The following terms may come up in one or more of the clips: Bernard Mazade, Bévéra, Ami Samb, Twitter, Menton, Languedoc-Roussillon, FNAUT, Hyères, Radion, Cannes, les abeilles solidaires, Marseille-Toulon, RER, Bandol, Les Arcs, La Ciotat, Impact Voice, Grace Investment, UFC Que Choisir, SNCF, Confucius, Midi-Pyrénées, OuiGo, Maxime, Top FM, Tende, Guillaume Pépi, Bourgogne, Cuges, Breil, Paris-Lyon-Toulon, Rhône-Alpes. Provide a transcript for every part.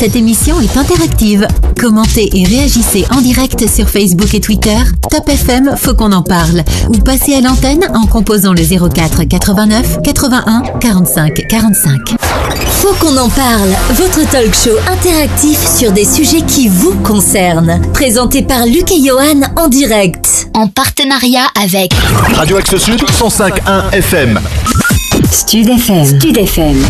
Cette émission est interactive. Commentez et réagissez en direct sur Facebook et Twitter. Top FM, faut qu'on en parle. Ou passez à l'antenne en composant le 04 89 81 45 45. Faut qu'on en parle. Votre talk show interactif sur des sujets qui vous concernent. Présenté par Luc et Johan en direct. En partenariat avec Radio-Axe Sud 105.1 FM. Stud FM. Stud FM.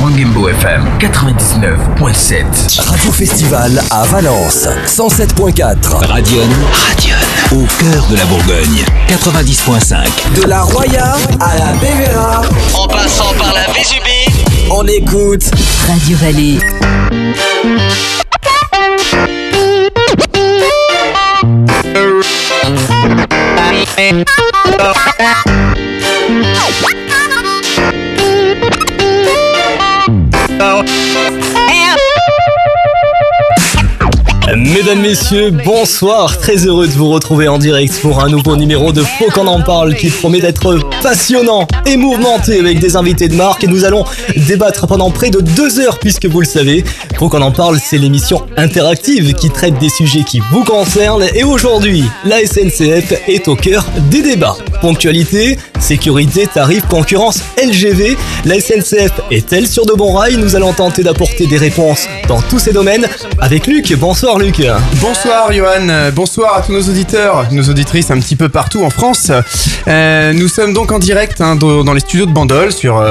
Mondinho FM 99.7. Radio Festival à Valence 107.4. Radion. Au cœur de la Bourgogne 90.5. De la Roya à la Bévéra, en passant par la Vésubie, on écoute Radio Vallée. Mesdames, messieurs, bonsoir. Très heureux de vous retrouver en direct pour un nouveau numéro de Faut qu'on en parle qui promet d'être passionnant et mouvementé avec des invités de marque. Et nous allons débattre pendant près de 2 heures puisque vous le savez, Faut qu'on en parle, c'est l'émission interactive qui traite des sujets qui vous concernent. Et aujourd'hui, la SNCF est au cœur des débats. Ponctualité, sécurité, tarifs, concurrence, LGV. La SNCF est-elle sur de bons rails? Nous allons tenter d'apporter des réponses dans tous ces domaines avec Luc. Bonsoir Luc. Bonsoir Johan, bonsoir à tous nos auditeurs, nos auditrices un petit peu partout en France. Nous sommes donc en direct dans les studios de Bandol sur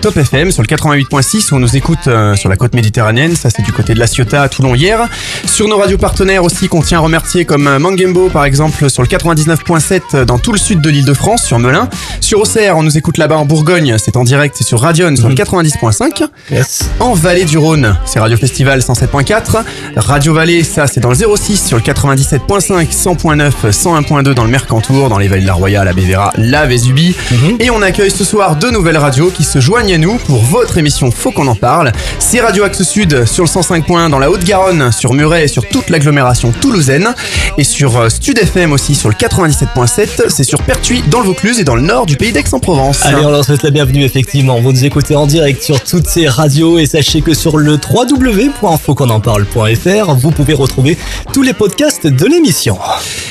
Top FM, sur le 88.6. On nous écoute sur la côte méditerranéenne, ça c'est du côté de La Ciotat à Toulon, Hyères. Sur nos radios partenaires aussi qu'on tient à remercier, comme Mangembo par exemple sur le 99.7 dans tout le sud de l'île de France, sur Melun. Sur Auxerre, on nous écoute là-bas en Bourgogne, c'est en direct, c'est sur Radion sur le 90.5. Yes. En Vallée du Rhône, c'est Radio Festival 107.4. Radio Vallée, ça c'est dans le 06 sur le 97.5, 100.9, 101.2 dans le Mercantour, dans les vallées de la Roya, la Bévéra, la Vésubie. Et on accueille ce soir 2 nouvelles radios qui se joignent à nous pour votre émission Faut qu'on en parle. C'est Radio Axe Sud sur le 105.1 dans la Haute-Garonne, sur Muret et sur toute l'agglomération toulousaine. Et sur Stud FM aussi sur le 97.7, c'est sur Pertuis, dans le Vaucluse et dans le nord du pays d'Aix-en-Provence. Allez, on leur souhaite la bienvenue effectivement. Vous nous écoutez en direct sur toutes ces radios et sachez que sur le www.fautquonenparle.fr, vous pouvez retrouver tous les podcasts de l'émission.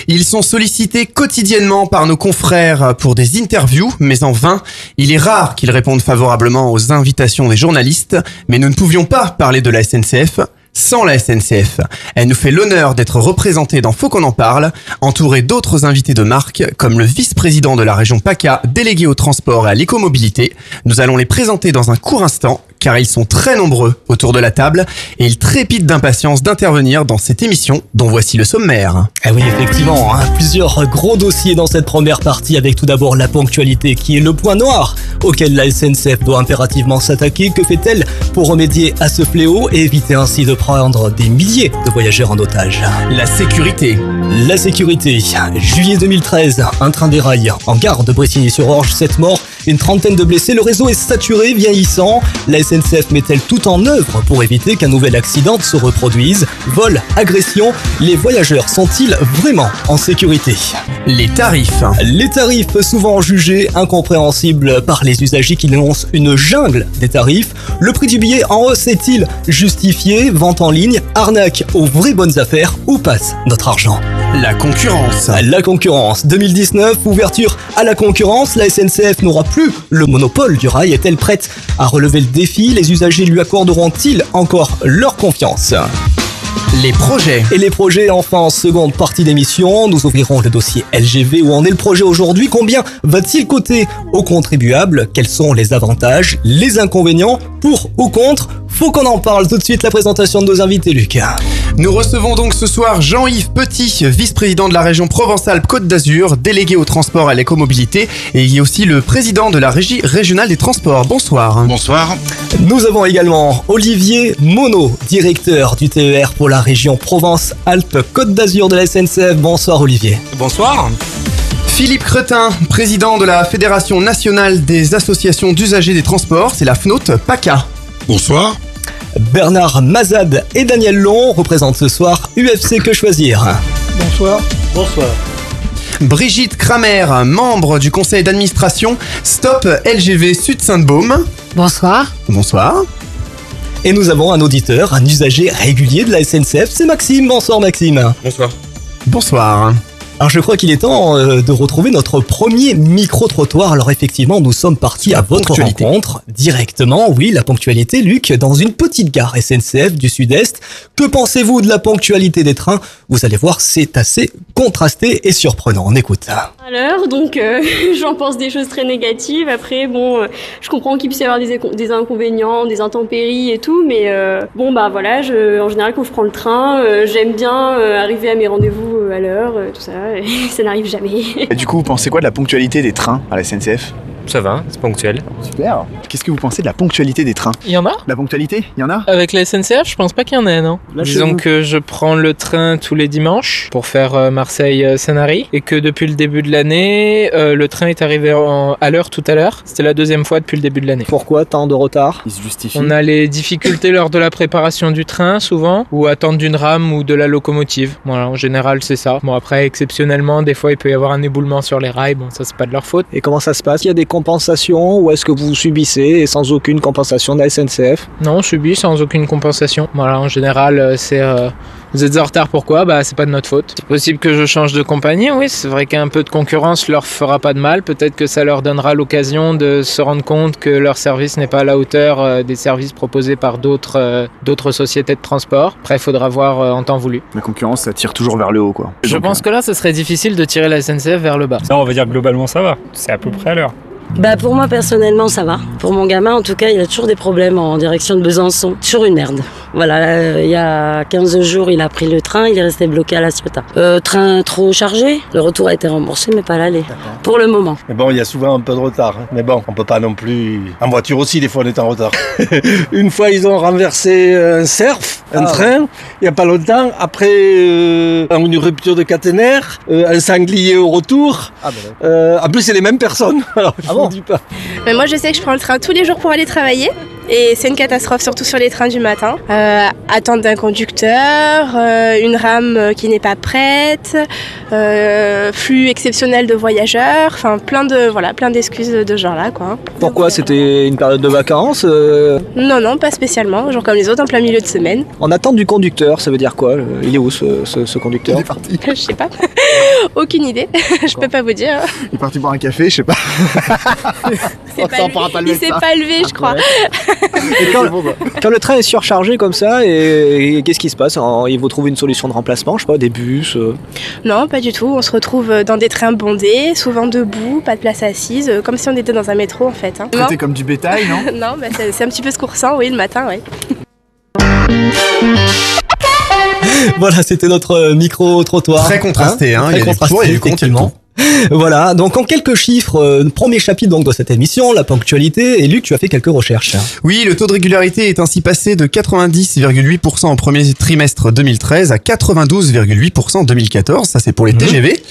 Ils sont sollicités quotidiennement par nos confrères pour des interviews, mais en vain. Il est rare qu'ils répondent favorablement aux invitations des journalistes, mais nous ne pouvions pas parler de la SNCF sans la SNCF. Elle nous fait l'honneur d'être représentée dans Faut qu'on en parle, entourée d'autres invités de marque, comme le vice-président de la région PACA, délégué au transport et à l'écomobilité. Nous allons les présenter dans un court instant, car ils sont très nombreux autour de la table et ils trépident d'impatience d'intervenir dans cette émission, dont voici le sommaire. Ah oui, effectivement, plusieurs gros dossiers dans cette première partie, avec tout d'abord la ponctualité, qui est le point noir auquel la SNCF doit impérativement s'attaquer. Que fait-elle pour remédier à ce fléau et éviter ainsi de prendre des milliers de voyageurs en otage? La sécurité. Juillet 2013, un train déraille en gare de Brétigny-sur-Orge, 7 morts, une trentaine de blessés. Le réseau est saturé, vieillissant. La SNCF met-elle tout en œuvre pour éviter qu'un nouvel accident se reproduise? Vol, agression, les voyageurs sont-ils vraiment en sécurité? Les tarifs, souvent jugés incompréhensibles par les usagers qui dénoncent une jungle des tarifs. Le prix du billet en hausse est-il justifié? Vente en ligne, arnaque aux vraies bonnes affaires, où passe notre argent? La concurrence. 2019, ouverture à la concurrence. La SNCF n'aura plus le monopole du rail. Est-elle prête à relever le défi? Les usagers lui accorderont-ils encore leur confiance? Les projets, enfin, en seconde partie d'émission, nous ouvrirons le dossier LGV. Où en est le projet aujourd'hui? Combien va-t-il coûter aux contribuables? Quels sont les avantages, les inconvénients, pour ou contre? Faut qu'on en parle. Tout de suite, la présentation de nos invités, Lucas. Nous recevons donc ce soir Jean-Yves Petit, vice-président de la région Provence-Alpes-Côte d'Azur, délégué au transport et à l'écomobilité, et il est aussi le président de la régie régionale des transports. Bonsoir. Bonsoir. Nous avons également Olivier Monod, directeur du TER pour la région Provence-Alpes-Côte d'Azur de la SNCF. Bonsoir Olivier. Bonsoir. Philippe Cretin, président de la Fédération nationale des associations d'usagers des transports, c'est la FNAUT PACA. Bonsoir. Bernard Mazade et Daniel Long représentent ce soir UFC Que Choisir. Bonsoir. Bonsoir. Brigitte Kramer, membre du conseil d'administration Stop LGV Sud Sainte-Baume. Bonsoir. Bonsoir. Et nous avons un auditeur, un usager régulier de la SNCF, c'est Maxime. Bonsoir Maxime. Bonsoir. Bonsoir. Alors je crois qu'il est temps de retrouver notre premier micro-trottoir. Alors effectivement, nous sommes partis à votre rencontre directement. Oui, la ponctualité, Luc, dans une petite gare SNCF du Sud-Est. Que pensez-vous de la ponctualité des trains? Vous allez voir, c'est assez contrasté et surprenant. On écoute. À l'heure, donc j'en pense des choses très négatives. Après, bon, je comprends qu'il puisse y avoir des inconvénients, des intempéries et tout. Mais bon, bah voilà, en général, quand je prends le train, j'aime bien arriver à mes rendez-vous à l'heure, tout ça. Ça n'arrive jamais. Et du coup, vous pensez quoi de la ponctualité des trains à la SNCF? Ça va, c'est ponctuel. Super. Qu'est-ce que vous pensez de la ponctualité des trains? Il y en a? La ponctualité, il y en a? Avec la SNCF, je pense pas qu'il y en ait, non. Disons que je prends le train tous les dimanches pour faire Marseille-Sanary et que depuis le début de l'année, le train est arrivé à l'heure tout à l'heure. C'était la deuxième fois depuis le début de l'année. Pourquoi tant de retard? Il se justifie. On a les difficultés lors de la préparation du train, souvent, ou attente d'une rame ou de la locomotive. Voilà, en général, c'est ça. Bon, après, exceptionnellement, des fois, il peut y avoir un éboulement sur les rails. Bon, ça, c'est pas de leur faute. Et comment ça se passe? Il y a des compensation ou est-ce que vous subissez sans aucune compensation de la SNCF? Non, on subit sans aucune compensation. Voilà, en général, c'est... Vous êtes en retard, pourquoi? Bah, c'est pas de notre faute. C'est possible que je change de compagnie, oui, c'est vrai qu'un peu de concurrence leur fera pas de mal. Peut-être que ça leur donnera l'occasion de se rendre compte que leur service n'est pas à la hauteur des services proposés par d'autres sociétés de transport. Après, il faudra voir en temps voulu. La concurrence, ça tire toujours vers le haut, quoi. Je pense que là, ce serait difficile de tirer la SNCF vers le bas. Non, on va dire globalement, ça va. C'est à peu près à l'heure. Bah pour moi personnellement ça va. Pour mon gamin en tout cas il a toujours des problèmes en direction de Besançon. Toujours une merde. Voilà, il y a 15 jours il a pris le train, il est resté bloqué à La Ciotat. Train trop chargé, le retour a été remboursé mais pas l'aller. Pour le moment. Mais bon il y a souvent un peu de retard. Hein. Mais bon on peut pas non plus... En voiture aussi des fois on est en retard. Une fois ils ont renversé un cerf, un train, il n'y a pas longtemps. Après une rupture de caténaire, un sanglier au retour. Ah ben ouais. En plus c'est les mêmes personnes. Alors, Pas. Mais moi je sais que je prends le train tous les jours pour aller travailler et c'est une catastrophe surtout sur les trains du matin. Attente d'un conducteur, une rame qui n'est pas prête, flux exceptionnel de voyageurs, enfin plein d'excuses de genre là quoi. Pourquoi c'était une période de vacances Non pas spécialement, genre comme les autres en plein milieu de semaine. En attente du conducteur, ça veut dire quoi? Il est où ce conducteur? Il est parti. Je sais pas. Aucune idée. Je peux pas vous dire. Il est parti boire un café, je sais pas. Il s'est pas levé, je crois. Et quand le train est surchargé comme ça, et qu'est-ce qui se passe? Il vous trouve une solution de remplacement, je sais pas, des bus Non, pas du tout. On se retrouve dans des trains bondés, souvent debout, pas de place assise, comme si on était dans un métro en fait. Hein. C'était comme du bétail, non? Non, bah, c'est un petit peu scourçant, oui, le matin, oui. Voilà, c'était notre micro-trottoir. Très contrasté, hein. Très contrasté, effectivement. Voilà, donc en quelques chiffres, premier chapitre donc de cette émission, la ponctualité, et Luc, tu as fait quelques recherches. Oui, le taux de régularité est ainsi passé de 90,8% en premier trimestre 2013 à 92,8% en 2014, ça c'est pour les TGV,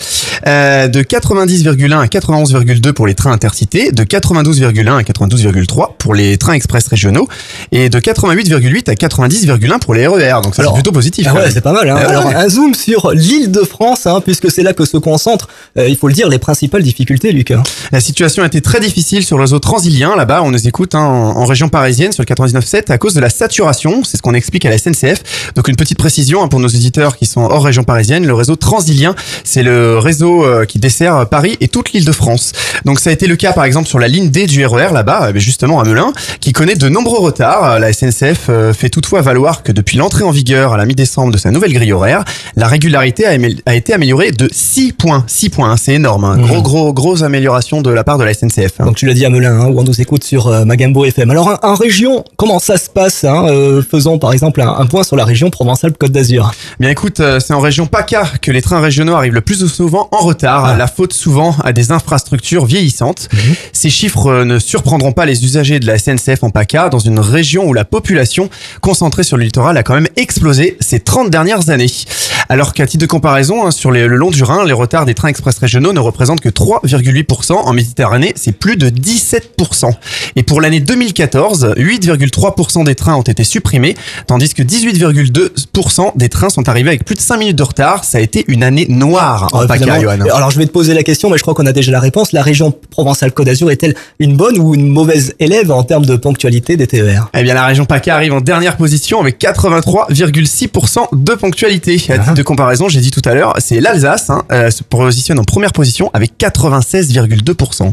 de 90,1 à 91,2 pour les trains intercités, de 92,1 à 92,3 pour les trains express régionaux, et de 88,8 à 90,1 pour les RER, donc ça c'est plutôt positif. Ah ouais, c'est pas mal, hein. Alors un zoom sur l'Île-de-France, hein, puisque c'est là que se concentre... il faut le dire, les principales difficultés, Lucas. La situation a été très difficile sur le réseau transilien. Là-bas, on nous écoute hein, en région parisienne sur le 99.7 à cause de la saturation. C'est ce qu'on explique à la SNCF. Donc une petite précision hein, pour nos auditeurs qui sont hors région parisienne. Le réseau transilien, c'est le réseau qui dessert Paris et toute l'île de France. Donc ça a été le cas, par exemple, sur la ligne D du RER, là-bas, justement à Melun, qui connaît de nombreux retards. La SNCF fait toutefois valoir que depuis l'entrée en vigueur à la mi-décembre de sa nouvelle grille horaire, la régularité a été améliorée de 6 points. 6 points. C'est énorme, hein. Grosse amélioration de la part de la SNCF. Hein. Donc tu l'as dit à Melun, hein, où on nous écoute sur Magambo FM. Alors en région, comment ça se passe hein, faisons par exemple un point sur la région Provence-Alpes-Côte d'Azur. Bien écoute, c'est en région PACA que les trains régionaux arrivent le plus souvent en retard. Ah. La faute souvent à des infrastructures vieillissantes. Ces chiffres ne surprendront pas les usagers de la SNCF en PACA, dans une région où la population concentrée sur le littoral a quand même explosé ces 30 dernières années. alors qu'à titre de comparaison, hein, sur le long du Rhin, les retards des trains express régionaux ne représentent que 3,8%. En Méditerranée, c'est plus de 17%. Et pour l'année 2014, 8,3% des trains ont été supprimés, tandis que 18,2% des trains sont arrivés avec plus de 5 minutes de retard. Ça a été une année noire en PACA, Johan. Alors, je vais te poser la question, mais je crois qu'on a déjà la réponse. La région Provence-Alpes-Côte d'Azur est-elle une bonne ou une mauvaise élève en termes de ponctualité des TER? Eh bien, la région PACA arrive en dernière position avec 83,6% de ponctualité. À titre de comparaison, j'ai dit tout à l'heure, c'est l'Alsace, hein, se positionne en première position avec 96,2%.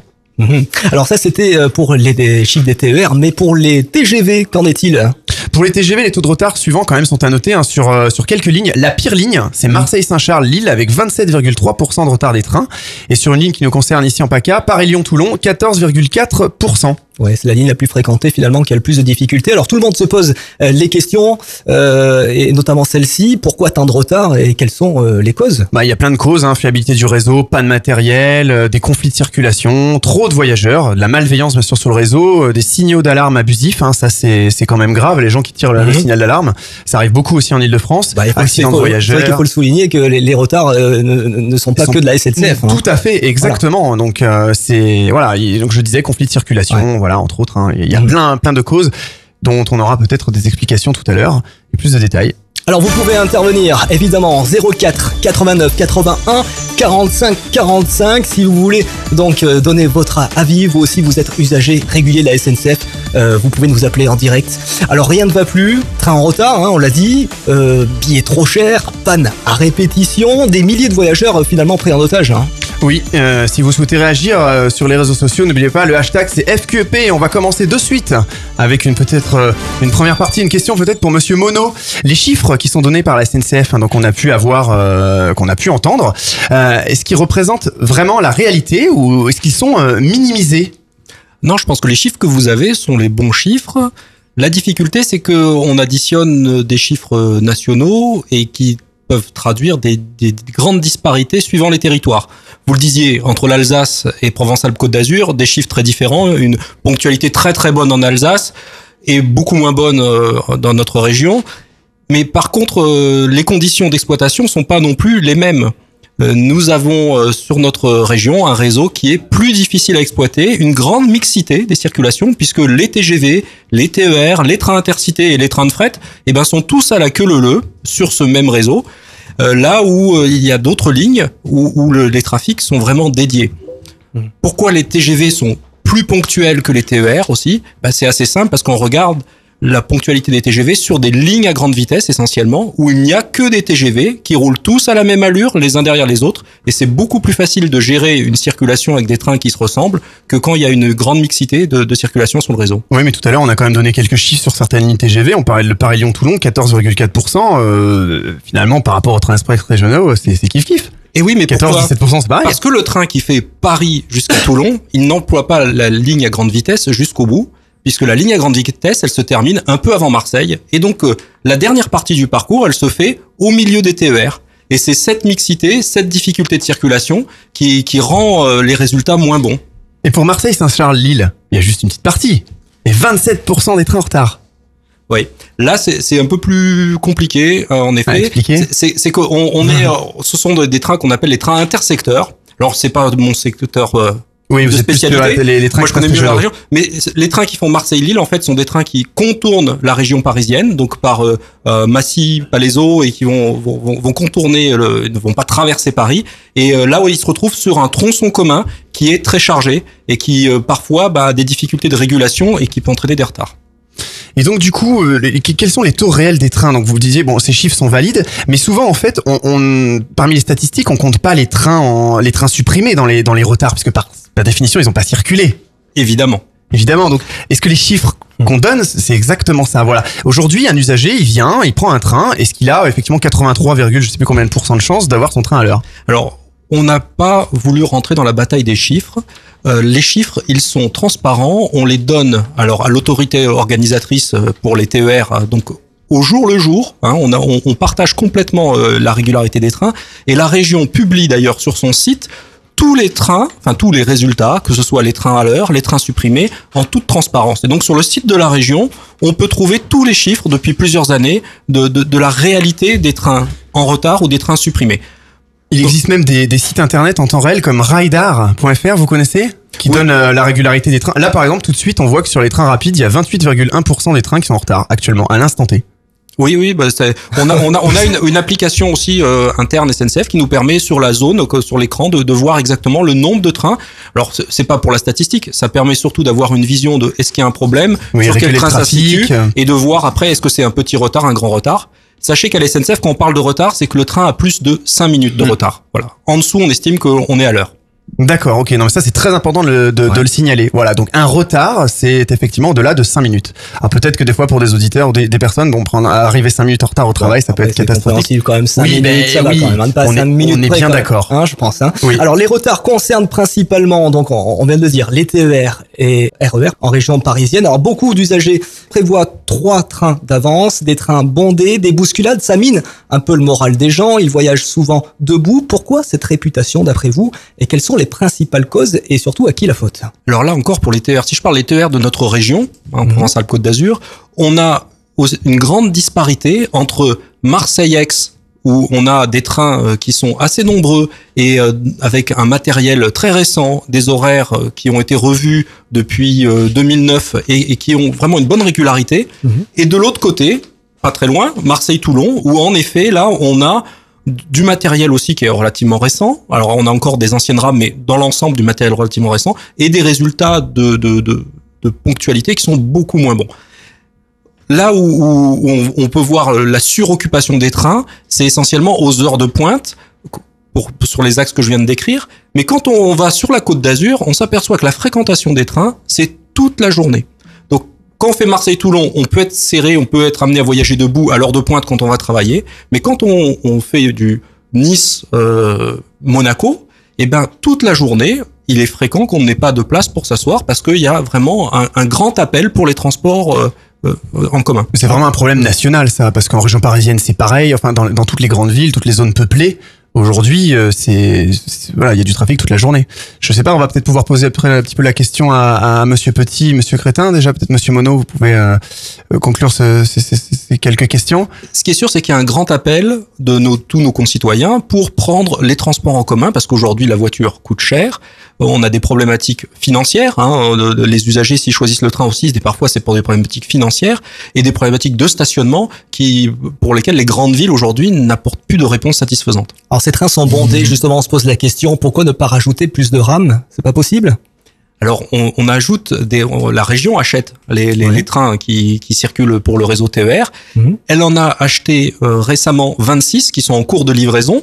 Alors ça, c'était pour les chiffres des TER, mais pour les TGV, qu'en est-il ? Pour les TGV, les taux de retard suivants quand même sont à noter, hein, sur quelques lignes. La pire ligne, c'est Marseille-Saint-Charles-Lille avec 27,3% de retard des trains. Et sur une ligne qui nous concerne ici en PACA, Paris-Lyon-Toulon, 14,4%. Ouais, c'est la ligne la plus fréquentée finalement qui a le plus de difficultés. Alors tout le monde se pose les questions, et notamment celle-ci, pourquoi tant de retard et quelles sont les causes ? Bah, il y a plein de causes, hein, fiabilité du réseau, panne matérielle, des conflits de circulation, trop de voyageurs, de la malveillance bien sûr sur le réseau, des signaux d'alarme abusifs, hein, ça c'est quand même grave, les gens qui tirent le signal d'alarme, ça arrive beaucoup aussi en Ile-de-France, accidents de voyageurs. C'est vrai qu'il faut le souligner que les retards ne sont pas que de la SNCF. Hein. Tout à fait, exactement. Voilà. Donc donc je disais conflits de circulation, voilà. Entre autres, hein. Il y a plein de causes dont on aura peut-être des explications tout à l'heure et plus de détails. Alors vous pouvez intervenir évidemment 04 89 81 45 45 si vous voulez donc donner votre avis. Vous aussi vous êtes usager régulier de la SNCF, vous pouvez nous appeler en direct. Alors rien ne va plus, train en retard, hein, on l'a dit, billets trop chers, panne à répétition, des milliers de voyageurs finalement pris en otage. Hein. Oui, si vous souhaitez réagir sur les réseaux sociaux, n'oubliez pas, le hashtag c'est FQEP et on va commencer de suite avec une première partie, une question peut-être pour Monsieur Monod. Les chiffres qui sont donnés par la SNCF, hein, donc qu'on a pu entendre, est-ce qu'ils représentent vraiment la réalité ou est-ce qu'ils sont minimisés ? Non, je pense que les chiffres que vous avez sont les bons chiffres. La difficulté, c'est qu'on additionne des chiffres nationaux et qui peuvent traduire des grandes disparités suivant les territoires. Vous le disiez, entre l'Alsace et Provence-Alpes-Côte d'Azur, des chiffres très différents, une ponctualité très très bonne en Alsace et beaucoup moins bonne dans notre région. Mais par contre, les conditions d'exploitation sont pas non plus les mêmes. Nous avons sur notre région un réseau qui est plus difficile à exploiter, une grande mixité des circulations puisque les TGV, les TER, les trains intercités et les trains de fret sont tous à la queue leu-leu sur ce même réseau, là où il y a d'autres lignes où les trafics sont vraiment dédiés. Pourquoi les TGV sont plus ponctuels que les TER aussi ? C'est assez simple parce qu'on regarde la ponctualité des TGV sur des lignes à grande vitesse essentiellement, où il n'y a que des TGV qui roulent tous à la même allure, les uns derrière les autres, et c'est beaucoup plus facile de gérer une circulation avec des trains qui se ressemblent que quand il y a une grande mixité de circulation sur le réseau. Oui, mais tout à l'heure, on a quand même donné quelques chiffres sur certaines lignes TGV, on parlait de Paris-Lyon-Toulon, 14,4%, finalement, par rapport aux trains express régionaux, c'est kiff-kiff. Et oui, mais 14-17%, c'est pareil. Parce que le train qui fait Paris jusqu'à Toulon, il n'emploie pas la ligne à grande vitesse jusqu'au bout, puisque la ligne à grande vitesse, elle se termine un peu avant Marseille. Et donc, la dernière partie du parcours, elle se fait au milieu des TER. Et c'est cette mixité, cette difficulté de circulation qui rend les résultats moins bons. Et pour Marseille-Saint-Charles-Lille, il y a juste une petite partie. Et 27% des trains en retard. Oui, là c'est un peu plus compliqué, en effet. À expliquer. C'est qu'on est, ce sont des trains qu'on appelle les trains intersecteurs. Alors, c'est pas mon secteur... Oui, vous êtes spécialisé. Les trains. Moi, je connais mieux la région. Mais les trains qui font Marseille-Lille, en fait, sont des trains qui contournent la région parisienne, donc par Massy, Palaiseau, et qui vont contourner, ne vont pas traverser Paris. Et là où ils se retrouvent sur un tronçon commun qui est très chargé et qui parfois a des difficultés de régulation et qui peut entraîner des retards. Et donc du coup, quels sont les taux réels des trains ? Donc vous disiez, bon, ces chiffres sont valides, mais souvent en fait, parmi les statistiques, on compte pas les trains, les trains supprimés dans les retards, parce que par définition, ils ont pas circulé. Évidemment. Donc, est-ce que les chiffres qu'on donne, c'est exactement ça ? Voilà. Aujourd'hui, un usager, il vient, il prend un train, est-ce qu'il a effectivement 83, je sais plus combien de pourcents de chance d'avoir son train à l'heure ? Alors, on n'a pas voulu rentrer dans la bataille des chiffres. Les chiffres, ils sont transparents. On les donne alors à l'autorité organisatrice pour les TER, donc au jour le jour. Hein, on partage complètement la régularité des trains. Et la région publie d'ailleurs sur son site tous les trains, enfin tous les résultats, que ce soit les trains à l'heure, les trains supprimés, en toute transparence. Et donc sur le site de la région, on peut trouver tous les chiffres depuis plusieurs années de la réalité des trains en retard ou des trains supprimés. Il existe même des sites internet en temps réel comme raidar.fr, vous connaissez ? Qui oui. donne la régularité des trains. Là par exemple, tout de suite, on voit que sur les trains rapides, il y a 28,1% des trains qui sont en retard actuellement, à l'instant T. Oui, oui, bah, on a une application aussi interne SNCF qui nous permet sur la zone, sur l'écran, de voir exactement le nombre de trains. Alors, c'est pas pour la statistique, ça permet surtout d'avoir une vision de est-ce qu'il y a un problème, oui, sur quel train ça se situe, et de voir après est-ce que c'est un petit retard, un grand retard. Sachez qu'à la SNCF, quand on parle de retard, c'est que le train a plus de 5 minutes de retard. Voilà. En dessous, on estime qu'on est à l'heure. D'accord, ok. Non, mais ça, c'est très important de le signaler. Voilà. Donc, un retard, c'est effectivement au-delà de 5 minutes. Alors, peut-être que des fois, pour des auditeurs ou des personnes, bon, arriver 5 minutes en retard au travail, ça peut être catastrophique. Quand même 5 oui, minutes, ça oui, va quand même. Pas on 5 est, minutes on est près, bien d'accord. Même, hein, je pense, hein. Oui. Alors, les retards concernent principalement, donc, on vient de le dire, les TER et RER en région parisienne. Alors, beaucoup d'usagers prévoient 3 trains d'avance, des trains bondés, des bousculades. Ça mine un peu le moral des gens. Ils voyagent souvent debout. Pourquoi cette réputation, d'après vous? Et quelles sont les principales causes et surtout à qui la faute? Alors là encore pour les TER, si je parle des TER de notre région, en Provence-Alpes-Côte d'Azur, on a une grande disparité entre Marseille-Aix où on a des trains qui sont assez nombreux et avec un matériel très récent, des horaires qui ont été revus depuis 2009 et qui ont vraiment une bonne régularité. Et de l'autre côté, pas très loin, Marseille-Toulon où en effet là on a du matériel aussi qui est relativement récent. Alors on a encore des anciennes rames, mais dans l'ensemble du matériel relativement récent et des résultats de ponctualité qui sont beaucoup moins bons. Là où on peut voir la suroccupation des trains, c'est essentiellement aux heures de pointe sur les axes que je viens de décrire. Mais quand on va sur la Côte d'Azur, on s'aperçoit que la fréquentation des trains, c'est toute la journée. Quand on fait Marseille-Toulon, on peut être serré, on peut être amené à voyager debout à l'heure de pointe quand on va travailler. Mais quand on fait du Nice-Monaco, eh ben, toute la journée, il est fréquent qu'on n'ait pas de place pour s'asseoir parce qu'il y a vraiment un grand appel pour les transports en commun. C'est vraiment un problème national, ça, parce qu'en région parisienne, c'est pareil. Enfin, dans toutes les grandes villes, toutes les zones peuplées, aujourd'hui, voilà, il y a du trafic toute la journée. Je sais pas, on va peut-être pouvoir poser après un petit peu la question à Monsieur Petit, Monsieur Cretin, déjà peut-être Monsieur Monod, vous pouvez conclure ces quelques questions. Ce qui est sûr, c'est qu'il y a un grand appel de tous nos concitoyens pour prendre les transports en commun, parce qu'aujourd'hui la voiture coûte cher. On a des problématiques financières. Hein, les usagers, s'ils choisissent le train aussi, parfois c'est pour des problématiques financières et des problématiques de stationnement pour lesquelles les grandes villes aujourd'hui n'apportent plus de réponse satisfaisante. Alors ces trains sont bondés, justement, on se pose la question, pourquoi ne pas rajouter plus de rames? C'est pas possible? Alors on ajoute, la région achète les trains qui circulent pour le réseau TER. Elle en a acheté récemment 26 qui sont en cours de livraison.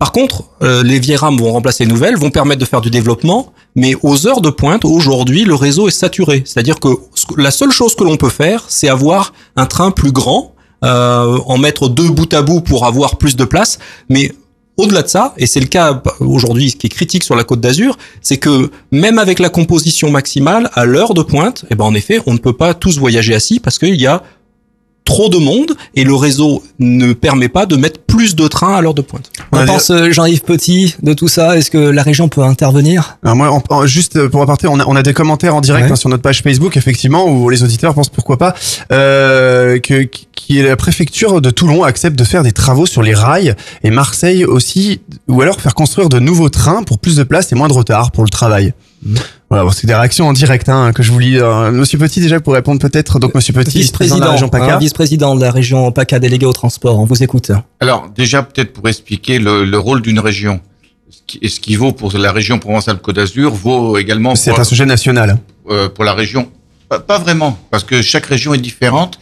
Par contre, les vieilles rames vont remplacer les nouvelles, vont permettre de faire du développement, mais aux heures de pointe, aujourd'hui, le réseau est saturé. C'est-à-dire que la seule chose que l'on peut faire, c'est avoir un train plus grand, en mettre 2 bout à bout pour avoir plus de place, mais au-delà de ça, et c'est le cas aujourd'hui, ce qui est critique sur la Côte d'Azur, c'est que même avec la composition maximale, à l'heure de pointe, eh ben en effet, on ne peut pas tous voyager assis parce qu'il y a trop de monde et le réseau ne permet pas de mettre plus de trains à l'heure de pointe. On pense Jean-Yves Petit de tout ça. Est-ce que la région peut intervenir? Alors moi, juste pour aparté, on a des commentaires en direct sur notre page Facebook, effectivement, où les auditeurs pensent pourquoi pas que la préfecture de Toulon accepte de faire des travaux sur les rails et Marseille aussi, ou alors faire construire de nouveaux trains pour plus de place et moins de retard pour le travail. Voilà, bon, c'est des réactions en direct que je vous lis. Monsieur Petit déjà pour répondre peut-être. Donc Monsieur Petit, vice-président de la région PACA, vice-président de la région PACA délégué au transport. On vous écoute. Alors déjà peut-être pour expliquer le rôle d'une région. Ce qui vaut pour la région Provence-Alpes-Côte d'Azur vaut également. C'est un sujet national. Pour la région, pas vraiment, parce que chaque région est différente.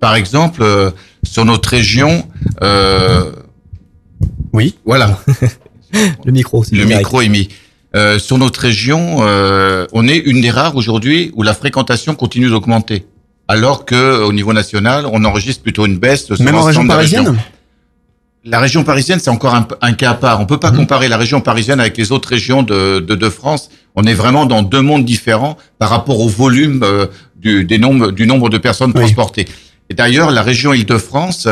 Par exemple, sur notre région. Oui. Voilà. Le micro. Le micro est mis. Sur notre région, on est une des rares aujourd'hui où la fréquentation continue d'augmenter, alors que au niveau national, on enregistre plutôt une baisse. Même en région parisienne. La région parisienne, c'est encore un cas à part. On peut pas comparer la région parisienne avec les autres régions de France. On est vraiment dans 2 mondes différents par rapport au volume du nombre de personnes transportées. Et d'ailleurs, la région Île-de-France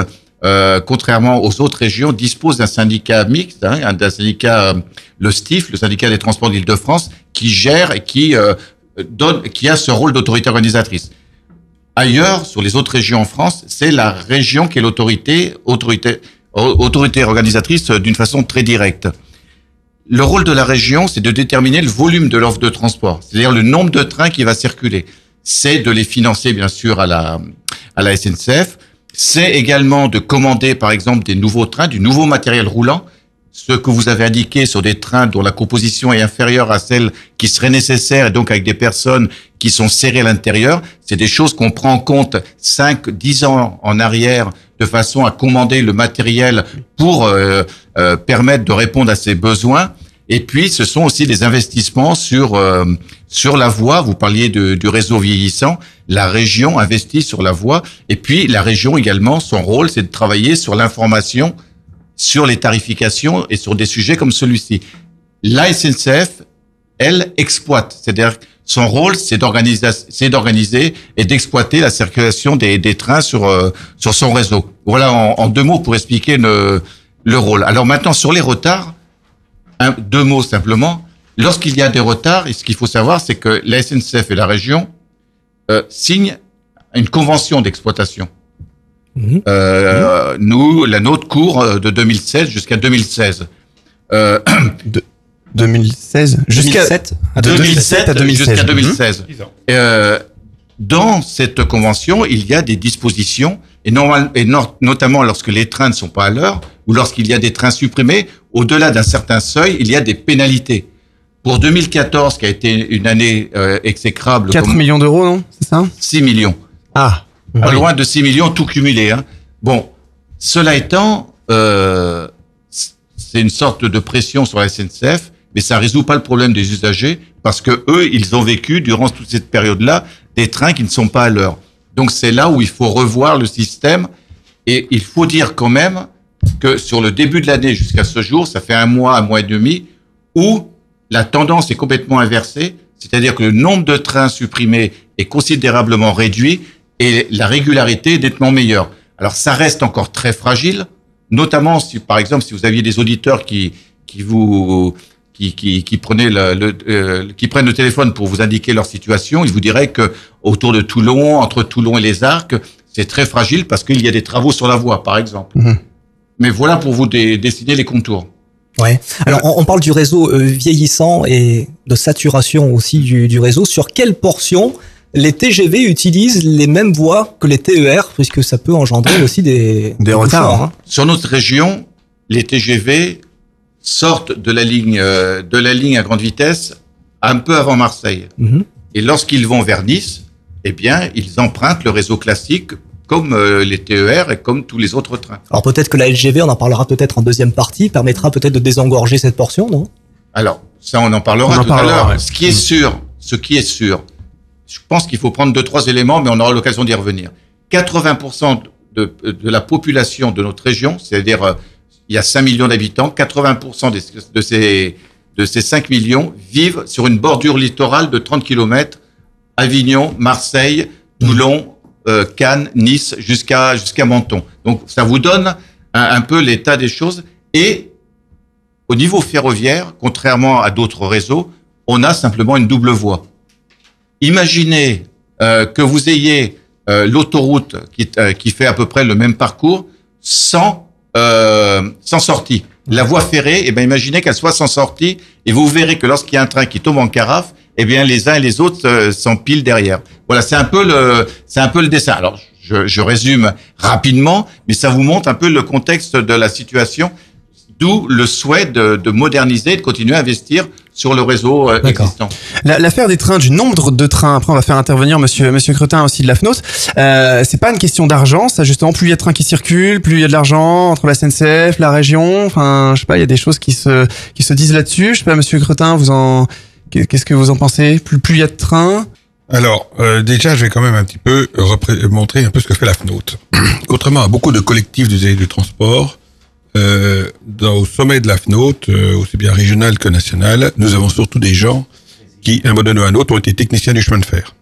contrairement aux autres régions, dispose d'un syndicat mixte, hein, d'un syndicat, le STIF, le syndicat des transports d'Île-de-France, qui gère et qui a ce rôle d'autorité organisatrice. Ailleurs, sur les autres régions en France, c'est la région qui est l'autorité organisatrice d'une façon très directe. Le rôle de la région, c'est de déterminer le volume de l'offre de transport, c'est-à-dire le nombre de trains qui va circuler. C'est de les financer, bien sûr, à la SNCF. C'est également de commander, par exemple, des nouveaux trains, du nouveau matériel roulant. Ce que vous avez indiqué sur des trains dont la composition est inférieure à celle qui serait nécessaire, et donc avec des personnes qui sont serrées à l'intérieur, c'est des choses qu'on prend en compte 5-10 ans en arrière de façon à commander le matériel pour permettre de répondre à ces besoins. Et puis, ce sont aussi des investissements sur la voie. Vous parliez du réseau vieillissant. La région investit sur la voie. Et puis, la région également, son rôle, c'est de travailler sur l'information, sur les tarifications et sur des sujets comme celui-ci. La SNCF, elle, exploite. C'est-à-dire, son rôle, c'est d'organiser et d'exploiter la circulation des trains sur son réseau. Voilà, en deux mots, pour expliquer le rôle. Alors maintenant, sur les retards, deux mots simplement. Lorsqu'il y a des retards, et ce qu'il faut savoir, c'est que la SNCF et la région signent une convention d'exploitation. Nous, la nôtre court de 2007 jusqu'à 2016. 2016 jusqu'à 2007 à 2016. Jusqu'à 2016. Dans cette convention, il y a des dispositions, notamment lorsque les trains ne sont pas à l'heure ou lorsqu'il y a des trains supprimés, au-delà d'un certain seuil, il y a des pénalités. Pour 2014, qui a été une année exécrable... 4 millions d'euros, non? C'est ça? 6 millions. Ah oui. Pas loin de 6 millions, tout cumulé. Hein. Bon, cela étant, c'est une sorte de pression sur la SNCF, mais ça ne résout pas le problème des usagers, parce que eux, ils ont vécu, durant toute cette période-là, des trains qui ne sont pas à l'heure. Donc, c'est là où il faut revoir le système. Et il faut dire quand même que sur le début de l'année jusqu'à ce jour, ça fait un mois et demi, où la tendance est complètement inversée. C'est-à-dire que le nombre de trains supprimés est considérablement réduit et la régularité est nettement meilleure. Alors, ça reste encore très fragile, notamment si, par exemple, si vous aviez des auditeurs qui prennent le téléphone pour vous indiquer leur situation, ils vous diraient que autour de Toulon, entre Toulon et les Arcs, c'est très fragile parce qu'il y a des travaux sur la voie, par exemple. Mmh. Mais voilà pour vous dessiner les contours. Ouais. Alors, on parle du réseau vieillissant et de saturation aussi du réseau. Sur quelle portion les TGV utilisent les mêmes voies que les TER, puisque ça peut engendrer aussi des retards. Hein. Sur notre région, les TGV sortent de la ligne à grande vitesse un peu avant Marseille. Mmh. Et lorsqu'ils vont vers Nice, eh bien, ils empruntent le réseau classique comme les TER et comme tous les autres trains. Alors peut-être que la LGV, on en parlera peut-être en deuxième partie, permettra peut-être de désengorger cette portion, non? Alors, ça on en parlera tout à l'heure. Ouais. Ce qui est sûr, je pense qu'il faut prendre 2-3 éléments, mais on aura l'occasion d'y revenir. 80% de la population de notre région, c'est-à-dire... il y a 5 millions d'habitants, 80% de ces 5 millions vivent sur une bordure littorale de 30 km, Avignon, Marseille, Toulon, Cannes, Nice, jusqu'à Menton. Donc, ça vous donne un peu l'état des choses. Et au niveau ferroviaire, contrairement à d'autres réseaux, on a simplement une double voie. Imaginez que vous ayez l'autoroute qui fait à peu près le même parcours sans sortie. La voie ferrée, eh ben, imaginez qu'elle soit sans sortie, et vous verrez que lorsqu'il y a un train qui tombe en carafe, eh bien, les uns et les autres s'empilent derrière. Voilà, c'est un peu le dessin. Alors, je résume rapidement, mais ça vous montre un peu le contexte de la situation, d'où le souhait de moderniser et de continuer à investir sur le réseau existant. L'affaire des trains, du nombre de trains, après on va faire intervenir monsieur Cretin aussi de la FNAUT, c'est pas une question d'argent, ça justement, plus il y a de trains qui circulent, plus il y a de l'argent entre la SNCF, la région, enfin, je sais pas, il y a des choses qui se disent là-dessus, je sais pas, monsieur Cretin, qu'est-ce que vous en pensez? Plus il y a de trains? Alors, déjà, je vais quand même un petit peu montrer un peu ce que fait la FNAUT. Contrairement à beaucoup de collectifs d'usagers du transport, au sommet de la FNAUT, aussi bien régional que national, nous avons surtout des gens qui, à un moment donné ou à un autre, ont été techniciens du chemin de fer.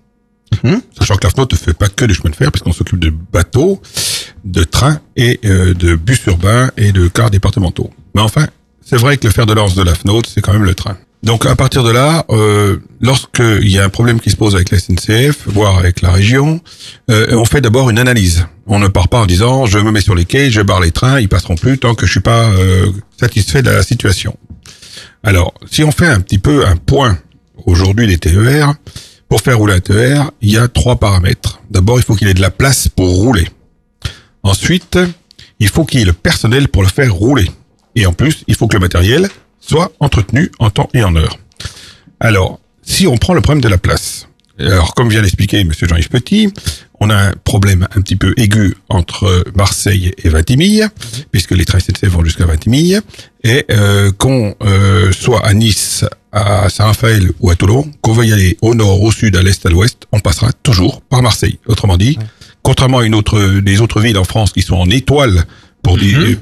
Sachant que la FNAUT ne fait pas que les chemins de fer, puisqu'on s'occupe de bateaux, de trains et de bus urbains et de cars départementaux. Mais enfin, c'est vrai que le fer de lance de la FNAUT, c'est quand même le train. Donc à partir de là, lorsqu'il y a un problème qui se pose avec la SNCF, voire avec la région, on fait d'abord une analyse. On ne part pas en disant « je me mets sur les quais, je barre les trains, ils passeront plus tant que je suis pas satisfait de la situation ». Alors, si on fait un petit peu un point aujourd'hui des TER, pour faire rouler un TER, il y a 3 paramètres. D'abord, il faut qu'il ait de la place pour rouler. Ensuite, il faut qu'il y ait le personnel pour le faire rouler. Et en plus, il faut que le matériel soit entretenu en temps et en heure. Alors, si on prend le problème de la place, alors comme vient d'expliquer M. Jean-Yves Petit, on a un problème un petit peu aigu entre Marseille et Vintimille, puisque les trains SNCF vont jusqu'à Vintimille, et qu'on soit à Nice, à Saint-Raphaël ou à Toulon, qu'on veuille aller au nord, au sud, à l'est, à l'ouest, on passera toujours par Marseille. Autrement dit, contrairement à des autres villes en France qui sont en étoile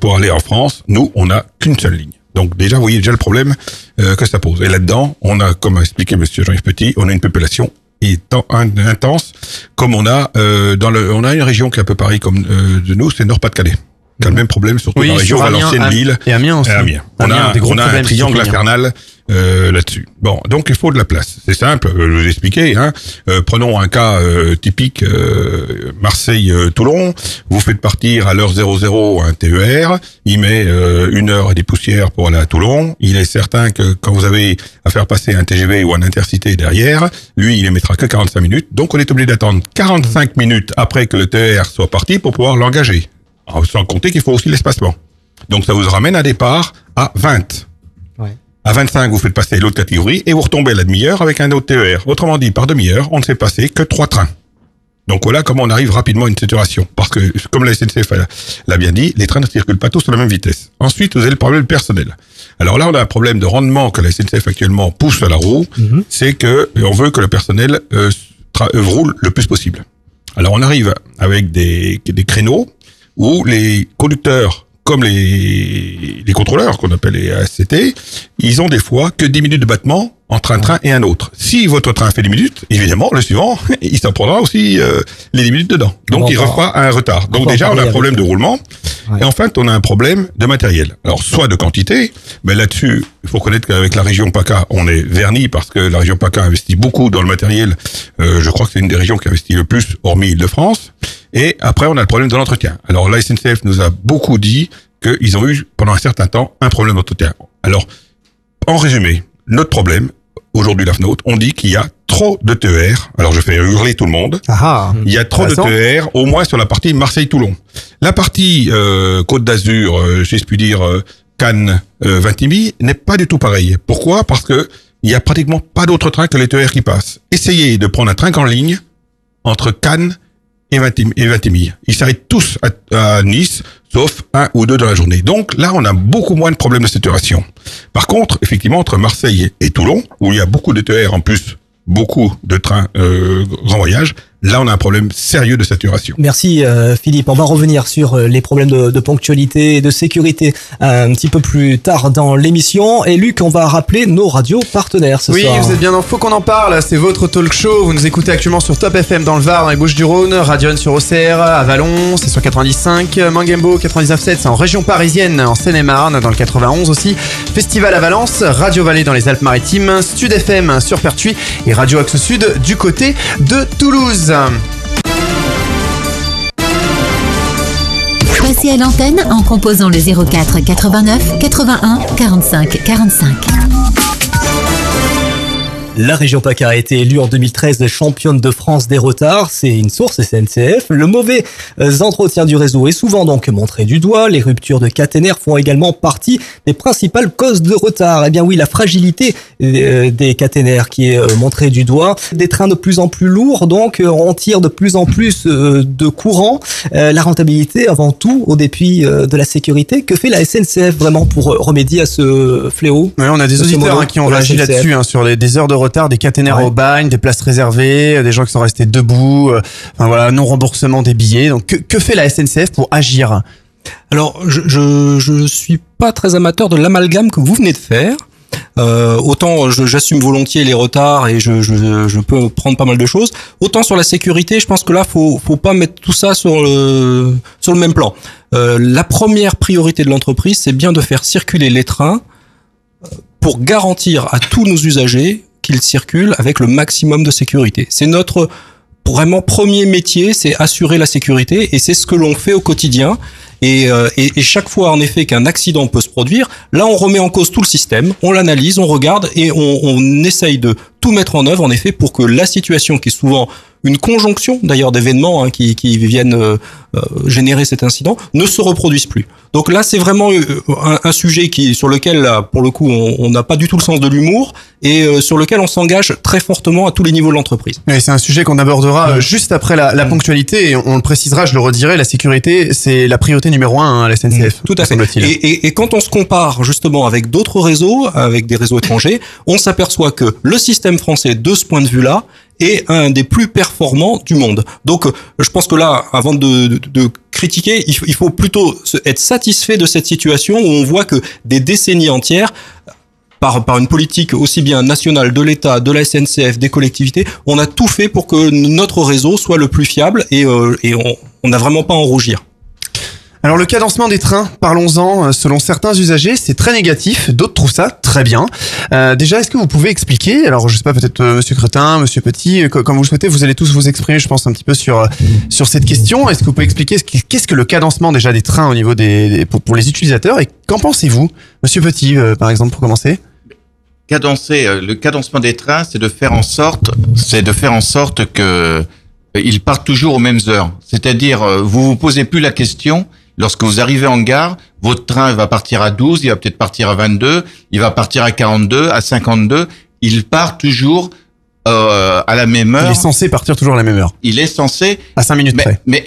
pour aller en France, nous, on n'a qu'une seule ligne. Donc déjà, vous voyez déjà le problème que ça pose. Et là-dedans, on a, comme a expliqué M. Jean-Yves Petit, on a une population intense, comme on a on a une région qui est un peu pareil comme de nous, c'est Nord-Pas-de-Calais. Qui a le même problème, surtout dans la région Valenciennes, Lille et Amiens aussi. On a un triangle infernal là-dessus. Bon, donc il faut de la place. C'est simple, je vous expliquais. Prenons un cas typique Marseille-Toulon. Vous faites partir à l'heure 00 un TER. Il met 1 heure et des poussières pour aller à Toulon. Il est certain que quand vous avez à faire passer un TGV ou un intercité derrière, lui, il ne mettra que 45 minutes. Donc on est obligé d'attendre 45 minutes après que le TER soit parti pour pouvoir l'engager. Sans compter qu'il faut aussi l'espacement. Donc ça vous ramène un départ à 20. Ouais. À 25, vous faites passer l'autre catégorie et vous retombez à la demi-heure avec un autre TER. Autrement dit, par demi-heure, on ne fait passer que 3 trains. Donc voilà comment on arrive rapidement à une saturation. Parce que, comme la SNCF l'a bien dit, les trains ne circulent pas tous à la même vitesse. Ensuite, vous avez le problème personnel. Alors là, on a un problème de rendement que la SNCF actuellement pousse à la roue. C'est que on veut que le personnel roule le plus possible. Alors on arrive avec des créneaux où les conducteurs, comme les contrôleurs, qu'on appelle les ASCT, ils ont des fois que 10 minutes de battement entre un train et un autre. Si votre train fait 10 minutes, évidemment, le suivant, il s'en prendra aussi les 10 minutes dedans. Donc, il refera un retard. Donc, déjà, on a un problème de roulement. Ouais. Et en fait, on a un problème de matériel. Alors, soit de quantité, mais là-dessus, il faut connaître qu'avec la région PACA, on est vernis parce que la région PACA investit beaucoup dans le matériel. Je crois que c'est une des régions qui investit le plus, hormis Île-de-France. Et après, on a le problème de l'entretien. Alors, la SNCF nous a beaucoup dit qu'ils ont eu, pendant un certain temps, un problème d'entretien. Alors, en résumé, notre problème, aujourd'hui la FNAUT, on dit qu'il y a trop de TER. Alors, je fais hurler tout le monde. Il y a trop de TER, au moins sur la partie Marseille-Toulon. La partie Côte d'Azur, si je puis dire, Cannes, Vintimille, n'est pas du tout pareille. Pourquoi ? Parce que il y a pratiquement pas d'autres trains que les TER qui passent. Essayez de prendre un train en ligne entre Cannes et Vintimille. Ils s'arrêtent tous à Nice, sauf 1 ou 2 dans la journée. Donc là, on a beaucoup moins de problèmes de saturation. Par contre, effectivement, entre Marseille et Toulon, où il y a beaucoup de TER en plus, beaucoup de trains grand voyage, là, on a un problème sérieux de saturation. Merci Philippe. On va revenir sur les problèmes de ponctualité et de sécurité un petit peu plus tard dans l'émission. Et Luc, on va rappeler nos radios partenaires ce soir. Oui, vous êtes bien dans Faut qu'on en parle. C'est votre talk show. Vous nous écoutez actuellement sur Top FM dans le Var, dans les Bouches-du-Rhône, Radion sur Auxerre, à Valence, c'est sur 95, Mangembo 99.7, c'est en région parisienne, en Seine-et-Marne, dans le 91 aussi, Festival à Valence, Radio Vallée dans les Alpes-Maritimes, Stud FM sur Pertuis et Radio-Axe Sud du côté de Toulouse. Passez à l'antenne en composant le 04 89 81 45 45. La région PACA a été élue en 2013 championne de France des retards. C'est une source SNCF. Le mauvais entretien du réseau est souvent donc montré du doigt. Les ruptures de caténaires font également partie des principales causes de retard. Eh bien oui, la fragilité des caténaires qui est montrée du doigt. Des trains de plus en plus lourds, donc on tire de plus en plus de courant. La rentabilité avant tout au dépit de la sécurité. Que fait la SNCF vraiment pour remédier à ce fléau? Ouais, on a des auditeurs qui ont réagi là-dessus, sur des heures de retard, des caténaires à Aubagne, des places réservées, des gens qui sont restés debout, enfin voilà, non remboursement des billets. Donc que fait la SNCF pour agir? Alors je suis pas très amateur de l'amalgame que vous venez de faire. Autant j'assume volontiers les retards et je peux prendre pas mal de choses. Autant sur la sécurité, je pense que là, faut pas mettre tout ça sur le même plan. La première priorité de l'entreprise, c'est bien de faire circuler les trains pour garantir à tous nos usagers qu'ils circulent avec le maximum de sécurité. C'est notre vraiment premier métier, c'est assurer la sécurité, et c'est ce que l'on fait au quotidien. Et chaque fois, en effet, qu'un accident peut se produire, là, on remet en cause tout le système, on l'analyse, on regarde et on essaye de tout mettre en œuvre, en effet, pour que la situation, qui est souvent une conjonction, d'ailleurs, d'événements qui viennent générer cet incident, ne se reproduise plus. Donc là, c'est vraiment un sujet sur lequel, là, pour le coup, on n'a pas du tout le sens de l'humour et sur lequel on s'engage très fortement à tous les niveaux de l'entreprise. Et c'est un sujet qu'on abordera juste après la ponctualité, et on le précisera, je le redirai, la sécurité, c'est la priorité numéro 1 à la SNCF. Tout à fait. Et quand on se compare justement avec d'autres réseaux, avec des réseaux étrangers, on s'aperçoit que le système français, de ce point de vue-là, est un des plus performants du monde. Donc, je pense que là, avant de critiquer, il faut plutôt être satisfait de cette situation où on voit que des décennies entières, par une politique aussi bien nationale, de l'État, de la SNCF, des collectivités, on a tout fait pour que notre réseau soit le plus fiable, et on n'a vraiment pas à en rougir. Alors, le cadencement des trains, parlons-en. Selon certains usagers, c'est très négatif. D'autres trouvent ça très bien. Déjà, est-ce que vous pouvez expliquer, alors je sais pas, peut-être Monsieur Cretin, Monsieur Petit, comme vous le souhaitez, vous allez tous vous exprimer, je pense, un petit peu sur cette question. Est-ce que vous pouvez expliquer qu'est-ce que le cadencement déjà des trains au niveau pour les utilisateurs, et qu'en pensez-vous, Monsieur Petit, par exemple, pour commencer? Le cadencement des trains, c'est de faire en sorte que ils partent toujours aux mêmes heures. C'est-à-dire, vous vous posez plus la question. Lorsque vous arrivez en gare, votre train va partir à 12, il va peut-être partir à 22, il va partir à 42, à 52. Il part toujours à la même heure. Il est censé partir toujours à la même heure. Il est censé... À 5 minutes près. Mais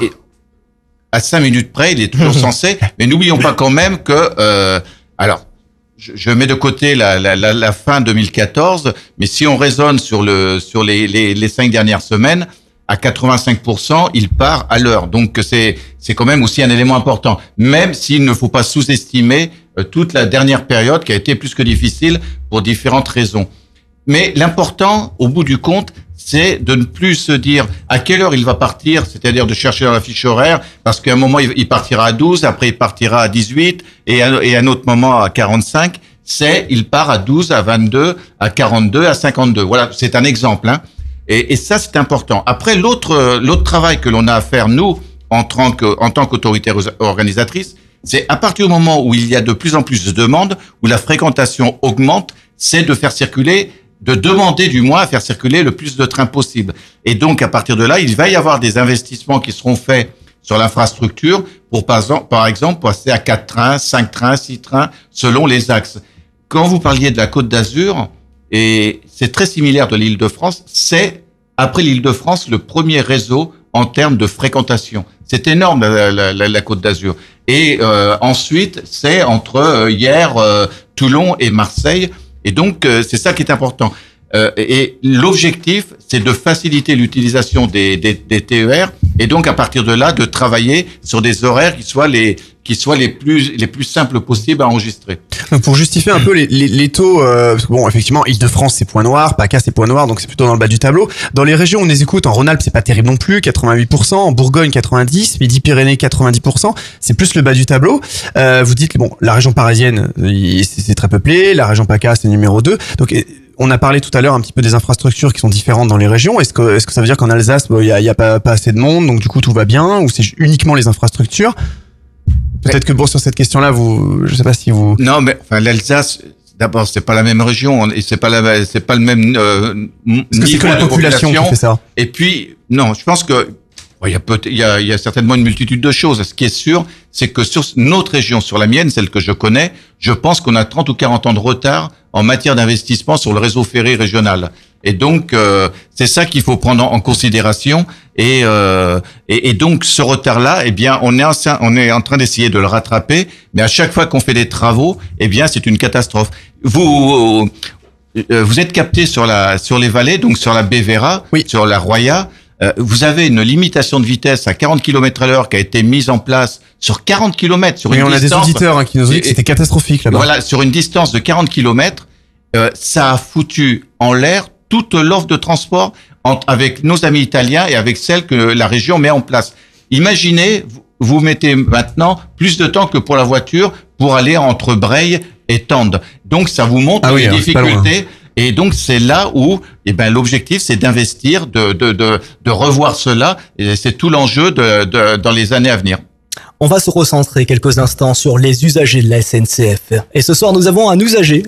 à 5 minutes près, il est toujours censé. Mais n'oublions pas quand même que... alors, je mets de côté la fin 2014, mais si on raisonne sur les 5 dernières semaines... À 85%, il part à l'heure. Donc, c'est quand même aussi un élément important. Même s'il ne faut pas sous-estimer toute la dernière période qui a été plus que difficile pour différentes raisons. Mais l'important, au bout du compte, c'est de ne plus se dire à quelle heure il va partir, c'est-à-dire de chercher dans la fiche horaire, parce qu'à un moment, il partira à 12, après il partira à 18, et à un autre moment à 45. Il part à 12, à 22, à 42, à 52. Voilà, c'est un exemple, hein. Et ça, c'est important. Après, l'autre travail que l'on a à faire, nous, en tant qu'autorité organisatrice, c'est à partir du moment où il y a de plus en plus de demandes, où la fréquentation augmente, c'est de faire circuler, de demander du moins à faire circuler le plus de trains possible. Et donc, à partir de là, il va y avoir des investissements qui seront faits sur l'infrastructure pour, par exemple, passer à 4 trains, 5 trains, 6 trains, selon les axes. Quand vous parliez de la Côte d'Azur, et c'est très similaire de l'Île-de-France, c'est, après l'Île-de-France, le premier réseau en termes de fréquentation. C'est énorme, la Côte d'Azur. Et ensuite, c'est entre Hyères, Toulon et Marseille. Et donc, c'est ça qui est important. Et l'objectif, c'est de faciliter l'utilisation des TER, et donc, à partir de là, de travailler sur des horaires qui soient les plus simples possibles à enregistrer. Pour justifier un peu les taux, parce que bon, effectivement, Île-de-France, c'est point noir, PACA, c'est point noir, donc c'est plutôt dans le bas du tableau. Dans les régions où on les écoute, en Rhône-Alpes, c'est pas terrible non plus, 88%, en Bourgogne, 90%, Midi-Pyrénées, 90%, c'est plus le bas du tableau. Vous dites, bon, la région parisienne, c'est très peuplé, la région PACA, c'est numéro 2, donc... On a parlé tout à l'heure un petit peu des infrastructures qui sont différentes dans les régions. Est-ce que ça veut dire qu'en Alsace, il y a pas assez de monde, donc du coup tout va bien, ou c'est uniquement les infrastructures? Peut-être que bon, sur cette question-là, je sais pas si vous... Non, mais enfin l'Alsace, d'abord, c'est pas la même région, et c'est pas le même niveau que la population qui fait ça. Et puis non, je pense que il y a certainement une multitude de choses. Ce qui est sûr, c'est que sur notre région, sur la mienne, celle que je connais, je pense qu'on a 30 ou 40 ans de retard en matière d'investissement sur le réseau ferré régional. Et donc, c'est ça qu'il faut prendre en considération. Et donc, ce retard-là, eh bien, on est en train d'essayer de le rattraper. Mais à chaque fois qu'on fait des travaux, eh bien, c'est une catastrophe. Vous êtes capté sur les vallées, donc sur la Bévéra, oui, sur la Roya. Vous avez une limitation de vitesse à 40 km à l'heure qui a été mise en place sur 40 km. Sur une distance, on a des auditeurs qui nous ont dit que c'était catastrophique là-bas. Voilà, sur une distance de 40 km, ça a foutu en l'air toute l'offre de transport avec nos amis italiens et avec celle que la région met en place. Imaginez, vous mettez maintenant plus de temps que pour la voiture pour aller entre Breil et Tende. Donc, ça vous montre les difficultés. Et donc, c'est là où l'objectif, c'est d'investir, de revoir cela. Et c'est tout l'enjeu dans les années à venir. On va se recentrer quelques instants sur les usagers de la SNCF. Et ce soir, nous avons un usager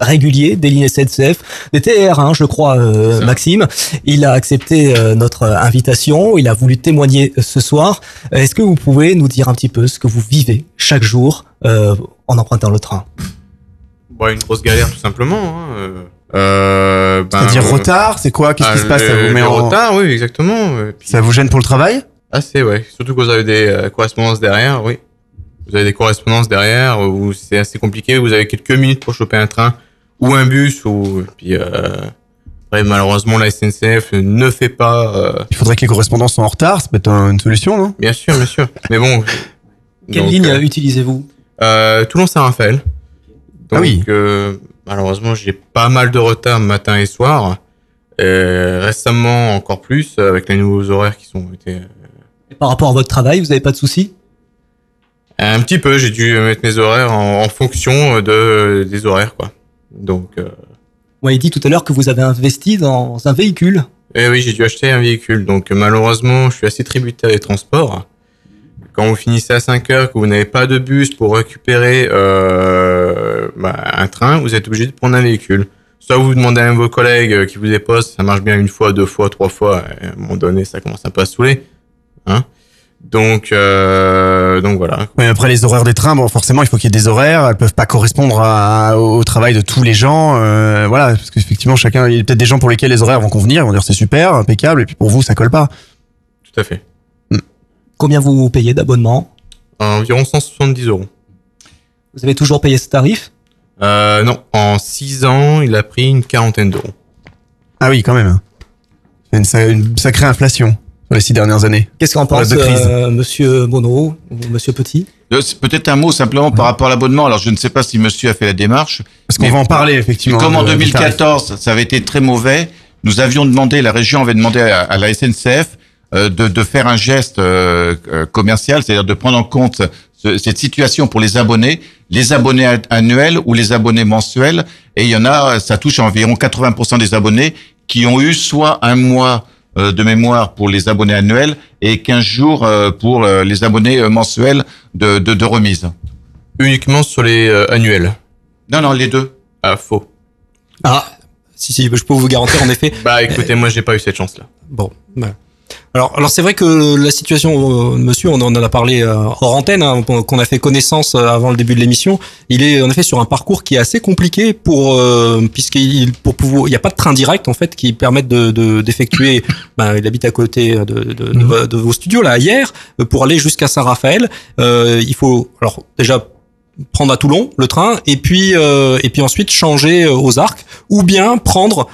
régulier des lignes SNCF, des TR1, je crois, Maxime. Il a accepté notre invitation, il a voulu témoigner ce soir. Est-ce que vous pouvez nous dire un petit peu ce que vous vivez chaque jour en empruntant le train ? Une grosse galère, tout simplement. C'est-à-dire retard, c'est quoi ? Qu'est-ce qui se passe ? Ça vous met en retard, oui, exactement. Puis, ça vous gêne pour le travail ? Assez, ouais. Surtout que vous avez des correspondances derrière, oui. Vous avez des correspondances derrière où c'est assez compliqué. Vous avez quelques minutes pour choper un train ou un bus. Après, malheureusement, la SNCF ne fait pas... Il faudrait que les correspondances soient en retard. Ça peut être une solution, non ? Bien sûr, bien sûr. Mais bon... Quelle ligne utilisez-vous ? Toulon-Saint-Raphaël. Malheureusement, j'ai pas mal de retard matin et soir. Et récemment, encore plus, avec les nouveaux horaires qui sont... Et par rapport à votre travail, vous n'avez pas de soucis ? Un petit peu, j'ai dû mettre mes horaires en fonction des horaires, quoi. Donc, vous m'avez dit tout à l'heure que vous avez investi dans un véhicule. Eh oui, j'ai dû acheter un véhicule. Donc malheureusement, je suis assez tributaire des transports. Quand vous finissez à 5 heures, que vous n'avez pas de bus pour récupérer un train, vous êtes obligé de prendre un véhicule. Soit vous demandez à vos collègues qui vous déposent, ça marche bien une fois, deux fois, trois fois, et à un moment donné, ça commence un peu à saouler. Hein, donc voilà. Oui, après les horaires des trains, forcément il faut qu'il y ait des horaires, elles peuvent pas correspondre au travail de tous les gens, parce qu'effectivement chacun, il y a peut-être des gens pour lesquels les horaires vont convenir, vont dire c'est super, impeccable, et puis pour vous ça colle pas. Tout à fait. Combien vous payez d'abonnement ? Environ 170 €. Vous avez toujours payé ce tarif ? Non, en 6 ans il a pris une 40aine d'euros. Ah oui, quand même. Une sacrée inflation les 6 dernières années. Qu'est-ce qu'on pense, monsieur Monod ou monsieur Petit ? Peut-être un mot simplement par rapport à l'abonnement. Alors, je ne sais pas si monsieur a fait la démarche. Parce qu'on va en parler, effectivement. Comme en 2014, ça avait été très mauvais, nous avions demandé, la région avait demandé à la SNCF de faire un geste commercial, c'est-à-dire de prendre en compte cette situation pour les abonnés annuels ou les abonnés mensuels. Et il y en a, ça touche environ 80% des abonnés qui ont eu soit un mois de mémoire pour les abonnés annuels et 15 jours pour les abonnés mensuels de remise. Uniquement sur les annuels ? Non, les deux. Ah, faux. Ah, si, je peux vous garantir en effet. Écoutez, moi j'ai pas eu cette chance-là. Bon, voilà. Alors c'est vrai que la situation, monsieur, on en a parlé hors antenne, qu'on a fait connaissance avant le début de l'émission. Il est en effet sur un parcours qui est assez compliqué puisqu'il n'y a pas de train direct en fait qui permette d'effectuer. Il habite à côté de vos studios là, à Hyères, pour aller jusqu'à Saint-Raphaël. Il faut alors déjà prendre à Toulon le train et puis ensuite changer aux Arcs ou bien prendre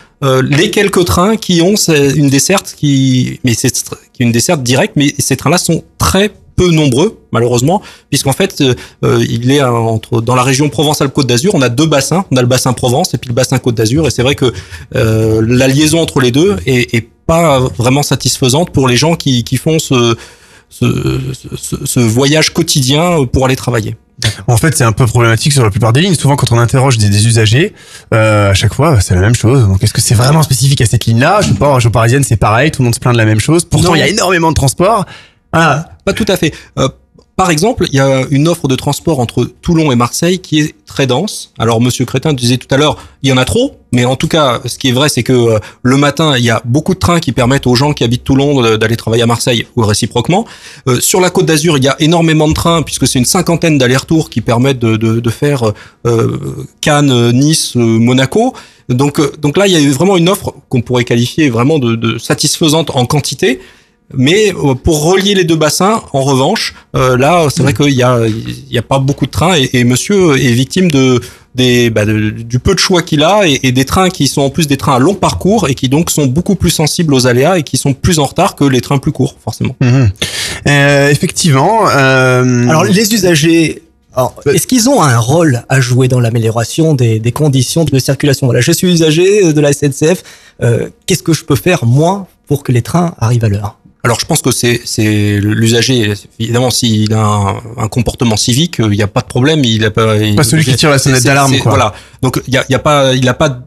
les quelques trains qui ont une desserte directe, mais ces trains-là sont très peu nombreux malheureusement, puisqu'en fait il est dans la région Provence-Alpes-Côte d'Azur, on a deux bassins, on a le bassin Provence et puis le bassin Côte d'Azur, et c'est vrai que la liaison entre les deux est pas vraiment satisfaisante pour les gens qui font ce voyage quotidien pour aller travailler. En fait, c'est un peu problématique sur la plupart des lignes. Souvent, quand on interroge des usagers, à chaque fois, c'est la même chose. Donc, est-ce que c'est vraiment spécifique à cette ligne-là ? Je sais pas, en région parisienne, c'est pareil. Tout le monde se plaint de la même chose. Pourtant, il y a énormément de transports. Ah. Pas tout à fait. Par exemple, il y a une offre de transport entre Toulon et Marseille qui est très dense. Alors, monsieur Cretin disait tout à l'heure, il y en a trop. Mais en tout cas, ce qui est vrai, c'est que le matin, il y a beaucoup de trains qui permettent aux gens qui habitent Toulon d'aller travailler à Marseille ou réciproquement. Sur la Côte d'Azur, il y a énormément de trains puisque c'est une 50aine d'allers-retours qui permettent de faire Cannes, Nice, Monaco. Donc là, il y a vraiment une offre qu'on pourrait qualifier vraiment de satisfaisante en quantité. Mais pour relier les deux bassins, en revanche, là, c'est vrai qu'il y a pas beaucoup de trains et monsieur est victime du peu de choix qu'il a et des trains qui sont en plus des trains à long parcours et qui donc sont beaucoup plus sensibles aux aléas et qui sont plus en retard que les trains plus courts, forcément. Effectivement. Alors les usagers Alors, est-ce qu'ils ont un rôle à jouer dans l'amélioration des conditions de circulation ? Voilà, je suis usager de la SNCF. Qu'est-ce que je peux faire, moi, pour que les trains arrivent à l'heure ? Alors, je pense que c'est l'usager. Évidemment, s'il a un comportement civique, il n'y a pas de problème. Il a pas, il, pas celui qui tire la sonnette d'alarme, quoi. Voilà. Donc, il n'a pas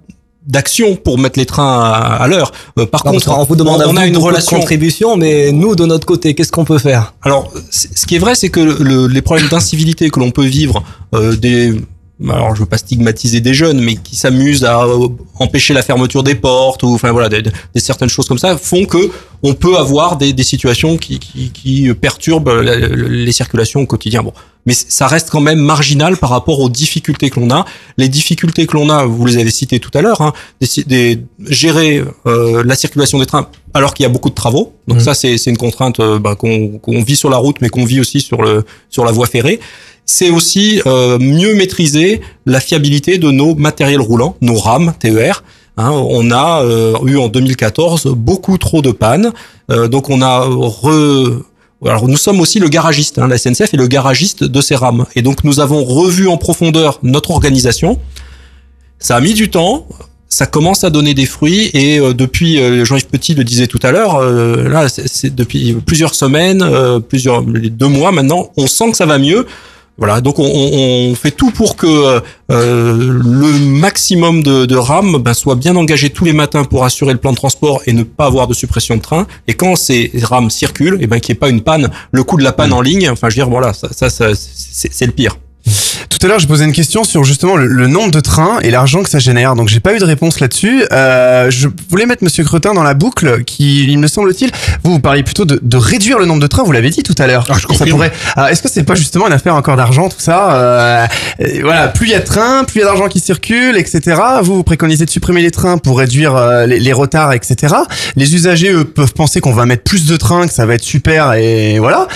d'action pour mettre les trains à l'heure. Par contre, on vous demande on a une relation de contribution, mais nous, de notre côté, qu'est-ce qu'on peut faire? Alors, ce qui est vrai, c'est que les problèmes d'incivilité que l'on peut vivre, alors je veux pas stigmatiser des jeunes, mais qui s'amusent à empêcher la fermeture des portes ou enfin voilà des certaines choses comme ça font que on peut avoir des situations qui perturbent les circulations au quotidien. Bon, mais ça reste quand même marginal par rapport aux difficultés que l'on a. Les difficultés que l'on a, vous les avez citées tout à l'heure, hein, gérer la circulation des trains alors qu'il y a beaucoup de travaux. Donc ça c'est une contrainte qu'on vit sur la route, mais qu'on vit aussi sur la voie ferrée. C'est aussi mieux maîtriser la fiabilité de nos matériels roulants, nos rames TER. Hein, on a eu en 2014 beaucoup trop de pannes. Donc on a alors nous sommes aussi le garagiste, hein, la SNCF est le garagiste de ces rames. Et donc nous avons revu en profondeur notre organisation. Ça a mis du temps. Ça commence à donner des fruits et depuis Jean-Yves Petit le disait tout à l'heure, là c'est depuis plusieurs semaines, plusieurs 2 mois maintenant, on sent que ça va mieux. Voilà, donc on fait tout pour que le maximum de rames soit bien engagé tous les matins pour assurer le plan de transport et ne pas avoir de suppression de train. Et quand ces rames circulent, et qu'il n'y ait pas une panne, le coût de la panne en ligne, enfin je veux dire voilà, ça c'est le pire. Tout à l'heure, je posais une question sur justement le nombre de trains et l'argent que ça génère. Donc, j'ai pas eu de réponse là-dessus. Je voulais mettre Monsieur Cretin dans la boucle, qui, il me semble-t-il, vous parliez plutôt de réduire le nombre de trains. Vous l'avez dit tout à l'heure. Ah, ça pourrait. Alors, est-ce que c'est pas justement une affaire encore d'argent, tout ça voilà, plus il y a de trains, plus il y a d'argent qui circule, etc. Vous préconisez de supprimer les trains pour réduire les retards, etc. Les usagers eux, peuvent penser qu'on va mettre plus de trains, que ça va être super, et voilà.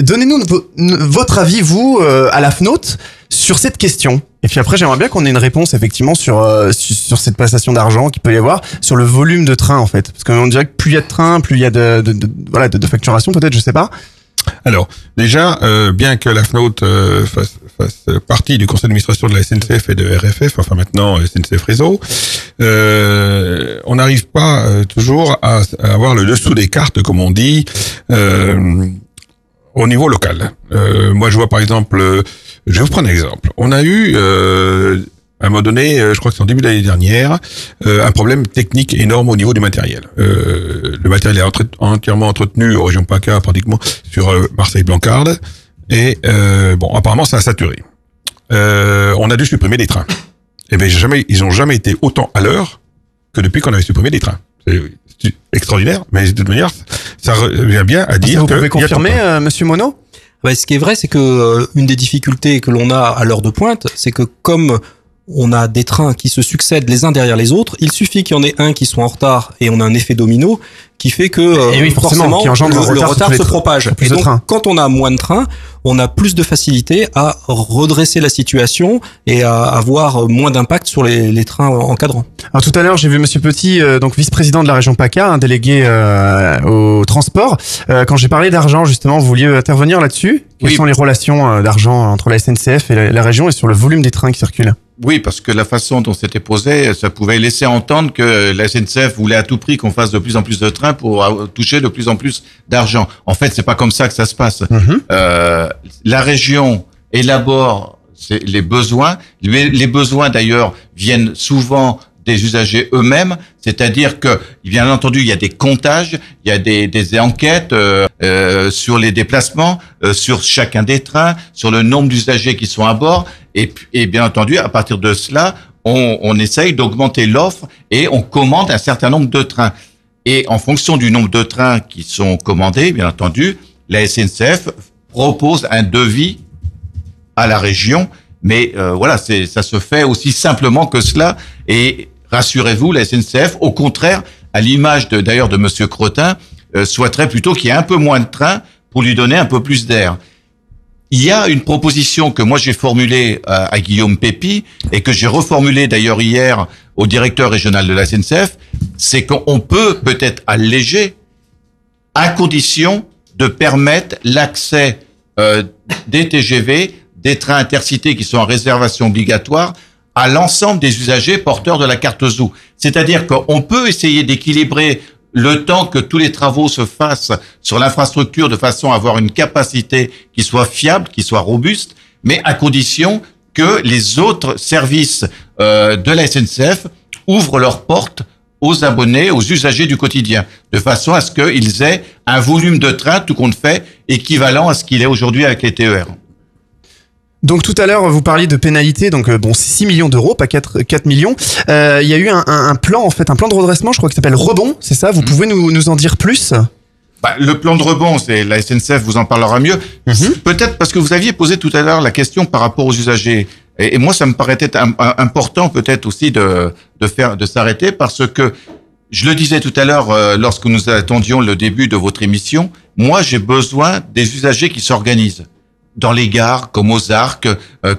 Donnez-nous votre avis, vous, à la FNAUT, sur cette question. Et puis après, j'aimerais bien qu'on ait une réponse effectivement sur cette passation d'argent qu'il peut y avoir, sur le volume de trains en fait. Parce qu'on dirait que plus il y a de trains, plus il y a de facturation peut-être, je sais pas. Alors déjà, bien que la FNAUT fasse partie du conseil d'administration de la SNCF et de RFF, enfin maintenant SNCF Réseau, on n'arrive pas toujours à avoir le dessous des cartes, comme on dit, au niveau local. Moi, je vois par exemple... Je vais vous prendre un exemple. On a eu, à un moment donné, je crois que c'est en début d'année dernière, un problème technique énorme au niveau du matériel. Le matériel est entièrement entretenu en région PACA, pratiquement, sur Marseille-Blancarde. Et bon, apparemment, ça a saturé. On a dû supprimer des trains. Et bien, ils n'ont jamais été autant à l'heure que depuis qu'on avait supprimé des trains. C'est extraordinaire, mais de toute manière, ça revient bien à dire que... Vous pouvez confirmer, Monsieur Monod ? Bah, ce qui est vrai, c'est que une des difficultés que l'on a à l'heure de pointe, c'est que comme on a des trains qui se succèdent les uns derrière les autres, il suffit qu'il y en ait un qui soit en retard et on a un effet domino qui fait que forcément le retard se propage. Et donc, quand on a moins de trains, on a plus de facilité à redresser la situation et à avoir moins d'impact sur les trains encadrants. Alors tout à l'heure, j'ai vu Monsieur Petit, donc vice-président de la région PACA, un délégué au transport. Quand j'ai parlé d'argent, justement, vous vouliez intervenir là-dessus ? Quelles sont les relations d'argent entre la SNCF et la région et sur le volume des trains qui circulent ? Oui, parce que la façon dont c'était posé, ça pouvait laisser entendre que la SNCF voulait à tout prix qu'on fasse de plus en plus de trains pour toucher de plus en plus d'argent. En fait, c'est pas comme ça que ça se passe. La région élabore les besoins. Les besoins, d'ailleurs, viennent souvent des usagers eux-mêmes, c'est-à-dire que, bien entendu, il y a des comptages, il y a des enquêtes sur les déplacements, sur chacun des trains, sur le nombre d'usagers qui sont à bord, et bien entendu, à partir de cela, on essaye d'augmenter l'offre et on commande un certain nombre de trains. Et en fonction du nombre de trains qui sont commandés, bien entendu, la SNCF propose un devis à la région, mais voilà, ça se fait aussi simplement que cela. Et rassurez-vous, la SNCF, au contraire, à l'image d'ailleurs de Monsieur Cretin, souhaiterait plutôt qu'il y ait un peu moins de trains pour lui donner un peu plus d'air. Il y a une proposition que moi j'ai formulée à Guillaume Pépi et que j'ai reformulée d'ailleurs Hyères au directeur régional de la SNCF, c'est qu'on peut peut-être alléger à condition de permettre l'accès des TGV, des trains intercités qui sont en réservation obligatoire à l'ensemble des usagers porteurs de la carte Zou. C'est-à-dire qu'on peut essayer d'équilibrer le temps que tous les travaux se fassent sur l'infrastructure de façon à avoir une capacité qui soit fiable, qui soit robuste, mais à condition que les autres services de la SNCF ouvrent leurs portes aux abonnés, aux usagers du quotidien, de façon à ce qu'ils aient un volume de train, tout compte fait, équivalent à ce qu'il est aujourd'hui avec les TER. Donc tout à l'heure, vous parliez de pénalités, donc bon, 6 millions d'euros, pas 4 millions. Il y a eu un plan, en fait, un plan de redressement, je crois, qui s'appelle Rebond, c'est ça? Vous pouvez nous en dire plus? Bah, le plan de rebond, c'est la SNCF vous en parlera mieux. Peut-être parce que vous aviez posé tout à l'heure la question par rapport aux usagers. Et moi, ça me paraissait important peut-être aussi de s'arrêter parce que, je le disais tout à l'heure lorsque nous attendions le début de votre émission, moi, j'ai besoin des usagers qui s'organisent. Dans les gares, comme aux Arcs,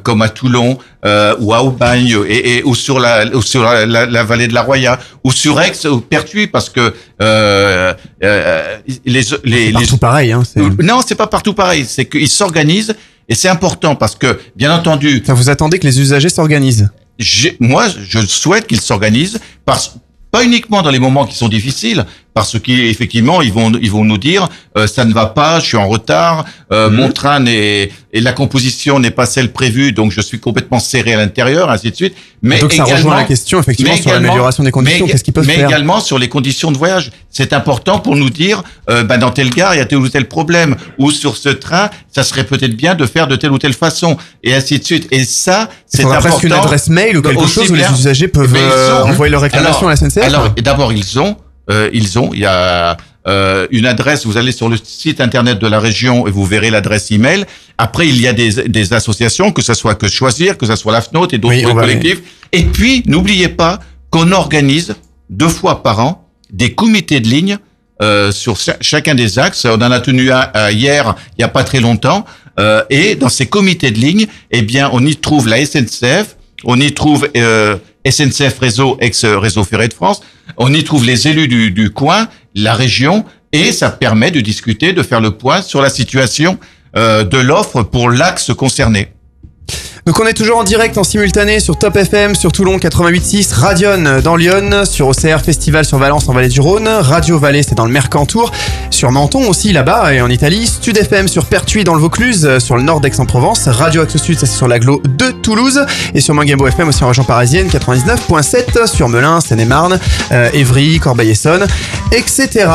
comme à Toulon, ou à Aubagne, ou sur la vallée de la Roya, ou sur Aix, ou Pertuis, parce que c'est partout pareil. Hein, non, c'est pas partout pareil. C'est qu'ils s'organisent et c'est important parce que, bien entendu, ça vous attendez que les usagers s'organisent. Moi, je souhaite qu'ils s'organisent pas uniquement dans les moments qui sont difficiles, parce qu'effectivement, ils vont nous dire ça ne va pas, je suis en retard, mon train et la composition n'est pas celle prévue, donc je suis complètement serré à l'intérieur, ainsi de suite. Mais donc ça rejoint la question, effectivement, sur l'amélioration des conditions, qu'est-ce qu'ils peuvent faire ? Mais également sur les conditions de voyage. C'est important pour nous dire, dans telle gare, il y a tel ou tel problème, ou sur ce train, ça serait peut-être bien de faire de telle ou telle façon, et ainsi de suite. Et ça, c'est important. Il faudra presque une adresse mail ou quelque chose où les usagers peuvent envoyer leur réclamation à la SNCF. Alors, d'abord, il y a une adresse, vous allez sur le site internet de la région et vous verrez l'adresse email. Après, il y a des associations, que ce soit Que Choisir, que ce soit la FNAUT et d'autres collectifs. Et puis, n'oubliez pas qu'on organise 2 fois par an des comités de ligne sur chacun des axes. On en a tenu un Hyères, il n'y a pas très longtemps. Et dans ces comités de ligne, eh bien, on y trouve la SNCF, on y trouve SNCF Réseau, ex-Réseau Ferré de France. On y trouve les élus du coin, la région, et ça permet de discuter, de faire le point sur la situation de l'offre pour l'axe concerné. Donc on est toujours en direct, en simultané sur Top FM, sur Toulon 88.6, Radion dans Lyon, sur OCR Festival sur Valence en Vallée du Rhône, Radio Vallée c'est dans le Mercantour, sur Menton aussi là-bas et en Italie, Stud FM sur Pertuis dans le Vaucluse, sur le nord d'Aix-en-Provence, Radio-Axe Sud c'est sur l'agglo de Toulouse et sur Mondinho FM aussi en région parisienne 99.7, sur Melun, Seine-et-Marne, Évry, Corbeil-Essonnes, etc.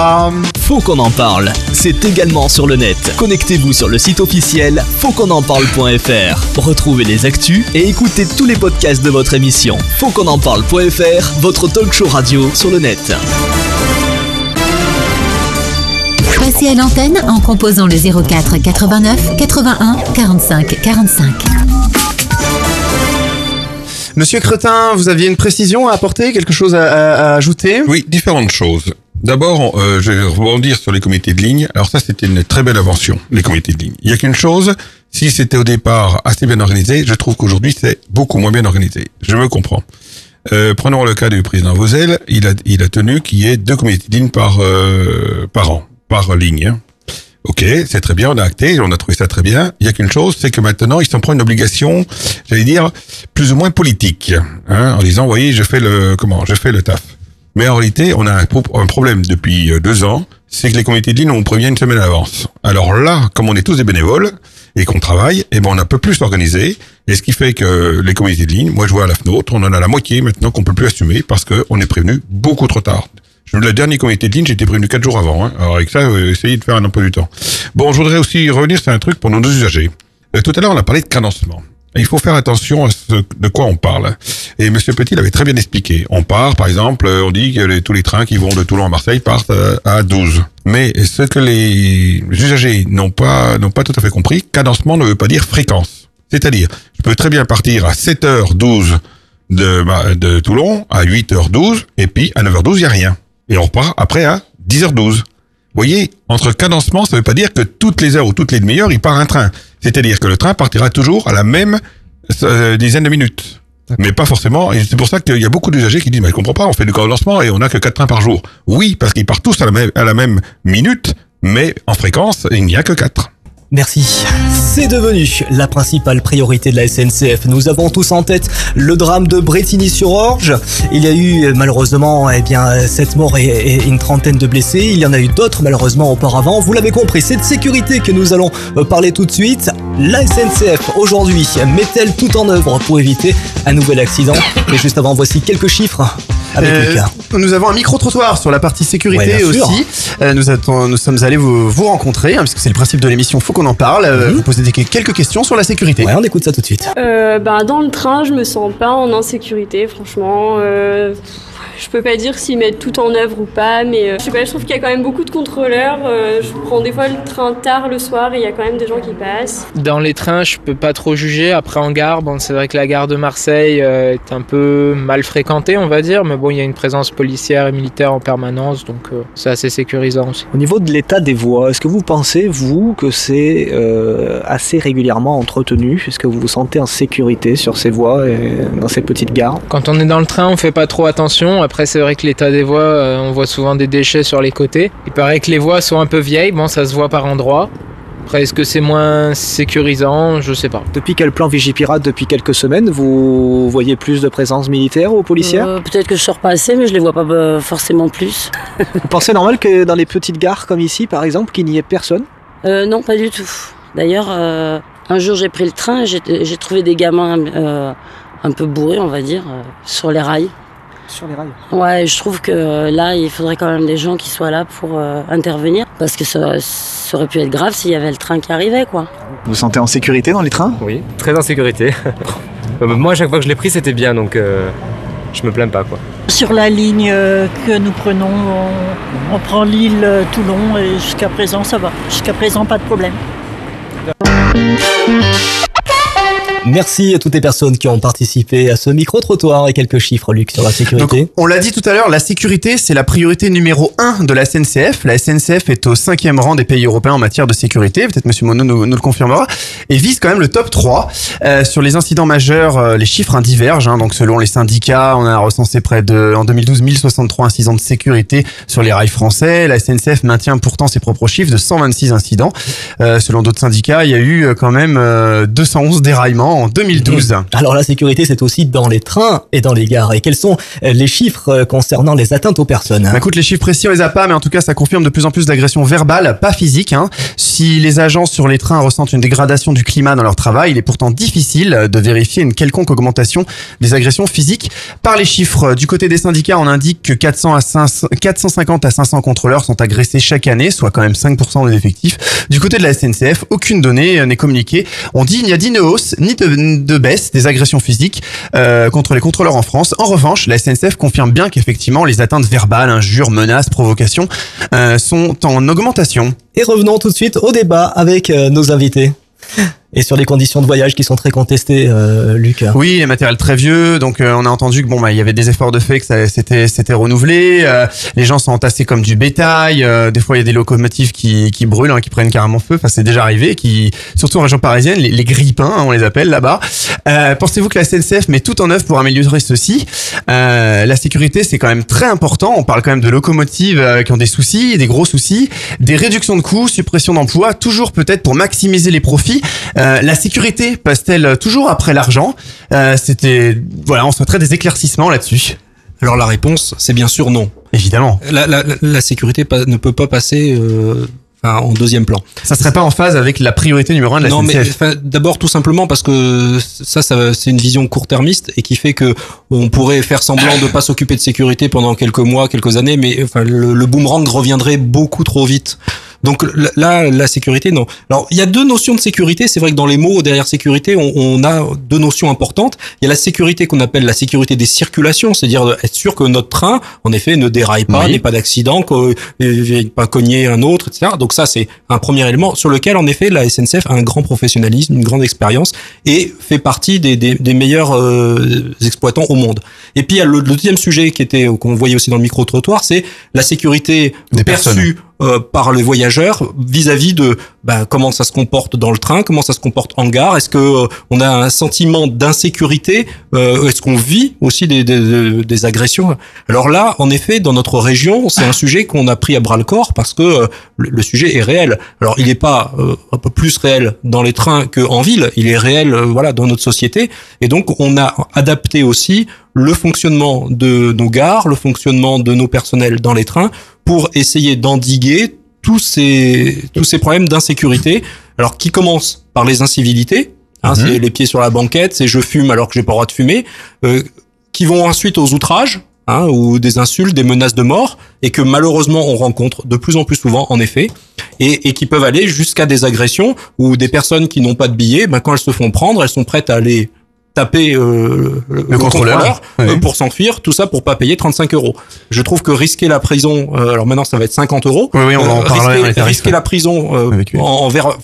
Faut qu'on en parle, c'est également sur le net. Connectez-vous sur le site officiel fautquonenparle.fr. Retrouvez les actus et écoutez tous les podcasts de votre émission. Fautquonenparle.fr, votre talk show radio sur le net. Passez à l'antenne en composant le 04 89 81 45 45. Monsieur Cretin, vous aviez une précision à apporter, quelque chose à ajouter ? Oui, différentes choses. D'abord, je vais rebondir sur les comités de ligne. Alors ça, c'était une très belle invention, les comités de ligne. Il n'y a qu'une chose, si c'était au départ assez bien organisé, je trouve qu'aujourd'hui, c'est beaucoup moins bien organisé. Je me comprends. Prenons le cas du président Vozelle. Il a tenu qu'il y ait 2 comités de ligne par an, par ligne. Hein. Ok, c'est très bien, on a acté, on a trouvé ça très bien. Il n'y a qu'une chose, c'est que maintenant, il s'en prend une obligation, j'allais dire, plus ou moins politique, hein, en disant, vous voyez, je fais le taf. Mais en réalité, on a un problème depuis 2 ans, c'est que les comités de ligne, on prévient une semaine à l'avance. Alors là, comme on est tous des bénévoles et qu'on travaille, eh ben on ne peut plus s'organiser. Et ce qui fait que les comités de ligne, moi je vois à la FNAUT, on en a la moitié maintenant qu'on ne peut plus assumer parce qu'on est prévenu beaucoup trop tard. Le dernier comité de ligne, j'étais prévenu 4 jours avant. Hein. Alors avec ça, essayez de faire un emploi du temps. Bon, je voudrais aussi revenir sur un truc pour nos usagers. Tout à l'heure, on a parlé de cadencement. Il faut faire attention à de quoi on parle. Et Monsieur Petit l'avait très bien expliqué. On part, par exemple, on dit que tous les trains qui vont de Toulon à Marseille partent à 12. Mais ce que les usagers n'ont pas tout à fait compris, cadencement ne veut pas dire fréquence. C'est-à-dire, je peux très bien partir à 7h12 de Toulon, à 8h12, et puis à 9h12, il n'y a rien. Et on repart après à 10h12. Vous voyez, entre cadencement, ça ne veut pas dire que toutes les heures ou toutes les demi-heures, il part un train. C'est-à-dire que le train partira toujours à la même dizaine de minutes. Mais pas forcément. Et c'est pour ça qu'il y a beaucoup d'usagers qui disent « Mais je comprends pas, on fait du cadencement et on n'a que 4 trains par jour. » Oui, parce qu'ils partent tous à la même minute, mais en fréquence, il n'y a que 4. Merci. C'est devenu la principale priorité de la SNCF. Nous avons tous en tête le drame de Brétigny-sur-Orge. Il y a eu malheureusement 7 morts et une trentaine de blessés. Il y en a eu d'autres malheureusement auparavant. Vous l'avez compris, c'est de sécurité que nous allons parler tout de suite. La SNCF aujourd'hui met-elle tout en œuvre pour éviter un nouvel accident? Mais juste avant, voici quelques chiffres. Nous avons un micro-trottoir sur la partie sécurité aussi. Nous sommes allés vous rencontrer, hein, puisque c'est le principe de l'émission, faut qu'on en parle. Vous posez quelques questions sur la sécurité. Ouais, on écoute ça tout de suite. Dans le train, je me sens pas en insécurité, franchement. Je peux pas dire s'ils mettent tout en œuvre ou pas, mais je sais pas, je trouve qu'il y a quand même beaucoup de contrôleurs. Je prends des fois le train tard le soir et il y a quand même des gens qui passent. Dans les trains, je peux pas trop juger. Après, en gare, c'est vrai que la gare de Marseille est un peu mal fréquentée, on va dire, mais bon, il y a une présence policière et militaire en permanence, donc c'est assez sécurisant aussi. Au niveau de l'état des voies, est-ce que vous pensez, vous, que c'est assez régulièrement entretenu? Est-ce que vous vous sentez en sécurité sur ces voies et dans ces petites gares? Quand on est dans le train, on fait pas trop attention. Après, c'est vrai que l'état des voies, on voit souvent des déchets sur les côtés. Il paraît que les voies sont un peu vieilles, ça se voit par endroits. Après, est-ce que c'est moins sécurisant? Je sais pas. Depuis quel plan Vigipirate, depuis quelques semaines, vous voyez plus de présence militaire ou policière? Peut-être que je sors pas assez, mais je les vois pas forcément plus. Vous pensez normal que dans les petites gares comme ici, par exemple, qu'il n'y ait personne? Non, pas du tout. D'ailleurs, un jour, j'ai pris le train, j'ai trouvé des gamins un peu bourrés, on va dire, sur les rails. Sur les rails. Ouais, je trouve que là, il faudrait quand même des gens qui soient là pour intervenir, parce que ça aurait pu être grave s'il y avait le train qui arrivait, quoi. Vous vous sentez en sécurité dans les trains? Oui, très en sécurité. Moi, à chaque fois que je l'ai pris, c'était bien, donc je me plains pas, quoi. Sur la ligne que nous prenons, on prend Lille-Toulon et jusqu'à présent, ça va. Jusqu'à présent, pas de problème. Merci à toutes les personnes qui ont participé à ce micro-trottoir et quelques chiffres, Luc, sur la sécurité. Donc, on l'a dit tout à l'heure, la sécurité, c'est la priorité numéro 1 de la SNCF. La SNCF est au 5e rang des pays européens en matière de sécurité. Peut-être Monsieur Monod nous le confirmera. Et vise quand même le top 3. Sur les incidents majeurs, les chiffres divergent. Donc, selon les syndicats, on a recensé près de, en 2012, 1063 incidents de sécurité sur les rails français. La SNCF maintient pourtant ses propres chiffres de 126 incidents. Selon d'autres syndicats, il y a eu quand même 211 déraillements en 2012. Alors la sécurité, c'est aussi dans les trains et dans les gares. Et quels sont les chiffres concernant les atteintes aux personnes? Écoute, les chiffres précis, on les a pas, mais en tout cas, ça confirme de plus en plus d'agressions verbales, pas physiques. Si les agents sur les trains ressentent une dégradation du climat dans leur travail, il est pourtant difficile de vérifier une quelconque augmentation des agressions physiques. Par les chiffres, du côté des syndicats, on indique que 450 à 500 contrôleurs sont agressés chaque année, soit quand même 5% des effectifs. Du côté de la SNCF, aucune donnée n'est communiquée. On dit qu'il n'y a ni hausse, ni de baisse des agressions physiques contre les contrôleurs en France. En revanche, la SNCF confirme bien qu'effectivement, les atteintes verbales, injures, menaces, provocations sont en augmentation. Et revenons tout de suite au débat avec nos invités. Et sur les conditions de voyage qui sont très contestées, Luc. Oui, les matériels très vieux. Donc, on a entendu que il y avait des efforts de fait, que ça c'était renouvelé. Les gens sont entassés comme du bétail. Des fois, il y a des locomotives qui brûlent, qui prennent carrément feu. Enfin, c'est déjà arrivé. Surtout en région parisienne, les grippins, on les appelle là-bas. Pensez-vous que la SNCF met tout en œuvre pour améliorer ceci? La sécurité, c'est quand même très important. On parle quand même de locomotives qui ont des soucis, des gros soucis, des réductions de coûts, suppression d'emplois, toujours peut-être pour maximiser les profits. La sécurité passe-t-elle toujours après l'argent? On souhaiterait des éclaircissements là-dessus. Alors la réponse, c'est bien sûr non. Évidemment. La sécurité ne peut pas passer en deuxième plan. Ça serait pas en phase avec la priorité numéro 1 de la SNCF? Non, mais d'abord tout simplement parce que ça c'est une vision court-termiste et qui fait que on pourrait faire semblant de pas s'occuper de sécurité pendant quelques mois, quelques années, mais le boomerang reviendrait beaucoup trop vite. Donc là, la sécurité, non. Alors, il y a deux notions de sécurité. C'est vrai que dans les mots, derrière sécurité, on a deux notions importantes. Il y a la sécurité qu'on appelle la sécurité des circulations, c'est-à-dire être sûr que notre train, en effet, ne déraille pas, n'ait pas d'accident, n'ait pas cogné un autre, etc. Donc ça, c'est un premier élément sur lequel, en effet, la SNCF a un grand professionnalisme, une grande expérience et fait partie des meilleurs exploitants au monde. Et puis, il y a le deuxième sujet qu'on voyait aussi dans le micro-trottoir, c'est la sécurité perçue par les voyageurs vis-à-vis de comment ça se comporte dans le train, comment ça se comporte en gare. Est-ce que on a un sentiment d'insécurité, est-ce qu'on vit aussi des agressions? Alors là, en effet, dans notre région, c'est un sujet qu'on a pris à bras-le-corps parce que le sujet est réel. Alors, il n'est pas un peu plus réel dans les trains qu'en ville, il est réel dans notre société. Et donc, on a adapté aussi le fonctionnement de nos gares, le fonctionnement de nos personnels dans les trains pour essayer d'endiguer tous ces problèmes d'insécurité, alors qui commencent par les incivilités, c'est les pieds sur la banquette, c'est je fume alors que j'ai pas le droit de fumer, qui vont ensuite aux outrages, ou des insultes, des menaces de mort, et que malheureusement on rencontre de plus en plus souvent en effet, et qui peuvent aller jusqu'à des agressions où des personnes qui n'ont pas de billets, quand elles se font prendre, elles sont prêtes à aller taper le contrôleur pour s'enfuir, tout ça pour pas payer 35 €. Je trouve que risquer la prison, alors maintenant ça va être 50 €. On en parlerait, risquer la prison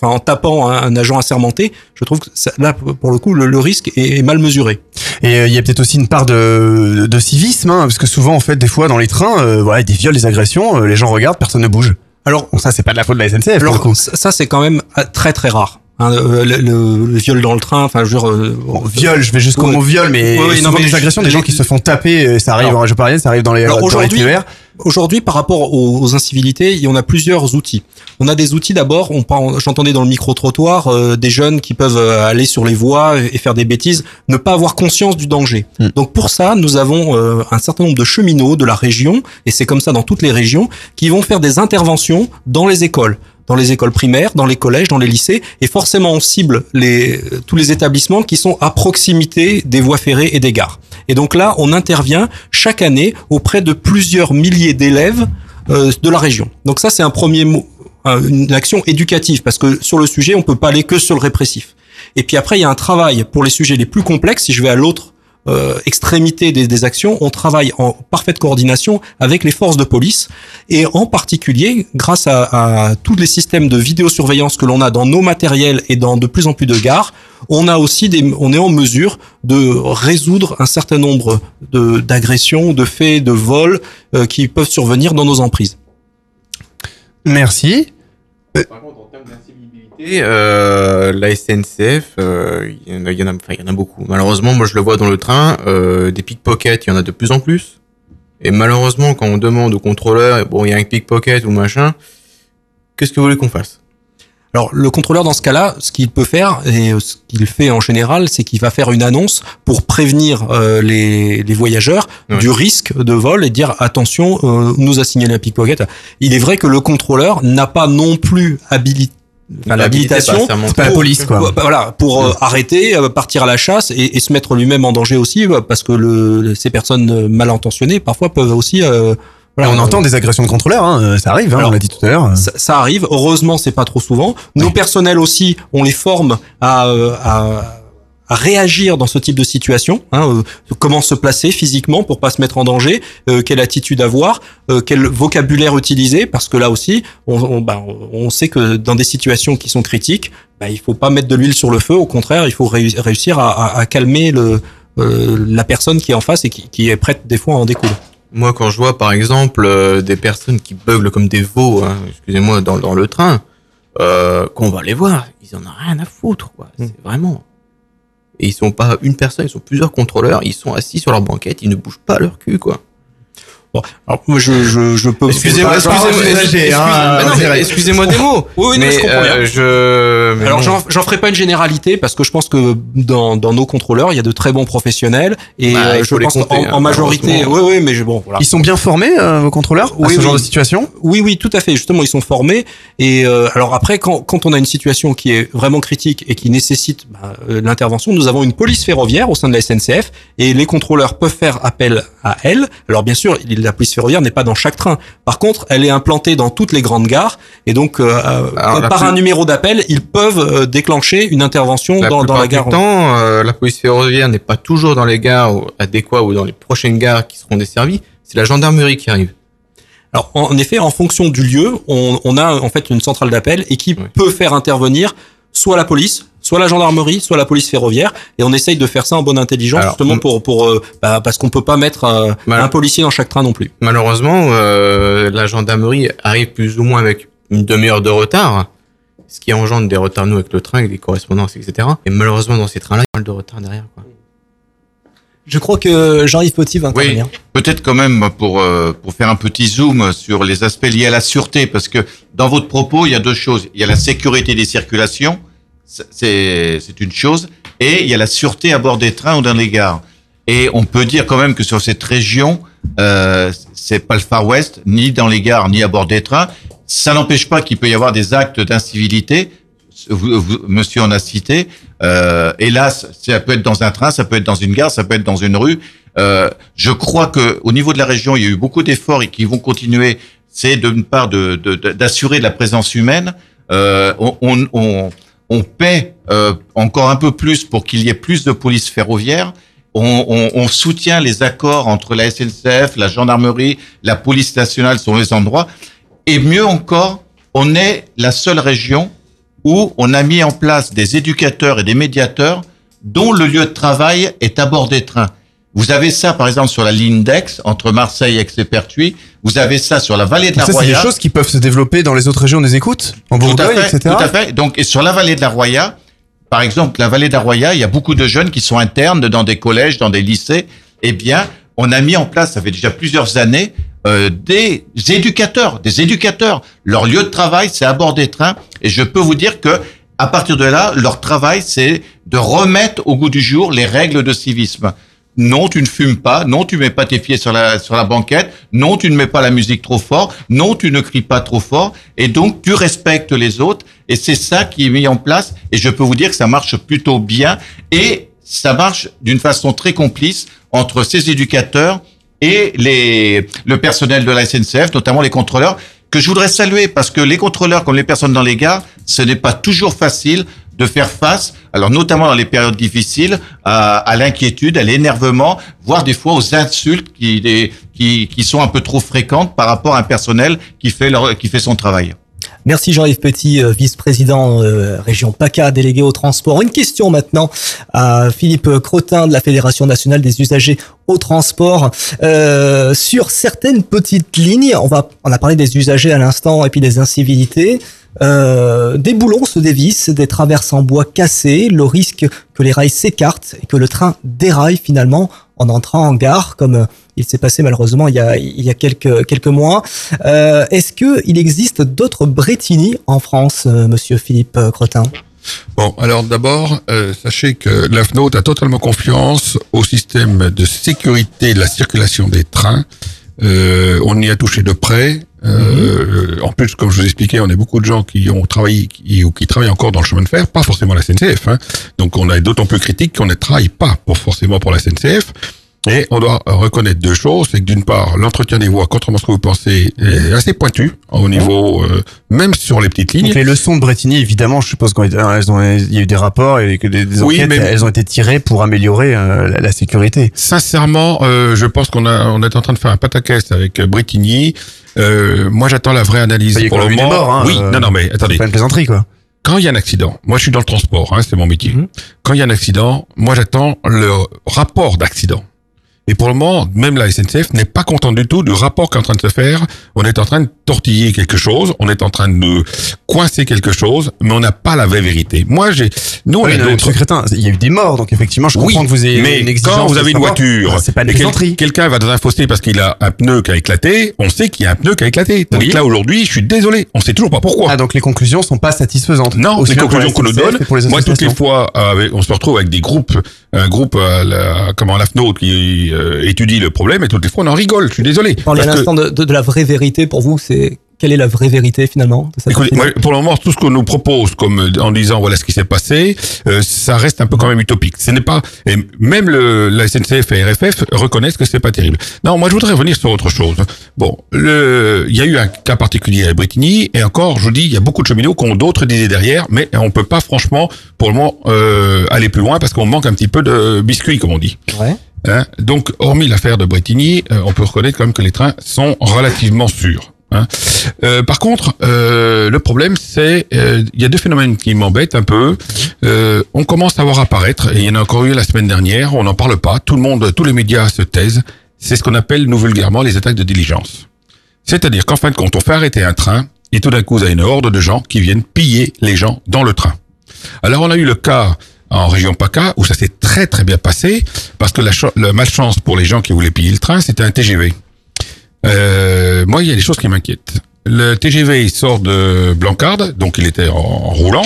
en tapant un agent assermenté, je trouve que ça, là pour le coup le risque est mal mesuré. Et il y a peut-être aussi une part de civisme, parce que souvent en fait des fois dans les trains, des viols, des agressions, les gens regardent, personne ne bouge. Alors ça c'est pas de la faute de la SNCF. Alors pour le coup, ça c'est quand même très très rare. Le viol dans le train, viol, je vais jusqu'au mot viol, mais souvent des agressions, des gens qui se font taper, ça arrive en région parisienne, ça arrive dans les TER. Aujourd'hui, par rapport aux incivilités, on a plusieurs outils. On a des outils d'abord, j'entendais dans le micro-trottoir des jeunes qui peuvent aller sur les voies et faire des bêtises, ne pas avoir conscience du danger. Donc pour ça, nous avons un certain nombre de cheminots de la région, et c'est comme ça dans toutes les régions, qui vont faire des interventions dans les écoles. Dans les écoles primaires, dans les collèges, dans les lycées, et forcément on cible tous les établissements qui sont à proximité des voies ferrées et des gares. Et donc là, on intervient chaque année auprès de plusieurs milliers d'élèves de la région. Donc ça, c'est un premier mot, une action éducative, parce que sur le sujet, on peut pas aller que sur le répressif. Et puis après, il y a un travail pour les sujets les plus complexes. Si je vais à l'autre extrémité des actions, on travaille en parfaite coordination avec les forces de police, et en particulier grâce à tous les systèmes de vidéosurveillance que l'on a dans nos matériels et dans de plus en plus de gares, on a aussi on est en mesure de résoudre un certain nombre d'agressions, de faits, de vols qui peuvent survenir dans nos emprises. Merci. Par contre, en termes d'incivilité, la SNCF, il y en a beaucoup. Malheureusement, moi je le vois dans le train, des pickpockets, il y en a de plus en plus. Et malheureusement, quand on demande au contrôleur, il y a un pickpocket ou machin, qu'est-ce que vous voulez qu'on fasse ? Alors, le contrôleur, dans ce cas-là, ce qu'il peut faire, et ce qu'il fait en général, c'est qu'il va faire une annonce pour prévenir les voyageurs du risque de vol et dire « Attention, nous a signalé un pickpocket ». Il est vrai que le contrôleur n'a pas non plus l'habilitation, c'est pas la police pour arrêter, partir à la chasse et se mettre lui-même en danger aussi, parce que ces personnes mal intentionnées parfois peuvent aussi on entend des agressions de contrôleurs, ça arrive, on l'a dit tout à l'heure. Ça arrive, heureusement c'est pas trop souvent. Nos personnels aussi, on les forme à réagir dans ce type de situation, comment se placer physiquement pour pas se mettre en danger, quelle attitude avoir, quel vocabulaire utiliser, parce que là aussi, on sait que dans des situations qui sont critiques, il faut pas mettre de l'huile sur le feu, au contraire, il faut réussir à calmer la personne qui est en face et qui est prête des fois à en découdre. Moi, quand je vois par exemple des personnes qui beuglent comme des veaux, excusez-moi, dans le train, qu'on va les voir, ils en ont rien à foutre, quoi. C'est vraiment... Et ils sont pas une personne, ils sont plusieurs contrôleurs, ils sont assis sur leur banquette, ils ne bougent pas leur cul, quoi. Bon, alors moi je peux... Excusez-moi des mots. Oui, mais je comprends bien. Alors j'en ferai pas une généralité, parce que je pense que dans nos contrôleurs, il y a de très bons professionnels, et je pense en majorité... Oui, mais voilà. Ils sont bien formés, vos contrôleurs, à ce genre de situation ? Oui, tout à fait. Justement, ils sont formés, et alors après, quand on a une situation qui est vraiment critique et qui nécessite l'intervention, nous avons une police ferroviaire au sein de la SNCF, et les contrôleurs peuvent faire appel à elle. Alors bien sûr, la police ferroviaire n'est pas dans chaque train. Par contre, elle est implantée dans toutes les grandes gares, et donc un numéro d'appel, ils peuvent déclencher une intervention dans la gare. La police ferroviaire n'est pas toujours dans les gares adéquates ou dans les prochaines gares qui seront desservies. C'est la gendarmerie qui arrive. Alors, en effet, en fonction du lieu, on a en fait une centrale d'appel et qui peut faire intervenir soit la police, soit la gendarmerie, soit la police ferroviaire, et on essaye de faire ça en bonne intelligence. Alors, justement parce qu'on peut pas mettre un policier dans chaque train non plus. Malheureusement, la gendarmerie arrive plus ou moins avec une demi-heure de retard, ce qui engendre des retards nous avec le train, avec des correspondances, etc. Et malheureusement dans ces trains-là, il y a de retard derrière, quoi. Je crois que Jean-Yves Petit va intervenir. Oui, peut-être quand même pour faire un petit zoom sur les aspects liés à la sûreté, parce que dans votre propos, il y a deux choses. Il y a la sécurité des circulations, c'est une chose, et il y a la sûreté à bord des trains ou dans les gares. Et on peut dire quand même que sur cette région, c'est pas le Far West, ni dans les gares, ni à bord des trains. Ça n'empêche pas qu'il peut y avoir des actes d'incivilité. Monsieur en a cité. Hélas, ça peut être dans un train, ça peut être dans une gare, ça peut être dans une rue. Je crois que au niveau de la région, il y a eu beaucoup d'efforts et qui vont continuer. C'est d'une part d'assurer de la présence humaine. On paie encore un peu plus pour qu'il y ait plus de police ferroviaire. On soutient les accords entre la SNCF, la gendarmerie, la police nationale sur les endroits. Et mieux encore, on est la seule région où on a mis en place des éducateurs et des médiateurs dont le lieu de travail est à bord des trains. Vous avez ça, par exemple, sur la ligne d'Aix, entre Marseille, Aix et Pertuis. Vous avez ça sur la vallée de la Roya. Ça, c'est des choses qui peuvent se développer dans les autres régions, on les écoute, en Bourgogne, etc. Tout à fait. Donc, et sur la vallée de la Roya, par exemple, la vallée de la Roya, il y a beaucoup de jeunes qui sont internes dans des collèges, dans des lycées. Eh bien, on a mis en place, ça fait déjà plusieurs années, des éducateurs. Leur lieu de travail, c'est à bord des trains. Et je peux vous dire que, à partir de là, leur travail, c'est de remettre au goût du jour les règles de civisme. Non, tu ne fumes pas. Non, tu mets pas tes pieds sur la banquette. Non, tu ne mets pas la musique trop fort. Non, tu ne cries pas trop fort. Et donc, tu respectes les autres. Et c'est ça qui est mis en place. Et je peux vous dire que ça marche plutôt bien. Et ça marche d'une façon très complice entre ces éducateurs et le personnel de la SNCF, notamment les contrôleurs, que je voudrais saluer, parce que les contrôleurs, comme les personnes dans les gares, ce n'est pas toujours facile de faire face, alors notamment dans les périodes difficiles, à l'inquiétude, à l'énervement, voire des fois aux insultes qui sont un peu trop fréquentes par rapport à un personnel qui fait son travail. Merci Jean-Yves Petit, vice-président région PACA, délégué au transport. Une question maintenant à Philippe Cretin de la Fédération nationale des usagers au transport. Sur certaines petites lignes, on a parlé des usagers à l'instant et puis des incivilités. Des boulons se dévissent, des traverses en bois cassées, le risque que les rails s'écartent et que le train déraille finalement en entrant en gare, comme il s'est passé malheureusement il y a quelques mois. Est-ce que il existe d'autres Bretigny en France, monsieur Philippe Cretin? Bon, alors d'abord, sachez que la FNAUT a totalement confiance au système de sécurité de la circulation des trains. On y a touché de près. En plus, comme je vous expliquais, on a beaucoup de gens qui ont travaillé ou qui travaillent encore dans le chemin de fer, pas forcément la SNCF. Hein. Donc, on est d'autant plus critique qu'on ne travaille pas forcément pour la SNCF. Et on doit reconnaître deux choses, c'est que d'une part, l'entretien des voies, contrairement à ce que vous pensez, est assez pointu au niveau, même sur les petites lignes. Donc les leçons de Bretigny, évidemment, je suppose qu'il y a eu des rapports et que des enquêtes, mais elles ont été tirées pour améliorer la sécurité. Sincèrement, je pense qu'on est en train de faire un pataquès avec Bretigny. Moi, j'attends la vraie analyse. Il y a quand même eu des morts, hein. Oui, mais attendez. C'est pas une plaisanterie, quoi. Quand il y a un accident, moi je suis dans le transport, hein, c'est mon métier. Quand il y a un accident, moi j'attends le rapport d'accident. Et pour le moment, même la SNCF n'est pas contente du tout du rapport qui est en train de se faire. On est en train de tortiller quelque chose, on est en train de coincer quelque chose, mais on n'a pas la vraie vérité. Monsieur Cretin, il y a eu des morts, donc effectivement, je comprends que vous ayez une exigence. Quand vous avez une voiture, c'est pas une plaisanterie. Quelqu'un va dans un fossé parce qu'il a un pneu qui a éclaté, on sait qu'il y a un pneu qui a éclaté. Tandis que là, aujourd'hui, je suis désolé, on sait toujours pas pourquoi. Ah, donc les conclusions sont pas satisfaisantes. Non, les conclusions qu'on nous donne, moi, toutes les fois, on se retrouve avec des groupes, un groupe, la FNAUT qui étudie le problème et toutes les fois on en rigole, je suis désolé. On parle à l'instant de la vraie vérité. Pour vous, quelle est la vraie vérité finalement de cette Écoutez, pour le moment, tout ce qu'on nous propose comme en disant voilà ce qui s'est passé, ça reste un peu quand même utopique. Ce n'est pas, et même la SNCF et RFF reconnaissent que c'est pas terrible. Non, moi je voudrais revenir sur autre chose. Bon, il y a eu un cas particulier à Bretigny et encore, je vous dis, il y a beaucoup de cheminots qui ont d'autres idées derrière, mais on peut pas franchement pour le moment aller plus loin parce qu'on manque un petit peu de biscuits comme on dit. Ouais. Hein, donc, hormis l'affaire de Bretigny, on peut reconnaître quand même que les trains sont relativement sûrs. Hein. Par contre, le problème, c'est il y a deux phénomènes qui m'embêtent un peu. On commence à voir apparaître, et il y en a encore eu la semaine dernière, on n'en parle pas, tout le monde, tous les médias se taisent, c'est ce qu'on appelle, nous vulgairement, les attaques de diligence. C'est-à-dire qu'en fin de compte, on fait arrêter un train, et tout d'un coup, il y a une horde de gens qui viennent piller les gens dans le train. Alors, on a eu le cas en région PACA, où ça s'est très très bien passé, parce que la malchance pour les gens qui voulaient piller le train, c'était un TGV. Moi, il y a des choses qui m'inquiètent. Le TGV, il sort de Blancarde, donc il était en roulant,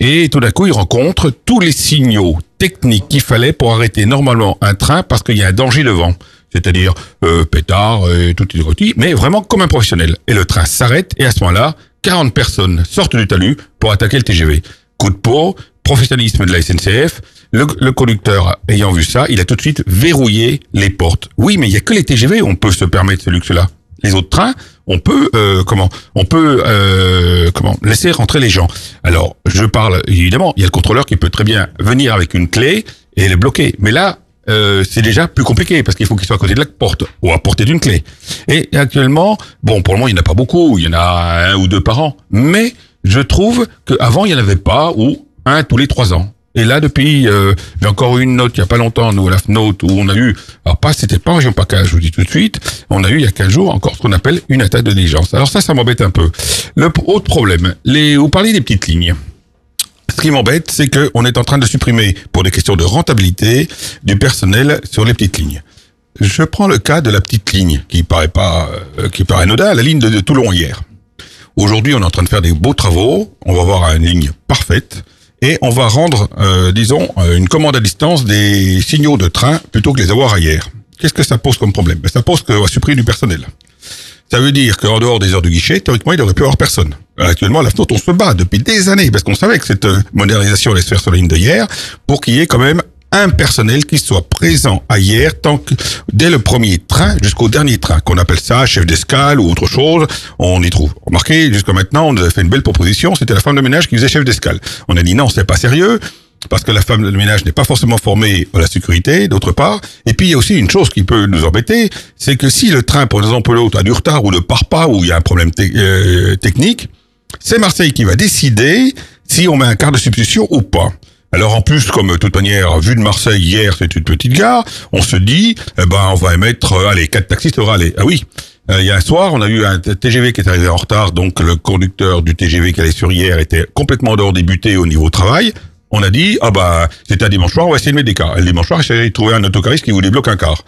et tout d'un coup, il rencontre tous les signaux techniques qu'il fallait pour arrêter normalement un train, parce qu'il y a un danger devant. C'est-à-dire pétard, tout est grottis, mais vraiment comme un professionnel. Et le train s'arrête, et à ce moment-là, 40 personnes sortent du talus pour attaquer le TGV. Coup de peau, professionnalisme de la SNCF, le conducteur ayant vu ça, il a tout de suite verrouillé les portes. Oui, mais il n'y a que les TGV, on peut se permettre ce luxe-là. Les autres trains, on peut laisser rentrer les gens. Alors, je parle, évidemment, il y a le contrôleur qui peut très bien venir avec une clé et les bloquer. Mais là, c'est déjà plus compliqué parce qu'il faut qu'il soit à côté de la porte ou à portée d'une clé. Et actuellement, bon, pour le moment, il n'y en a pas beaucoup. Il y en a un ou deux par an. Mais je trouve qu'avant, il n'y en avait pas ou un tous les 3 ans. Et là, depuis, j'ai encore eu une note il n'y a pas longtemps, nous, à la FNAUT, où on a eu, alors pas, c'était pas en région PACA, je vous dis tout de suite, on a eu il y a 15 jours encore ce qu'on appelle une attaque de diligence. Alors ça m'embête un peu. Autre problème, vous parlez des petites lignes. Ce qui m'embête, c'est qu'on est en train de supprimer, pour des questions de rentabilité, du personnel sur les petites lignes. Je prends le cas de la petite ligne, qui paraît anodin, la ligne de Toulon Hyères. Aujourd'hui, on est en train de faire des beaux travaux, on va avoir une ligne parfaite, et on va rendre, une commande à distance des signaux de train plutôt que les avoir ailleurs. Qu'est-ce que ça pose comme problème? Ça pose qu'on va supprimer du personnel. Ça veut dire qu'en dehors des heures du guichet, théoriquement, il devrait plus avoir personne. Actuellement, à la FNAUT, on se bat depuis des années, parce qu'on savait que cette modernisation allait se faire sur la ligne de Hyères, pour qu'il y ait quand même un personnel qui soit présent à Hyères tant que dès le premier train jusqu'au dernier train, qu'on appelle ça chef d'escale ou autre chose, on y trouve. Remarquez, jusqu'à maintenant, on a fait une belle proposition, c'était la femme de ménage qui faisait chef d'escale. On a dit non, c'est pas sérieux, parce que la femme de ménage n'est pas forcément formée à la sécurité, d'autre part. Et puis, il y a aussi une chose qui peut nous embêter, c'est que si le train, pour exemple, l'autre a du retard ou ne part pas, ou il y a un problème technique, c'est Marseille qui va décider si on met un quart de substitution ou pas. Alors en plus, comme de toute manière, vu de Marseille, Hyères, c'est une petite gare, on se dit, on va émettre, 4 taxis sera allé. Ah oui, il y a un soir, on a eu un TGV qui est arrivé en retard, donc le conducteur du TGV qui allait sur Hyères était complètement dehors des butées au niveau travail. On a dit, c'était un dimanche soir, on va essayer de mettre des cars. Et le dimanche soir, il s'est trouvé un autocariste qui vous débloque un car.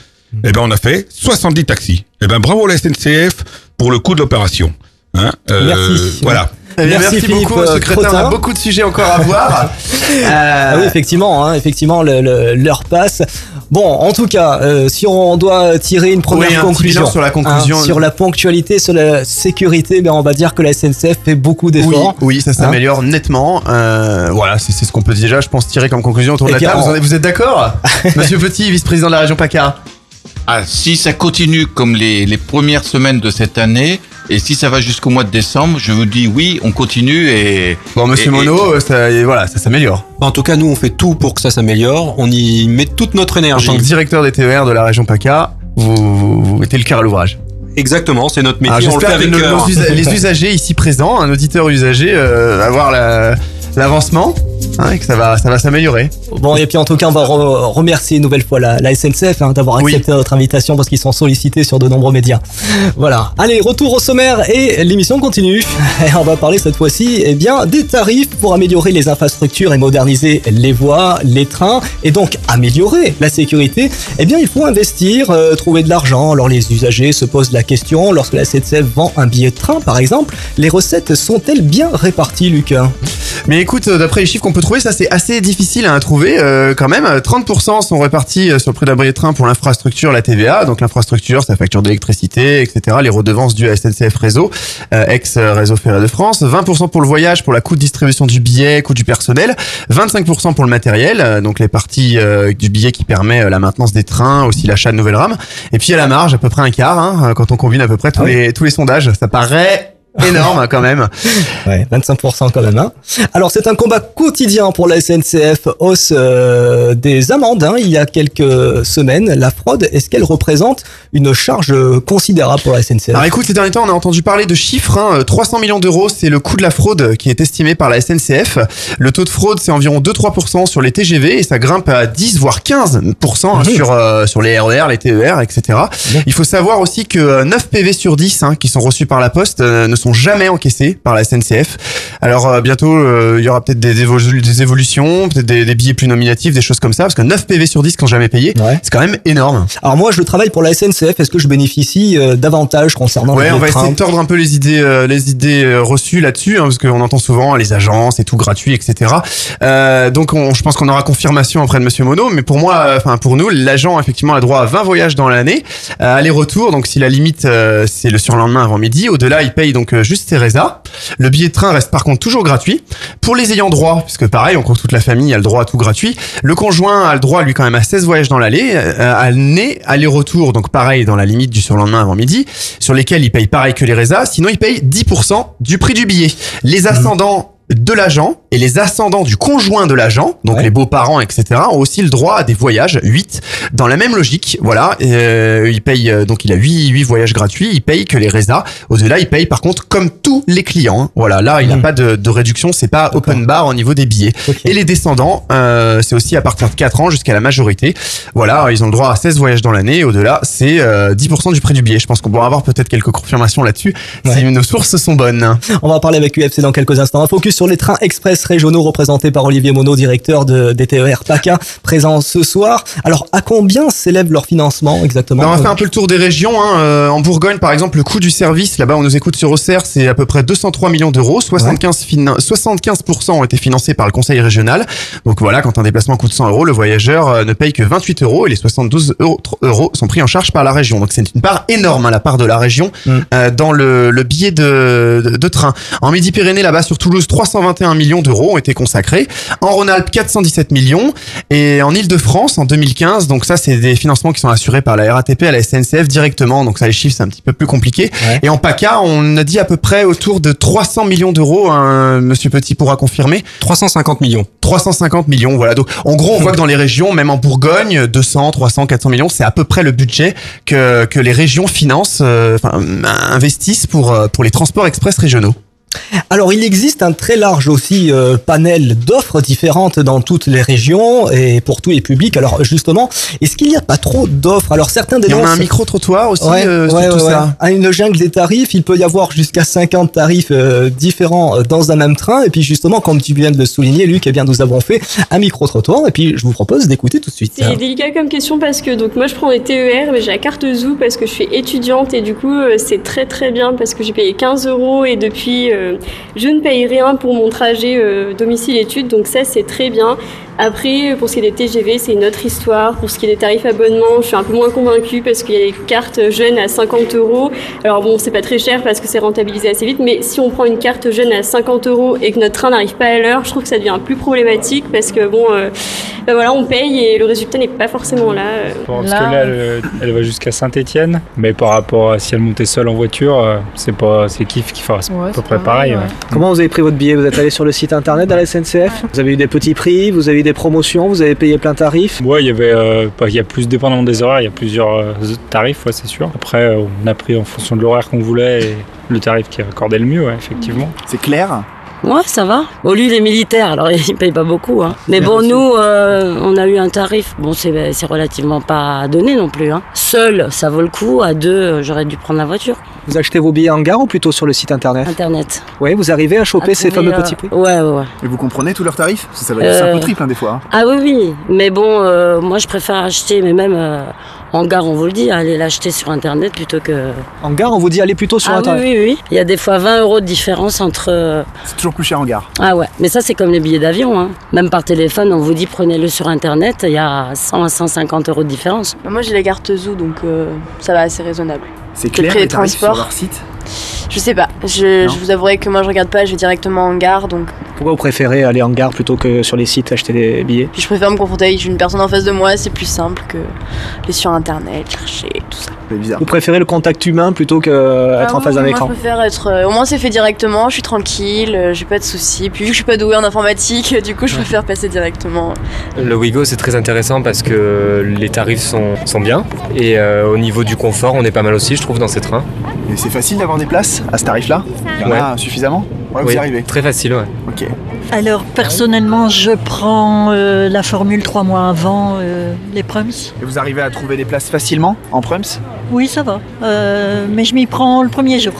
On a fait 70 taxis. Bravo la SNCF pour le coût de l'opération. Hein, merci. Voilà. Merci beaucoup, Philippe Cretin. On a beaucoup de sujets encore à voir. Oui, effectivement, l'heure passe. Bon, en tout cas, si on doit tirer une première conclusion sur la conclusion, sur la ponctualité, sur la sécurité, on va dire que la SNCF fait beaucoup d'efforts. Oui, ça s'améliore nettement. Voilà, c'est ce qu'on peut déjà, je pense, tirer comme conclusion autour de la table. Vous êtes d'accord, Monsieur Petit, vice-président de la région PACA? Si ça continue comme les premières semaines de cette année, et si ça va jusqu'au mois de décembre, je vous dis oui, on continue et... Bon, Monsieur Monod, ça s'améliore. En tout cas, nous, on fait tout pour que ça s'améliore. On y met toute notre énergie. En tant que directeur des TER de la région PACA, vous mettez le cœur à l'ouvrage. Exactement, c'est notre métier. On le fait avec cœur. Les usagers ici présents, un auditeur usager, avoir l'avancement. Et que ça va s'améliorer. Bon, et puis en tout cas, on va remercier une nouvelle fois la SNCF d'avoir accepté notre invitation, parce qu'ils sont sollicités sur de nombreux médias. Voilà. Allez, retour au sommaire et l'émission continue. Et on va parler cette fois-ci des tarifs pour améliorer les infrastructures et moderniser les voies, les trains, et donc améliorer la sécurité. Il faut investir, trouver de l'argent. Alors les usagers se posent la question, lorsque la SNCF vend un billet de train par exemple, les recettes sont-elles bien réparties, Lucas? Mais écoute, d'après les chiffres qu'on peut trouver, ça c'est assez difficile à trouver quand même. 30% sont répartis sur le prix d'un billet de train pour l'infrastructure, la TVA. Donc l'infrastructure, sa facture d'électricité, etc. Les redevances dues à SNCF Réseau, ex-Réseau Ferré de France. 20% pour le voyage, pour la coût de distribution du billet, coût du personnel. 25% pour le matériel, donc les parties du billet qui permet la maintenance des trains, aussi l'achat de nouvelles rames. Et puis à la marge, à peu près un quart, quand on combine à peu près tous les sondages. Ça paraît Énorme quand même. Ouais, 25% quand même. Hein. Alors c'est un combat quotidien pour la SNCF, hausse des amendes hein, il y a quelques semaines. La fraude, est-ce qu'elle représente une charge considérable pour la SNCF? Alors écoute, ces derniers temps on a entendu parler de chiffres. Hein, 300 millions d'euros, c'est le coût de la fraude qui est estimé par la SNCF. Le taux de fraude, c'est environ 2-3% sur les TGV et ça grimpe à 10 voire 15% hein, sur les RER, les TER, etc. Mmh. Il faut savoir aussi que 9 PV sur 10 hein, qui sont reçus par la Poste ne sont jamais encaissés par la SNCF. Alors bientôt, il y aura peut-être des évolutions, peut-être des billets plus nominatifs, des choses comme ça, parce que 9 PV sur 10 qui n'ont jamais payé, ouais, c'est quand même énorme. Alors moi, je travaille pour la SNCF, est-ce que je bénéficie d'avantages concernant les trains ? Ouais, on va essayer de tordre un peu les idées reçues là-dessus, hein, parce qu'on entend souvent les agences, c'est tout gratuit, etc. Donc je pense qu'on aura confirmation auprès de Monsieur Monod, mais pour moi, enfin pour nous, l'agent effectivement a droit à 20 voyages dans l'année, aller-retour, donc si la limite c'est le surlendemain avant midi, au-delà il paye donc juste ses résas. Le billet de train reste par contre toujours gratuit. Pour les ayants droit, parce que pareil, on compte toute la famille, a le droit à tout gratuit. Le conjoint a le droit lui quand même à 16 voyages dans l'année, aller-retour, donc pareil dans la limite du surlendemain avant midi, sur lesquels il paye pareil que les résas, sinon il paye 10% du prix du billet. Les ascendants de l'agent et les ascendants du conjoint de l'agent, donc ouais, les beaux-parents, etc., ont aussi le droit à des voyages, 8, dans la même logique, voilà, il paye, donc il a 8 voyages gratuits, il paye que les résas, au-delà, il paye par contre comme tous les clients, hein, voilà, là, il n'a pas de réduction, c'est pas d'accord, open bar au niveau des billets. Okay. Et les descendants, c'est aussi à partir de 4 ans jusqu'à la majorité, voilà, ils ont le droit à 16 voyages dans l'année, au-delà, c'est 10% du prix du billet, je pense qu'on pourra avoir peut-être quelques confirmations là-dessus, ouais, si nos sources sont bonnes. On va en parler avec UFC dans quelques instants, un focus sur les trains express régionaux représentés par Olivier Monod, directeur des TER PACA, présent ce soir. Alors, à combien s'élève leur financement exactement? Alors, on va faire un peu le tour des régions. Hein. En Bourgogne, par exemple, le coût du service, là-bas, on nous écoute sur Auxerre, c'est à peu près 203 millions d'euros. 75% ont été financés par le conseil régional. Donc voilà, quand un déplacement coûte 100 euros, le voyageur ne paye que 28 euros et les 72 euros sont pris en charge par la région. Donc c'est une part énorme, hein, la part de la région dans le billet de train. En Midi-Pyrénées, là-bas, sur Toulouse, 321 millions d'euros ont été consacrés. En Rhône-Alpes, 417 millions. Et en Ile-de-France, en 2015, donc ça, c'est des financements qui sont assurés par la RATP à la SNCF directement. Donc ça, les chiffres, c'est un petit peu plus compliqué. Ouais. Et en PACA, on a dit à peu près autour de 300 millions d'euros. Hein, Monsieur Petit pourra confirmer. 350 millions. 350 millions, voilà. Donc, en gros, on voit que dans les régions, même en Bourgogne, 200, 300, 400 millions, c'est à peu près le budget que les régions financent, investissent pour les transports express régionaux. Alors, il existe un très large aussi panel d'offres différentes dans toutes les régions et pour tous les publics. Alors, justement, est-ce qu'il n'y a pas trop d'offres? Alors, certains dénoncent... Il y a un micro-trottoir aussi, ça. À une jungle des tarifs, il peut y avoir jusqu'à 50 tarifs différents dans un même train. Et puis, justement, comme tu viens de le souligner, Luc, eh bien, nous avons fait un micro-trottoir. Et puis, je vous propose d'écouter tout de suite. C'est délicat comme question parce que donc moi, je prends les TER, mais j'ai la carte Zou parce que je suis étudiante. Et du coup, c'est très, très bien parce que j'ai payé 15 euros et depuis... je ne paye rien pour mon trajet domicile-études, donc ça c'est très bien. Après, pour ce qui est des TGV, c'est une autre histoire. Pour ce qui est des tarifs abonnement, je suis un peu moins convaincue parce qu'il y a des cartes jeunes à 50 euros. Alors bon, c'est pas très cher parce que c'est rentabilisé assez vite, mais si on prend une carte jeune à 50 euros et que notre train n'arrive pas à l'heure, je trouve que ça devient plus problématique parce que bon, on paye et le résultat n'est pas forcément là. Parce que là, elle va jusqu'à Saint-Étienne, mais par rapport à si elle montait seule en voiture, c'est kiff fasse à peu près pareil. Ouais. Comment vous avez pris votre billet? Vous êtes allé sur le site internet de la SNCF? Vous avez eu des petits prix? Vous avez des promotions, vous avez payé plein tarif? Ouais, il y a plus dépendamment des horaires, il y a plusieurs tarifs, ouais, c'est sûr. Après, on a pris en fonction de l'horaire qu'on voulait et le tarif qui accordait le mieux, ouais, effectivement. C'est clair? Ouais, ça va. Au lieu des militaires, alors ils payent pas beaucoup, hein. Mais bon, nous, on a eu un tarif. Bon, c'est relativement pas donné non plus, hein. Seul, ça vaut le coup. À deux, j'aurais dû prendre la voiture. Vous achetez vos billets en gare ou plutôt sur le site internet? Oui, vous arrivez à choper ces fameux petits prix. Ouais. Et vous comprenez tous leurs tarifs? Ça va être un peu triple, hein, des fois. Hein. Ah oui. Mais bon, moi, je préfère acheter, mais même. En gare, on vous le dit, allez l'acheter sur Internet plutôt que... En gare, on vous dit aller plutôt sur Internet? Oui. Il y a des fois 20 euros de différence entre... C'est toujours plus cher en gare. Ah ouais, mais ça, c'est comme les billets d'avion. Hein. Même par téléphone, on vous dit prenez-le sur Internet, il y a 100 à 150 euros de différence. Moi, j'ai la carte Zou, donc ça va assez raisonnable. C'est clair, les tarifs sur leur site? Je sais pas, je vous avouerai que moi je regarde pas, je vais directement en gare donc... Pourquoi vous préférez aller en gare plutôt que sur les sites acheter des billets? Puis je préfère me confronter avec une personne en face de moi, c'est plus simple que les sur internet, chercher, tout ça. peu bizarre. Vous préférez le contact humain plutôt qu'être en face d'un écran? Moi, je préfère être... au moins, c'est fait directement, je suis tranquille, j'ai pas de soucis. Puis vu que je suis pas douée en informatique, du coup, je préfère passer directement. Le OuiGo, c'est très intéressant parce que les tarifs sont bien. Et au niveau du confort, on est pas mal aussi, je trouve, dans ces trains. Et c'est facile d'avoir des places à ce tarif-là? Il y en a suffisamment? Vous y arrivez? Très facile, ouais. Ok. Alors, personnellement, je prends la formule 3 mois avant les Prums. Et vous arrivez à trouver des places facilement en Prums? Oui, ça va. Mais je m'y prends le premier jour.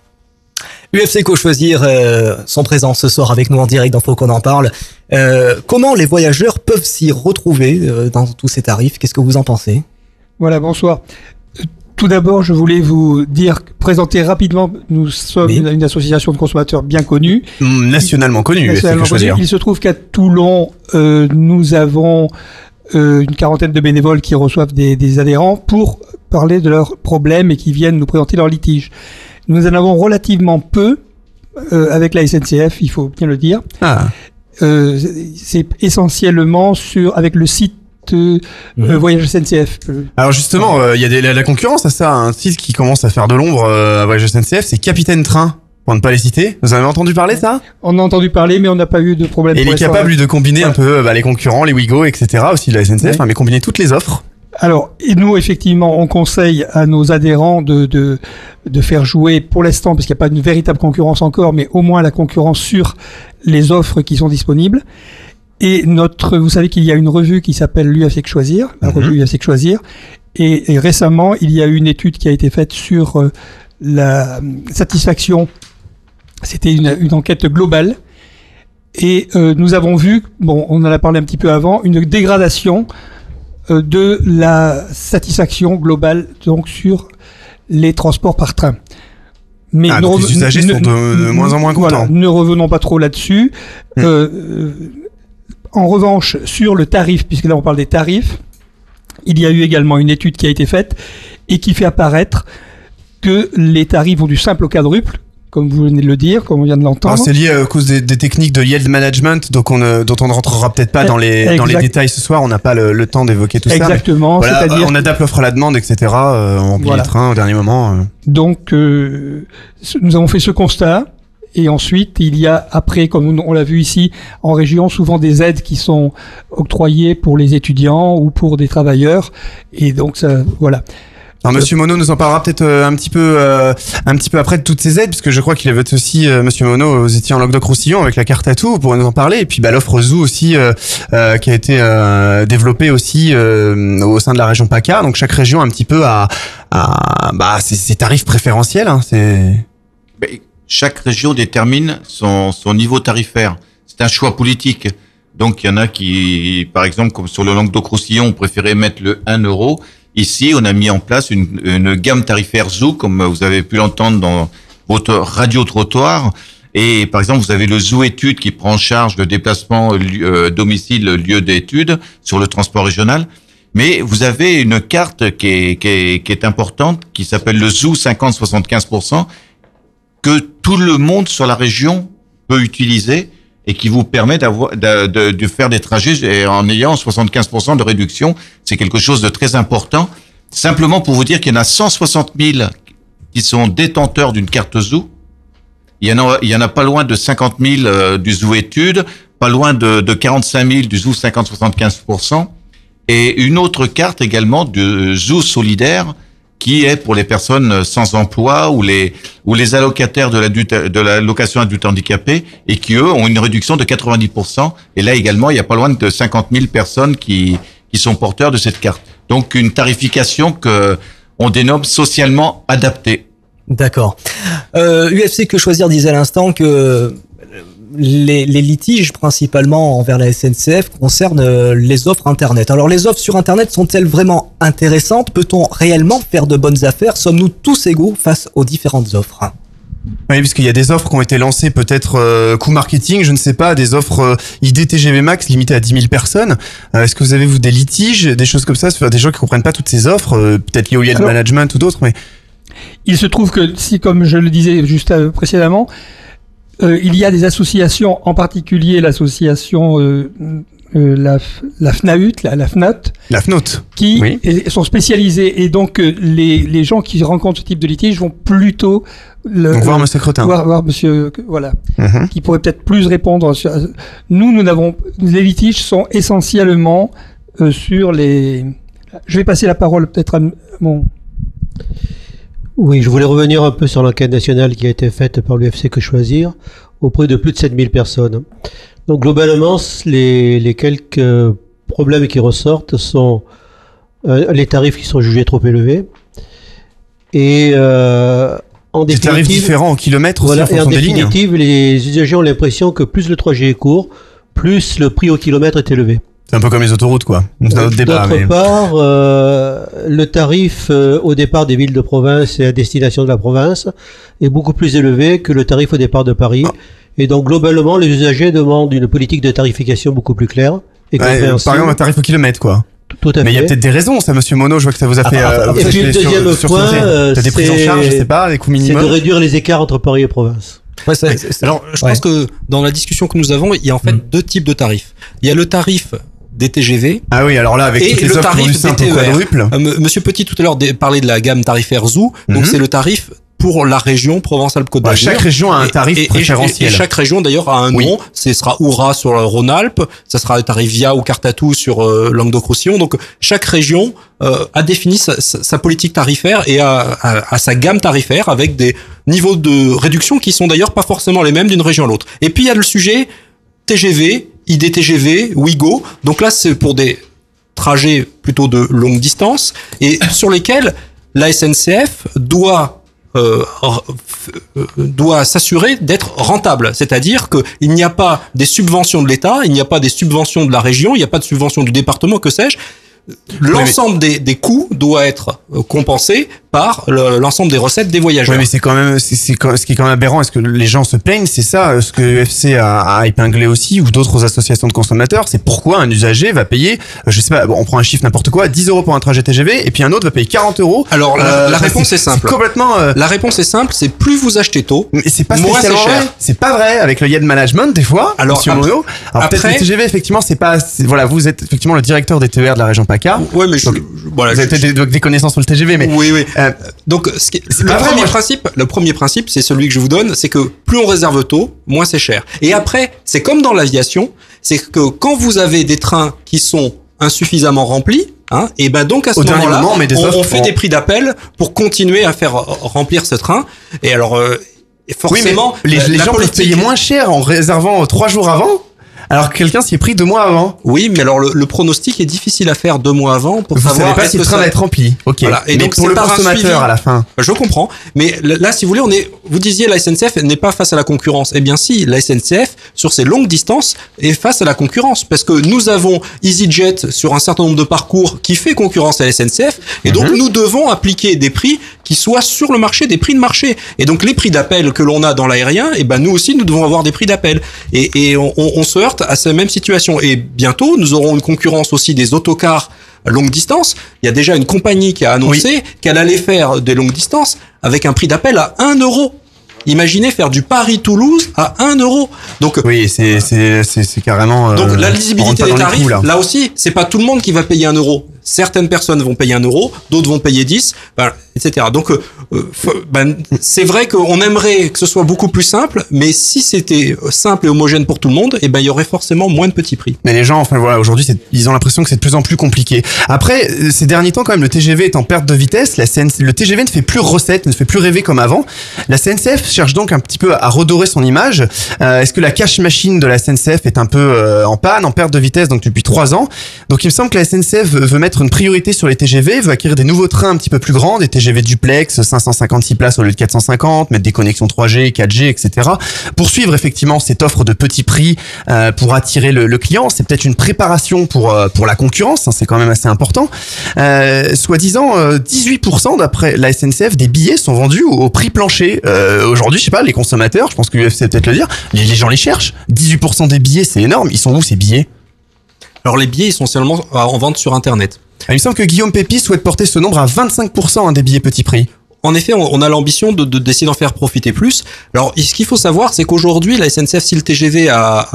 UFC Que Choisir sont présents ce soir avec nous en direct, il faut qu'on en parle. Comment les voyageurs peuvent s'y retrouver dans tous ces tarifs? Qu'est-ce que vous en pensez? Voilà, bonsoir. Tout d'abord, je voulais vous dire, présenter rapidement, nous sommes une association de consommateurs bien connue. Nationalement connue, nationalement connue. Il se trouve qu'à Toulon, nous avons une quarantaine de bénévoles qui reçoivent des adhérents pour parler de leurs problèmes et qui viennent nous présenter leurs litiges. Nous en avons relativement peu avec la SNCF, il faut bien le dire. Ah. C'est essentiellement avec le site Voyage SNCF. Alors justement, y a la concurrence à ça, un site qui commence à faire de l'ombre à Voyage SNCF, c'est Capitaine Train, pour ne pas les citer. Vous en avez entendu parler, ça? On a entendu parler, mais on n'a pas eu de problème. Et il est capable de combiner un peu les concurrents, les OuiGo, etc., aussi de la SNCF, mais combiner toutes les offres. Alors, et nous, effectivement, on conseille à nos adhérents de faire jouer, pour l'instant, parce qu'il n'y a pas une véritable concurrence encore, mais au moins la concurrence sur les offres qui sont disponibles. Et vous savez qu'il y a une revue qui s'appelle l'UFC Que Choisir, la revue UFC Que Choisir, et récemment, il y a eu une étude qui a été faite sur la satisfaction. C'était une enquête globale, et nous avons vu, on en a parlé un petit peu avant, une dégradation de la satisfaction globale donc sur les transports par train. Mais les usagers sont de moins en moins contents. Voilà, ne revenons pas trop là-dessus. En revanche, sur le tarif, puisque là on parle des tarifs, il y a eu également une étude qui a été faite et qui fait apparaître que les tarifs vont du simple au quadruple, comme vous venez de le dire, comme on vient de l'entendre. Alors, c'est lié à cause des techniques de yield management, donc dont on ne rentrera peut-être pas dans les détails ce soir, on n'a pas le temps d'évoquer tout ça. Exactement. Voilà, c'est-à-dire on adapte l'offre à la demande, etc. On oublie les trains au dernier moment. Donc, nous avons fait ce constat. Et ensuite, il y a, après, comme on l'a vu ici, en région, souvent des aides qui sont octroyées pour les étudiants ou pour des travailleurs. Et donc, ça, voilà. Alors, Monsieur Monod nous en parlera peut-être un petit peu après de toutes ces aides, parce que je crois qu'il avait aussi, Monsieur Monod, vous étiez en Languedoc-Roussillon avec la carte à tout, vous pourrez nous en parler. Et puis, l'offre Zou aussi, qui a été développée aussi au sein de la région PACA. Donc, chaque région un petit peu a ses tarifs préférentiels. Chaque région détermine son niveau tarifaire. C'est un choix politique. Donc, il y en a qui, par exemple, comme sur le Languedoc-Roussillon, on préférait mettre le 1 euro. Ici, on a mis en place une gamme tarifaire Zou, comme vous avez pu l'entendre dans votre radio-trottoir. Et, par exemple, vous avez le Zou études qui prend en charge le déplacement domicile-lieu d'études sur le transport régional. Mais vous avez une carte qui est importante, qui s'appelle le Zou 50-75%, que tout le monde sur la région peut utiliser et qui vous permet de faire des trajets en ayant 75% de réduction. C'est quelque chose de très important. Simplement pour vous dire qu'il y en a 160 000 qui sont détenteurs d'une carte Zou. Il y en a pas loin de 50 000 du Zou études, pas loin de 45 000 du Zou 50-75%. Et une autre carte également du Zou solidaire, qui est pour les personnes sans emploi ou les allocataires de la location adulte handicapée et qui, eux, ont une réduction de 90%. Et là également, il n'y a pas loin de 50 000 personnes qui sont porteurs de cette carte. Donc, une tarification que on dénomme socialement adaptée. D'accord. UFC Que Choisir disait à l'instant que les litiges, principalement envers la SNCF, concernent les offres Internet. Alors, les offres sur Internet sont-elles vraiment intéressantes? Peut-on réellement faire de bonnes affaires? Sommes-nous tous égaux face aux différentes offres? Oui, puisqu'il y a des offres qui ont été lancées, peut-être coût marketing, je ne sais pas, des offres IDTGV max limitées à 10 000 personnes. Est-ce que vous avez, des litiges, des choses comme ça, des gens qui ne comprennent pas toutes ces offres, peut-être liées au yield management ou d'autres? Mais il se trouve que, si, comme je le disais juste précédemment, il y a des associations, en particulier l'association la FNAUT, qui sont spécialisés, et donc les gens qui rencontrent ce type de litige vont plutôt voir Monsieur Cretin, mm-hmm. qui pourrait peut-être plus répondre. Nous n'avons, les litiges sont essentiellement sur les. Je vais passer la parole peut-être à mon. Oui, je voulais revenir un peu sur l'enquête nationale qui a été faite par l'UFC Que Choisir auprès de plus de 7000 personnes. Donc globalement, les quelques problèmes qui ressortent sont les tarifs qui sont jugés trop élevés et en définitive, des tarifs différents en kilomètres aussi, en définitive, des lignes. Les usagers ont l'impression que plus le trajet est court, plus le prix au kilomètre est élevé. C'est un peu comme les autoroutes, quoi. C'est un autre débat. D'autre part, le tarif au départ des villes de province et à destination de la province est beaucoup plus élevé que le tarif au départ de Paris. Et donc, globalement, les usagers demandent une politique de tarification beaucoup plus claire. Et par exemple, un tarif au kilomètre, quoi. Tout à fait. Mais il y a peut-être des raisons, ça, Monsieur Monod, je vois que ça vous a fait... et puis, le deuxième point, c'est des prises en charge, je sais pas, des coûts minimums. C'est de réduire les écarts entre Paris et province. Ouais, alors, je pense que dans la discussion que nous avons, il y a en fait deux types de tarifs. Il y a le tarif des TGV. Ah oui, alors là, avec toutes les offres, c'est un peu quadruple. Monsieur Petit, tout à l'heure, parlait de la gamme tarifaire Zou. Donc, c'est le tarif pour la région Provence-Alpes-Côte d'Azur. Chaque région a un tarif préférentiel. Et chaque région, d'ailleurs, a un nom. Ce sera Oura sur Rhône-Alpes, ça sera le tarif Via ou Cartatou sur Languedoc-Roussillon. Donc, chaque région a défini sa politique tarifaire et a sa gamme tarifaire avec des niveaux de réduction qui sont d'ailleurs pas forcément les mêmes d'une région à l'autre. Et puis, il y a le sujet TGV, IDTGV, OuiGo. Donc là, c'est pour des trajets plutôt de longue distance et sur lesquels la SNCF doit s'assurer d'être rentable. C'est-à-dire que il n'y a pas des subventions de l'État, il n'y a pas des subventions de la région, il n'y a pas de subventions du département, que sais-je. L'ensemble des coûts doit être compensé par l'ensemble des recettes des voyageurs. Oui, mais c'est quand même, ce qui est quand même aberrant. Est-ce que les gens se plaignent? C'est ça, ce que UFC a épinglé aussi, ou d'autres associations de consommateurs. C'est pourquoi un usager va payer, je sais pas, bon, on prend un chiffre n'importe quoi, 10 euros pour un trajet TGV, et puis un autre va payer 40 euros. Alors, la réponse est simple. Complètement, la réponse est simple, c'est plus vous achetez tôt. Mais c'est pas spécialement vrai. C'est pas vrai, avec le yield management, des fois. Alors, peut-être les TGV, effectivement, c'est pas, voilà, vous êtes effectivement le directeur des TER de la région PACA. Oui, mais voilà. Vous avez peut-être des connaissances sur le TGV, mais. Oui. Donc, le premier principe, c'est celui que je vous donne, c'est que plus on réserve tôt, moins c'est cher. Et après, c'est comme dans l'aviation, c'est que quand vous avez des trains qui sont insuffisamment remplis, et ben donc à ce moment-là, on fait des prix d'appel pour continuer à faire remplir ce train. Et alors, forcément, les gens peuvent payer moins cher en réservant 3 jours avant. Alors que quelqu'un s'y est pris 2 mois avant. Oui, mais alors le pronostic est difficile à faire 2 mois avant pour savoir. Vous savez pas si le train va être rempli. Ok. Voilà. Et donc pour le consommateur à la fin. Je comprends. Mais là, si vous voulez, vous disiez la SNCF n'est pas face à la concurrence. Eh bien si, la SNCF sur ses longues distances est face à la concurrence parce que nous avons EasyJet sur un certain nombre de parcours qui fait concurrence à la SNCF et donc nous devons appliquer des prix qui soient sur le marché, des prix de marché. Et donc les prix d'appel que l'on a dans l'aérien, eh ben nous aussi nous devons avoir des prix d'appel. Et on se heurte à cette même situation. Et bientôt, nous aurons une concurrence aussi des autocars à longue distance. Il y a déjà une compagnie qui a annoncé qu'elle allait faire des longues distances avec un prix d'appel à 1 euro. Imaginez faire du Paris-Toulouse à 1 euro. Donc, oui, c'est carrément... donc, la lisibilité des tarifs, là aussi, c'est pas tout le monde qui va payer 1 euro. Certaines personnes vont payer 1 euro, d'autres vont payer 10, etc. Donc, c'est vrai qu'on aimerait que ce soit beaucoup plus simple, mais si c'était simple et homogène pour tout le monde, il y aurait forcément moins de petits prix. Mais les gens, aujourd'hui, ils ont l'impression que c'est de plus en plus compliqué. Après, ces derniers temps, quand même, le TGV est en perte de vitesse. Le TGV ne fait plus recette, ne fait plus rêver comme avant. La SNCF cherche donc un petit peu à redorer son image. Est-ce que la cash machine de la SNCF est un peu en panne, en perte de vitesse, donc depuis 3 ans? Donc, il me semble que la SNCF veut mettre une priorité sur les TGV, veut acquérir des nouveaux trains un petit peu plus grands, des TGV duplex, 556 places au lieu de 450, mettre des connexions 3G, 4G, etc. Poursuivre effectivement cette offre de petits prix pour attirer le client, c'est peut-être une préparation pour la concurrence, c'est quand même assez important. Soi-disant, 18% d'après la SNCF des billets sont vendus au prix plancher. Aujourd'hui, je sais pas, les consommateurs, je pense que l'UFC peut-être le dire, les gens les cherchent. 18% des billets, c'est énorme. Ils sont où ces billets? Alors les billets, ils sont seulement en vente sur Internet. Il me semble que Guillaume Pépi souhaite porter ce nombre à 25% des billets petit prix. En effet, on a l'ambition d'essayer d'en faire profiter plus. Alors, ce qu'il faut savoir, c'est qu'aujourd'hui, la SNCF, si le TGV a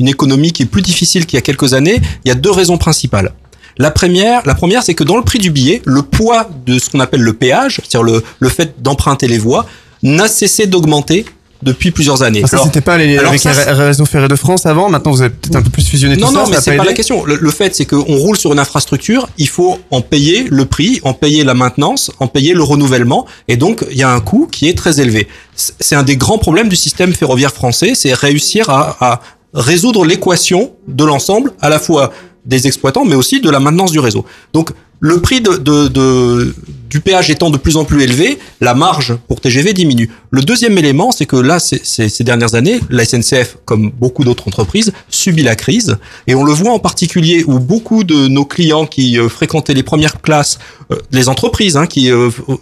une économie qui est plus difficile qu'il y a quelques années, il y a deux raisons principales. La première, c'est que dans le prix du billet, le poids de ce qu'on appelle le péage, c'est-à-dire le fait d'emprunter les voies, n'a cessé d'augmenter depuis plusieurs années. Parce que c'était pas les réseaux ferrés de France avant, maintenant vous avez peut-être un peu plus fusionné tout ça. Non, mais c'est pas la question. Le fait, c'est qu'on roule sur une infrastructure, il faut en payer le prix, en payer la maintenance, en payer le renouvellement, et donc il y a un coût qui est très élevé. C'est un des grands problèmes du système ferroviaire français, c'est réussir à résoudre l'équation de l'ensemble, à la fois des exploitants, mais aussi de la maintenance du réseau. Donc, le prix du péage étant de plus en plus élevé, la marge pour TGV diminue. Le deuxième élément, c'est que là, ces dernières années, la SNCF, comme beaucoup d'autres entreprises, subit la crise. Et on le voit en particulier où beaucoup de nos clients qui fréquentaient les premières classes, les entreprises qui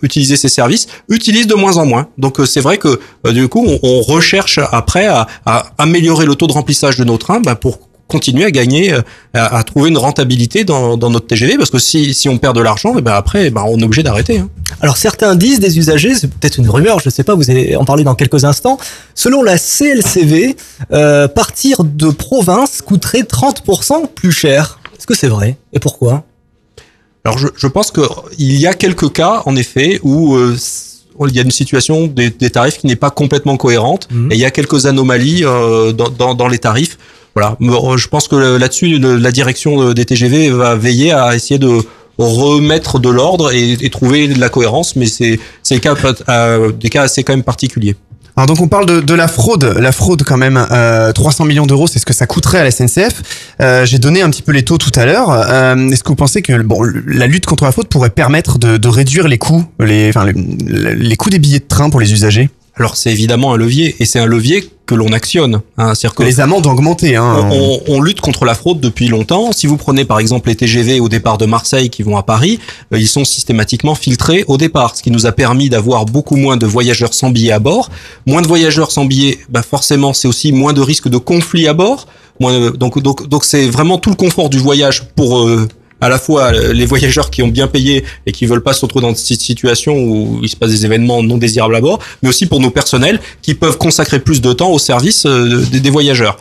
utilisaient ces services, utilisent de moins en moins. Donc c'est vrai que du coup, on recherche après à améliorer le taux de remplissage de nos trains pour continuer à gagner, à trouver une rentabilité dans notre TGV, parce que si on perd de l'argent, après, on est obligé d'arrêter. Alors certains disent, des usagers, c'est peut-être une rumeur, je ne sais pas, vous allez en parler dans quelques instants, selon la CLCV, partir de province coûterait 30% plus cher. Est-ce que c'est vrai? Et pourquoi? Alors je pense qu'il y a quelques cas, en effet, où il y a une situation des tarifs qui n'est pas complètement cohérente, et il y a quelques anomalies dans les tarifs. Voilà, je pense que là-dessus, la direction des TGV va veiller à essayer de remettre de l'ordre et trouver de la cohérence, mais c'est des cas assez quand même particuliers. Alors donc on parle de la fraude quand même, 300 millions d'euros, c'est ce que ça coûterait à la SNCF. J'ai donné un petit peu les taux tout à l'heure. Est-ce que vous pensez que la lutte contre la fraude pourrait permettre de réduire les coûts, les coûts des billets de train pour les usagers? Alors c'est évidemment un levier, et c'est un levier que l'on actionne. C'est-à-dire que les amendes ont augmenté. On lutte contre la fraude depuis longtemps. Si vous prenez par exemple les TGV au départ de Marseille qui vont à Paris, ils sont systématiquement filtrés au départ, ce qui nous a permis d'avoir beaucoup moins de voyageurs sans billets à bord. Moins de voyageurs sans billets, forcément c'est aussi moins de risque de conflit à bord. Donc c'est vraiment tout le confort du voyage pour à la fois les voyageurs qui ont bien payé et qui veulent pas se retrouver dans cette situation où il se passe des événements non désirables à bord, mais aussi pour nos personnels qui peuvent consacrer plus de temps au service des voyageurs.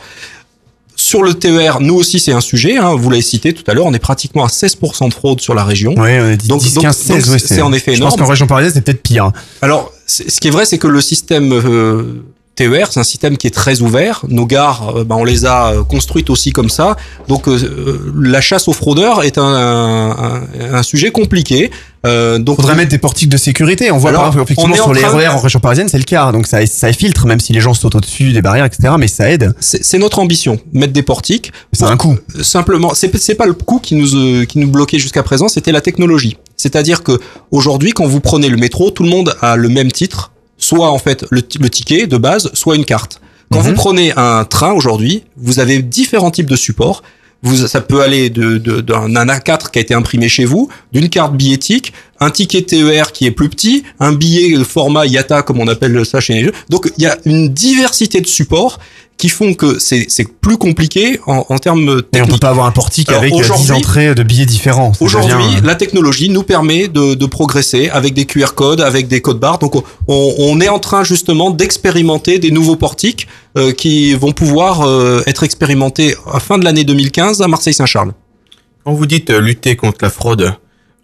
Sur le TER, nous aussi, c'est un sujet. Vous l'avez cité tout à l'heure, on est pratiquement à 16% de fraude sur la région. Oui, on est 10, 15, 16, donc c'est en effet énorme. Je pense qu'en région parisienne, c'est peut-être pire. Alors, ce qui est vrai, c'est que le système TER, c'est un système qui est très ouvert. Nos gares, on les a construites aussi comme ça. Donc, la chasse aux fraudeurs est un sujet compliqué. Donc, faudrait mettre des portiques de sécurité. On voit par exemple sur les RER en région parisienne, c'est le cas. Donc, ça filtre, même si les gens sautent au-dessus des barrières, etc. Mais ça aide. C'est notre ambition, mettre des portiques. C'est un coût. Simplement, c'est pas le coût qui nous bloquait jusqu'à présent. C'était la technologie. C'est-à-dire que aujourd'hui, quand vous prenez le métro, tout le monde a le même titre. Soit en fait le ticket de base, soit une carte. Quand vous prenez un train aujourd'hui, vous avez différents types de supports. Ça peut aller d'un A4 qui a été imprimé chez vous, d'une carte billettique, un ticket TER qui est plus petit, un billet format IATA comme on appelle ça chez les... Donc il y a une diversité de supports qui font que c'est plus compliqué en termes techniques. Et on peut pas avoir un portique avec 10 entrées de billets différents. Aujourd'hui, la technologie nous permet de progresser avec des QR codes, avec des codes barres. Donc, on est en train justement d'expérimenter des nouveaux portiques qui vont pouvoir être expérimentés à fin de l'année 2015 à Marseille-Saint-Charles. Quand vous dites lutter contre la fraude,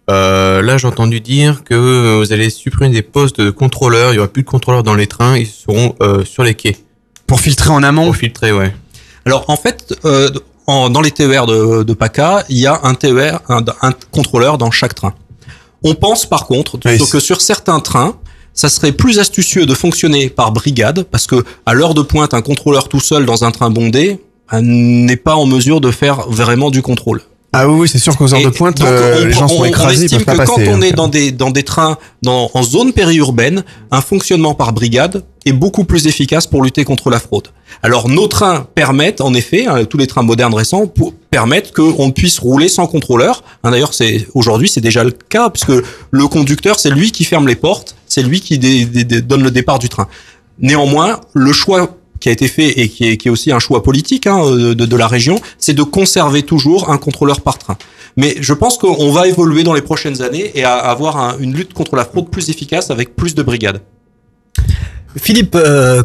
là j'ai entendu dire que vous allez supprimer des postes de contrôleurs. Il y aura plus de contrôleurs dans les trains. Ils seront sur les quais. Pour filtrer en amont? Pour filtrer, ouais. Alors, en fait, dans les TER de PACA, il y a un contrôleur dans chaque train. On pense, par contre, que sur certains trains, ça serait plus astucieux de fonctionner par brigade, parce que, à l'heure de pointe, un contrôleur tout seul dans un train bondé, n'est pas en mesure de faire vraiment du contrôle. Ah oui, c'est sûr qu'aux heures de pointe, les gens sont écrasés, ils peuvent pas passer. On estime que quand on est dans des trains, en zone périurbaine, un fonctionnement par brigade est beaucoup plus efficace pour lutter contre la fraude. Alors, nos trains permettent, en effet, tous les trains modernes récents permettent qu'on puisse rouler sans contrôleur. D'ailleurs, aujourd'hui, c'est déjà le cas, puisque le conducteur, c'est lui qui ferme les portes, c'est lui qui donne le départ du train. Néanmoins, le choix qui a été fait et qui est aussi un choix politique de la région, c'est de conserver toujours un contrôleur par train. Mais je pense qu'on va évoluer dans les prochaines années et avoir une lutte contre la fraude plus efficace avec plus de brigades. Philippe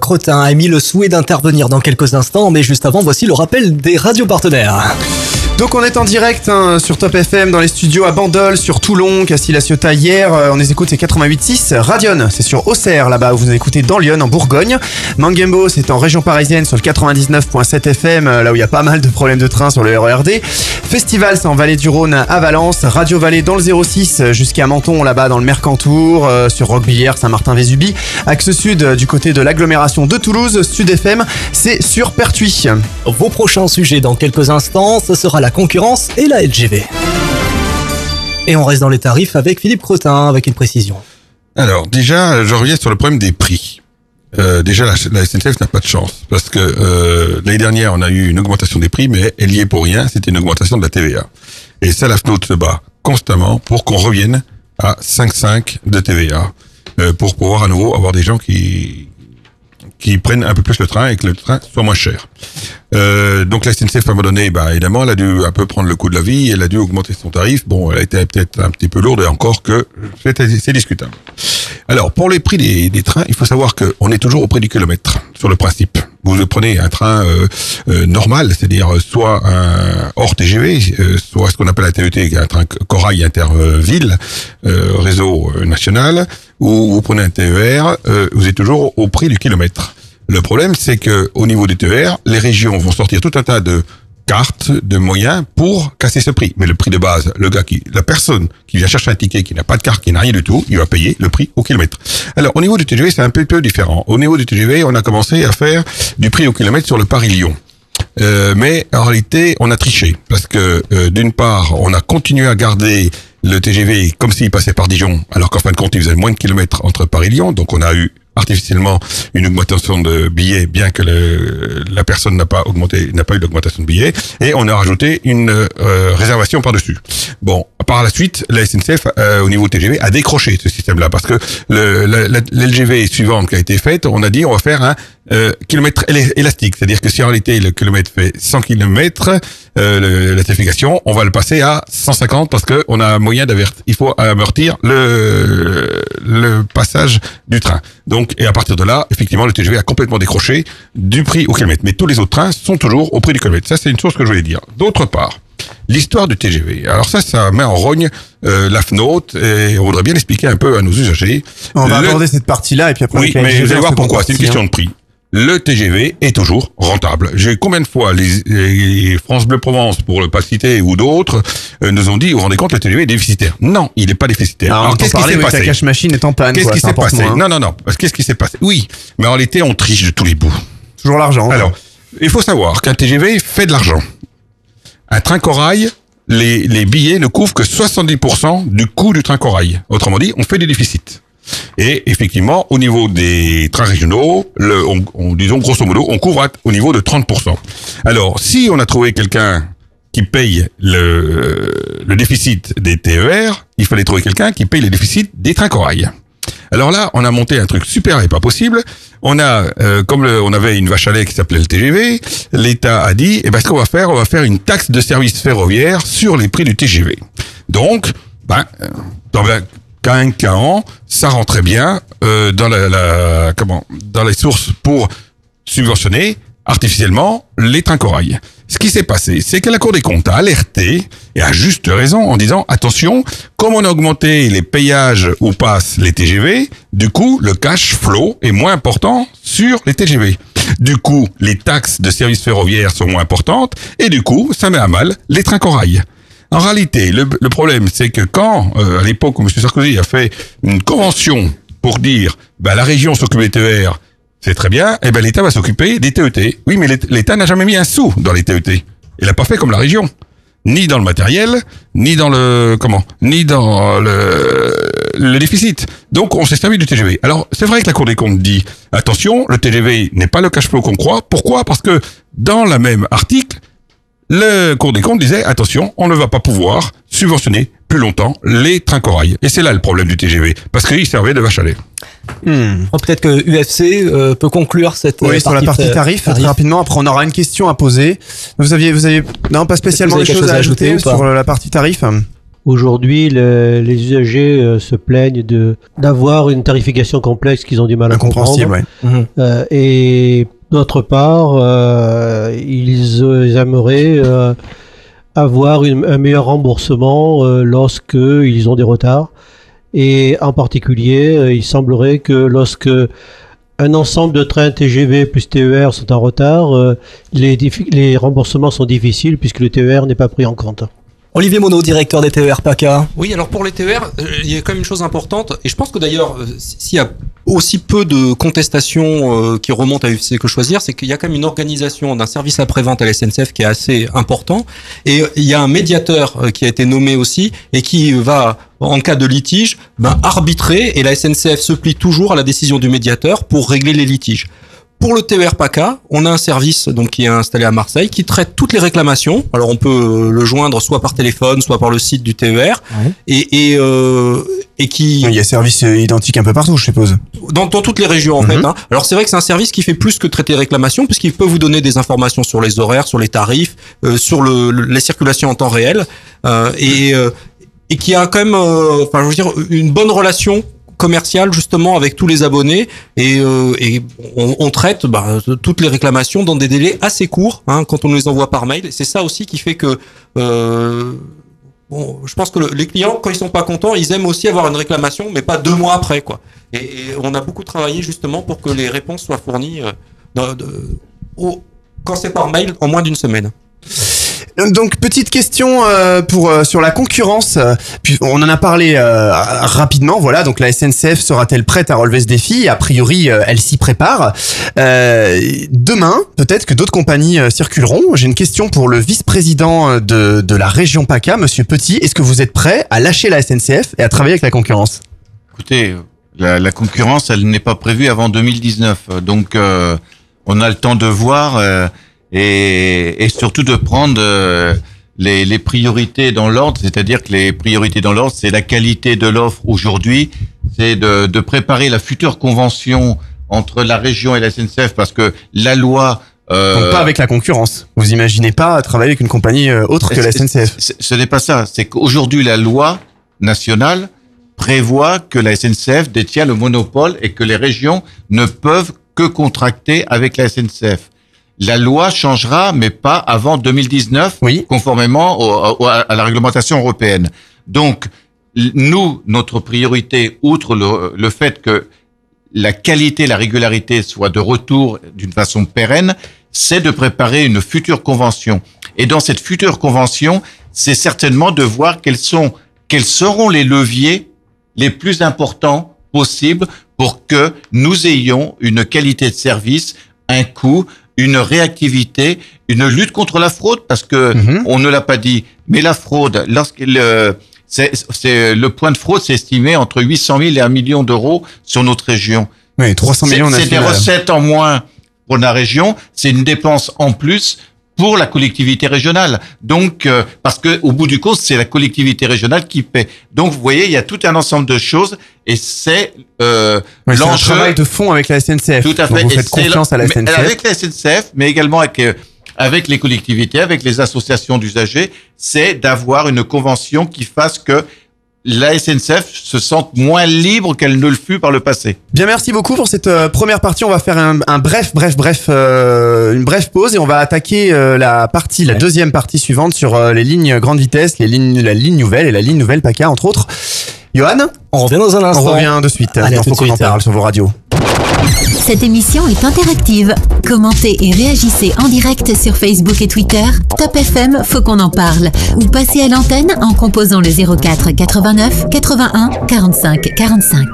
Cretin a émis le souhait d'intervenir dans quelques instants, mais juste avant, voici le rappel des radios partenaires. Donc on est en direct sur Top FM, dans les studios à Bandol, sur Toulon, Cassis, La Ciotat, Hyères. On les écoute, c'est 88.6. Radion, c'est sur Auxerre, là-bas, où vous écoutez dans Lyon, en Bourgogne. Mangembo, c'est en région parisienne, sur le 99.7 FM, là où il y a pas mal de problèmes de train sur le RERD. Festival, c'est en Vallée du Rhône, à Valence. Radio Vallée, dans le 06, jusqu'à Menton, là-bas, dans le Mercantour, sur Roquebillière, Saint-Martin-Vésubie. Axe Sud, du côté de l'agglomération de Toulouse, Stud FM, c'est sur Pertuis. Vos prochains sujets dans quelques instants, ce sera la concurrence et la LGV. Et on reste dans les tarifs avec Philippe Cretin, avec une précision. Alors déjà, je reviens sur le problème des prix. Déjà, la SNCF n'a pas de chance, parce que l'année dernière, on a eu une augmentation des prix, mais elle y est pour rien, c'était une augmentation de la TVA. Et ça, la FNAUT se bat constamment pour qu'on revienne à 5,5 de TVA, pour pouvoir à nouveau avoir des gens qui prennent un peu plus le train et que le train soit moins cher. Donc la SNCF, à un moment donné, évidemment, elle a dû un peu prendre le coup de la vie, elle a dû augmenter son tarif. Bon, elle a été peut-être un petit peu lourde, et encore que c'est discutable. Alors, pour les prix des trains, il faut savoir que on est toujours au prix du kilomètre, sur le principe. Vous prenez un train normal, c'est-à-dire soit un hors TGV, soit ce qu'on appelle la TET, un train corail interville, réseau national, ou vous prenez un TER, vous êtes toujours au prix du kilomètre. Le problème, c'est que au niveau des TER, les régions vont sortir tout un tas de cartes, de moyens pour casser ce prix. Mais le prix de base, la personne qui vient chercher un ticket, qui n'a pas de carte, qui n'a rien du tout, il va payer le prix au kilomètre. Alors, au niveau du TGV, c'est un peu différent. Au niveau du TGV, on a commencé à faire du prix au kilomètre sur le Paris-Lyon. Mais en réalité, on a triché. Parce que, d'une part, on a continué à garder le TGV comme s'il passait par Dijon, alors qu'en fin de compte, il faisait moins de kilomètres entre Paris et Lyon. Donc, on a eu artificiellement une augmentation de billets, bien que la personne n'a pas eu d'augmentation de billets, et on a rajouté une réservation par-dessus. Bon, par la suite, la SNCF, au niveau TGV, a décroché ce système-là, parce que l'LGV suivante qui a été faite, on a dit on va faire un kilomètre élastique, c'est-à-dire que si en réalité le kilomètre fait 100 km, la tarification, on va le passer à 150 parce que on a moyen il faut amortir le passage du train. Donc, et à partir de là, effectivement, le TGV a complètement décroché du prix au kilomètre. Mais tous les autres trains sont toujours au prix du kilomètre. Ça, c'est une chose que je voulais dire. D'autre part, l'histoire du TGV. Alors ça met en rogne la FNAUT, et on voudrait bien l'expliquer un peu à nos usagers. On va aborder cette partie-là et puis après. Oui, mais vous allez voir pourquoi. C'est une question de prix. Le TGV est toujours rentable. J'ai combien de fois les France Bleu Provence, pour le pas citer, ou d'autres, nous ont dit, vous vous rendez compte, le TGV est déficitaire. Non, il n'est pas déficitaire. Alors qu'est-ce qui s'est passé? La cache-machine est en panne. Qu'est-ce qui s'est passé? Non. Qu'est-ce qui s'est passé? Oui, mais en réalité, on triche de tous les bouts. Toujours l'argent. Alors, il faut savoir qu'un TGV fait de l'argent. Un train corail, les billets ne couvrent que 70% du coût du train corail. Autrement dit, on fait des déficits. Et effectivement, au niveau des trains régionaux, disons grosso modo, on couvre au niveau de 30%. Alors, si on a trouvé quelqu'un qui paye le déficit des TER, il fallait trouver quelqu'un qui paye le déficit des trains corail. Alors là, on a monté un truc super et pas possible. On a, comme on avait une vache à lait qui s'appelait le TGV, l'État a dit, ce qu'on va faire, une taxe de service ferroviaire sur les prix du TGV. Donc, dans la Caen, ça rentrait bien dans dans les sources pour subventionner artificiellement les trains corail. Ce qui s'est passé, c'est que la Cour des comptes a alerté, et à juste raison, en disant, attention, comme on a augmenté les péages où passent les TGV, du coup, le cash flow est moins important sur les TGV. Du coup, les taxes de services ferroviaires sont moins importantes, et du coup, ça met à mal les trains corail. En réalité, le problème, c'est que quand, à l'époque où M. Sarkozy a fait une convention pour dire la région s'occupe des TER, c'est très bien, l'État va s'occuper des TET. Oui, mais l'État n'a jamais mis un sou dans les TET. Il n'a pas fait comme la région. Ni dans le matériel, ni dans le déficit. Donc, on s'est servi du TGV. Alors, c'est vrai que la Cour des comptes dit, attention, le TGV n'est pas le cash flow qu'on croit. Pourquoi? Parce que dans la même article, le Cour des comptes disait, attention, on ne va pas pouvoir subventionner plus longtemps les trains corail. Et c'est là le problème du TGV, parce qu'il servait de vache à lait. Peut-être que UFC peut conclure cette partie. Oui, sur la partie tarif, très rapidement. Après, on aura une question à poser. Vous avez pas spécialement des choses à ajouter sur la partie tarif? Aujourd'hui, les usagers se plaignent d'avoir une tarification complexe qu'ils ont du mal à comprendre. Ouais. Et d'autre part, ils aimeraient avoir un meilleur remboursement lorsque ils ont des retards. Et en particulier, il semblerait que lorsque un ensemble de trains TGV plus TER sont en retard, les remboursements sont difficiles puisque le TER n'est pas pris en compte. Olivier Monod, directeur des TER PACA. Oui, alors pour les TER, il y a quand même une chose importante, et je pense que d'ailleurs, s'il y a aussi peu de contestations qui remontent à UFC Que Choisir, c'est qu'il y a quand même une organisation d'un service après-vente à la SNCF qui est assez important, et il y a un médiateur qui a été nommé aussi, et qui va, en cas de litige, arbitrer, et la SNCF se plie toujours à la décision du médiateur pour régler les litiges. Pour le TER PACA, on a un service donc qui est installé à Marseille qui traite toutes les réclamations. Alors on peut le joindre soit par téléphone, soit par le site du TER, et qui... Il y a service identique un peu partout, je suppose. Dans toutes les régions en fait. Alors c'est vrai que c'est un service qui fait plus que traiter les réclamations puisqu'il peut vous donner des informations sur les horaires, sur les tarifs, sur les circulations en temps réel, et qui a quand même, une bonne relation commercial justement avec tous les abonnés, et on traite toutes les réclamations dans des délais assez courts quand on nous les envoie par mail. C'est ça aussi qui fait que je pense que les clients, quand ils sont pas contents, ils aiment aussi avoir une réclamation mais pas 2 mois après quoi. Et on a beaucoup travaillé justement pour que les réponses soient fournies quand c'est par mail en moins d'une semaine. Donc petite question sur la concurrence. Puis on en a parlé rapidement. Voilà, donc la SNCF sera-t-elle prête à relever ce défi? A priori, elle s'y prépare. Demain, peut-être que d'autres compagnies circuleront. J'ai une question pour le vice-président de la région PACA, Monsieur Petit. Est-ce que vous êtes prêt à lâcher la SNCF et à travailler avec la concurrence? Écoutez, la concurrence, elle n'est pas prévue avant 2019. Donc, on a le temps de voir. Et surtout de prendre les priorités dans l'ordre, c'est-à-dire que les priorités dans l'ordre, c'est la qualité de l'offre aujourd'hui, c'est de préparer la future convention entre la région et la SNCF, parce que la loi... Donc pas avec la concurrence. Vous imaginez pas travailler avec une compagnie autre que la SNCF. Ce n'est pas ça. C'est qu'aujourd'hui, la loi nationale prévoit que la SNCF détient le monopole et que les régions ne peuvent que contracter avec la SNCF. La loi changera, mais pas avant 2019, conformément à la réglementation européenne. Donc, nous, notre priorité, outre le fait que la qualité, la régularité soient de retour d'une façon pérenne, c'est de préparer une future convention. Et dans cette future convention, c'est certainement de voir quels seront les leviers les plus importants possibles pour que nous ayons une qualité de service, un coût, une réactivité, une lutte contre la fraude, parce que on ne l'a pas dit, mais la fraude, le point de fraude s'est estimé entre 800 000 et 1 million d'euros sur notre région. Oui, 300 millions nationaux. C'est des recettes en moins pour la région, c'est une dépense en plus pour la collectivité régionale. Donc, parce que au bout du compte, c'est la collectivité régionale qui paie. Donc, vous voyez, il y a tout un ensemble de choses, et c'est l'enjeu. C'est un travail de fond avec la SNCF. Tout à fait. Donc, vous faites confiance à la SNCF. Avec la SNCF, mais également avec les collectivités, avec les associations d'usagers, c'est d'avoir une convention qui fasse que la SNCF se sente moins libre qu'elle ne le fut par le passé. Bien, merci beaucoup pour cette première partie. On va faire une brève pause et on va attaquer la deuxième partie suivante sur les lignes grande vitesse, la ligne nouvelle et la ligne nouvelle PACA, entre autres. Johan, on revient dans un instant. On revient de suite. Allez, il faut qu'on en parle sur vos radios. Cette émission est interactive. Commentez et réagissez en direct sur Facebook et Twitter. Top FM, faut qu'on en parle. Ou passez à l'antenne en composant le 04 89 81 45 45.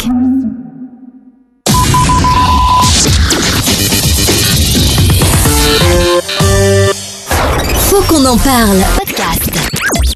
Faut qu'on en parle. Podcast.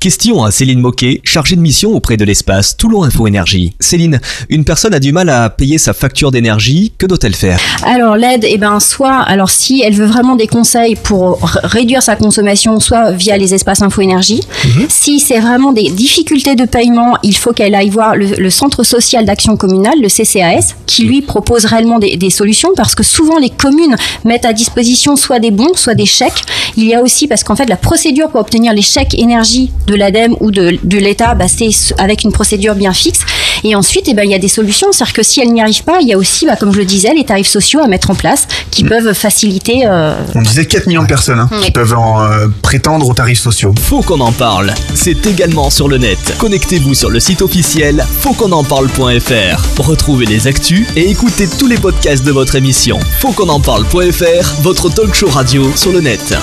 question à Céline Moquet, chargée de mission auprès de l'espace Toulon Info Énergie. Céline, une personne a du mal à payer sa facture d'énergie, que doit-elle faire? Alors l'aide, soit si elle veut vraiment des conseils pour réduire sa consommation, soit via les espaces Info Énergie. Si c'est vraiment des difficultés de paiement, il faut qu'elle aille voir le centre social d'action communale, le CCAS, qui lui propose réellement des solutions, parce que souvent les communes mettent à disposition soit des bons, soit des chèques. Il y a aussi, parce qu'en fait la procédure pour obtenir les chèques énergie de l'ADEME ou de l'État, c'est avec une procédure bien fixe. Et ensuite, il y a des solutions, c'est-à-dire que si elle n'y arrive pas, il y a aussi, comme je le disais, les tarifs sociaux à mettre en place qui peuvent faciliter... On disait 4 millions de personnes qui peuvent prétendre aux tarifs sociaux. Faut qu'on en parle, c'est également sur le net. Connectez-vous sur le site officiel fautquonenparle.fr. Retrouvez les actus et écoutez tous les podcasts de votre émission. Fautquonenparle.fr, votre talk show radio sur le net.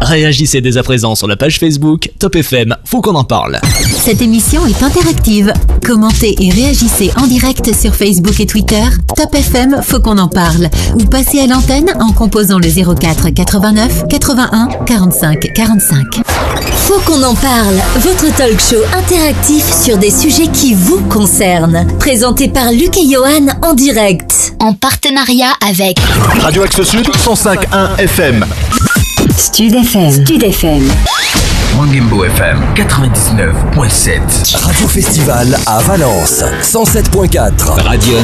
Réagissez dès à présent sur la page Facebook Top FM, faut qu'on en parle. Cette émission est interactive. Commentez et réagissez en direct sur Facebook et Twitter Top FM, faut qu'on en parle. Ou passez à l'antenne en composant le 04 89 81 45 45. Faut qu'on en parle, votre talk show interactif sur des sujets qui vous concernent. Présenté par Luc et Johan en direct. En partenariat avec Radio-Axe Sud 105.1 FM. Stud FM. Stud FM. Mondinho FM 99.7. Radio Festival à Valence 107.4. Radion.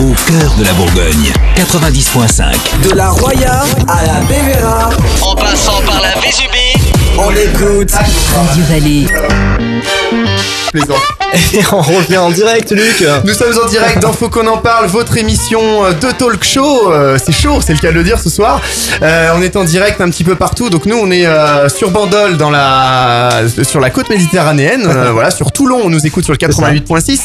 Au cœur de la Bourgogne 90.5. De la Roya à la Bévéra, en passant par la Vésubie, on l'écoute. Radio Vallée. Plaisant. Et on revient en direct, Luc. Nous sommes en direct dans Faut qu'on en parle, votre émission de talk show. C'est chaud, c'est le cas de le dire ce soir. On est en direct un petit peu partout. Donc nous, on est sur Bandol, sur la côte méditerranéenne. Voilà, sur Toulon, on nous écoute sur le 88.6.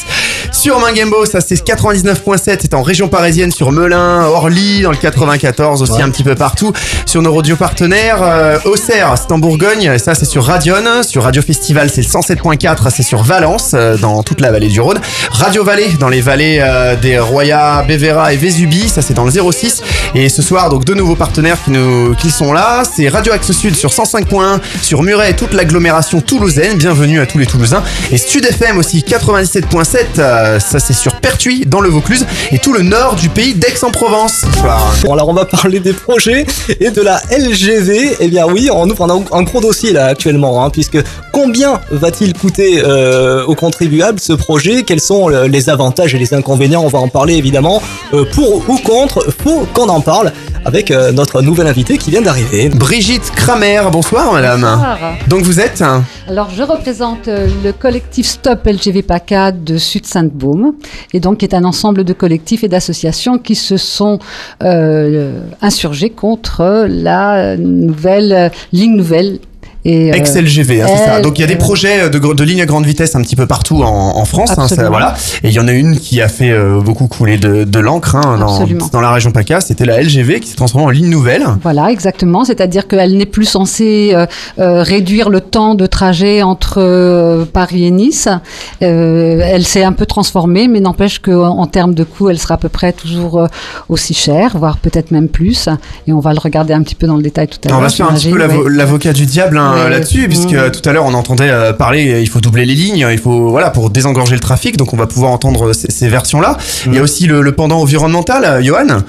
Sur Minguembo, ça c'est 99.7. C'est en région parisienne, sur Melun, Orly, dans le 94 aussi, un petit peu partout. Sur nos radios partenaires, Auxerre, c'est en Bourgogne. Ça c'est sur Radion. Sur Radio Festival, c'est le 107.4. C'est sur Valence, dans toute la vallée du Rhône. Radio Vallée, dans les vallées des Roya, Bévéra et Vésubie, ça c'est dans le 06. Et ce soir, donc, deux nouveaux partenaires qui sont là. C'est Radio Axe Sud sur 105.1, sur Muret et toute l'agglomération toulousaine. Bienvenue à tous les Toulousains. Et Stud FM aussi, 97.7, ça c'est sur Pertuis, dans le Vaucluse, et tout le nord du pays d'Aix-en-Provence. Bon, alors on va parler des projets et de la LGV. Eh bien oui, on ouvre un gros dossier là actuellement, puisque combien va-t-il coûter aux contribuables ce projet? Quels sont les avantages et les inconvénients? On va en parler évidemment. Pour ou contre, faut qu'on en parle avec notre nouvelle invitée qui vient d'arriver. Brigitte Kramer, bonsoir madame. Bonsoir. Donc vous êtes... Alors je représente le collectif Stop LGV PACA de Sud-Sainte-Baume, et donc qui est un ensemble de collectifs et d'associations qui se sont insurgés contre la nouvelle ligne nouvelle. Ex-LGV, c'est ça. Donc il y a des projets de lignes à grande vitesse un petit peu partout en France, ça, voilà. Et il y en a une qui a fait beaucoup couler de l'encre dans la région PACA, c'était la LGV qui s'est transformée en ligne nouvelle. Voilà, exactement, c'est-à-dire qu'elle n'est plus censée réduire le temps de trajet entre Paris et Nice. Elle s'est un peu transformée, mais n'empêche qu'en termes de coût, elle sera à peu près toujours aussi chère, voire peut-être même plus. Et on va le regarder un petit peu dans le détail tout à l'heure. On va faire un petit peu l'avocat du diable, là-dessus, puisque tout à l'heure on entendait parler, il faut doubler les lignes, il faut pour désengorger le trafic, donc on va pouvoir entendre ces versions-là. Il y a aussi le pendant environnemental, Johan.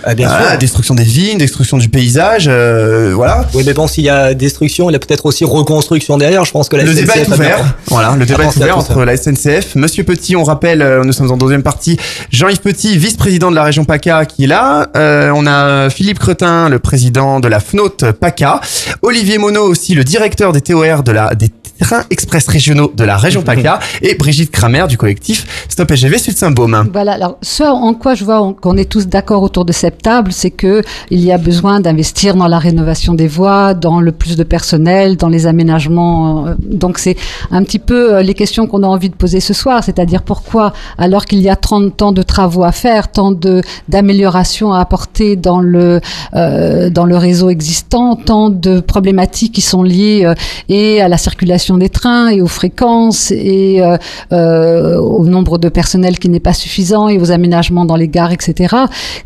Destruction des vignes, destruction du paysage, voilà. Oui, mais bon, s'il y a destruction, il y a peut-être aussi reconstruction derrière. Je pense que le débat est ouvert. Voilà, le débat est ouvert entre la SNCF, Monsieur Petit, on rappelle, nous sommes en deuxième partie, Jean-Yves Petit, vice-président de la région PACA, qui est là. On a Philippe Cretin, le président de la FNAUT PACA, Olivier Monod aussi, le directeur des TOR des trains express régionaux de la région PACA, et Brigitte Kramer du collectif Stop LGV Sud-Saint-Baume. Voilà, alors ce en quoi je vois qu'on est tous d'accord autour de cette table, c'est qu'il y a besoin d'investir dans la rénovation des voies, dans le plus de personnel, dans les aménagements. Donc c'est un petit peu les questions qu'on a envie de poser ce soir, c'est-à-dire pourquoi, alors qu'il y a tant de travaux à faire, tant d'améliorations à apporter dans le réseau existant, tant de problématiques qui sont liées et à la circulation des trains et aux fréquences et au nombre de personnel qui n'est pas suffisant et aux aménagements dans les gares, etc.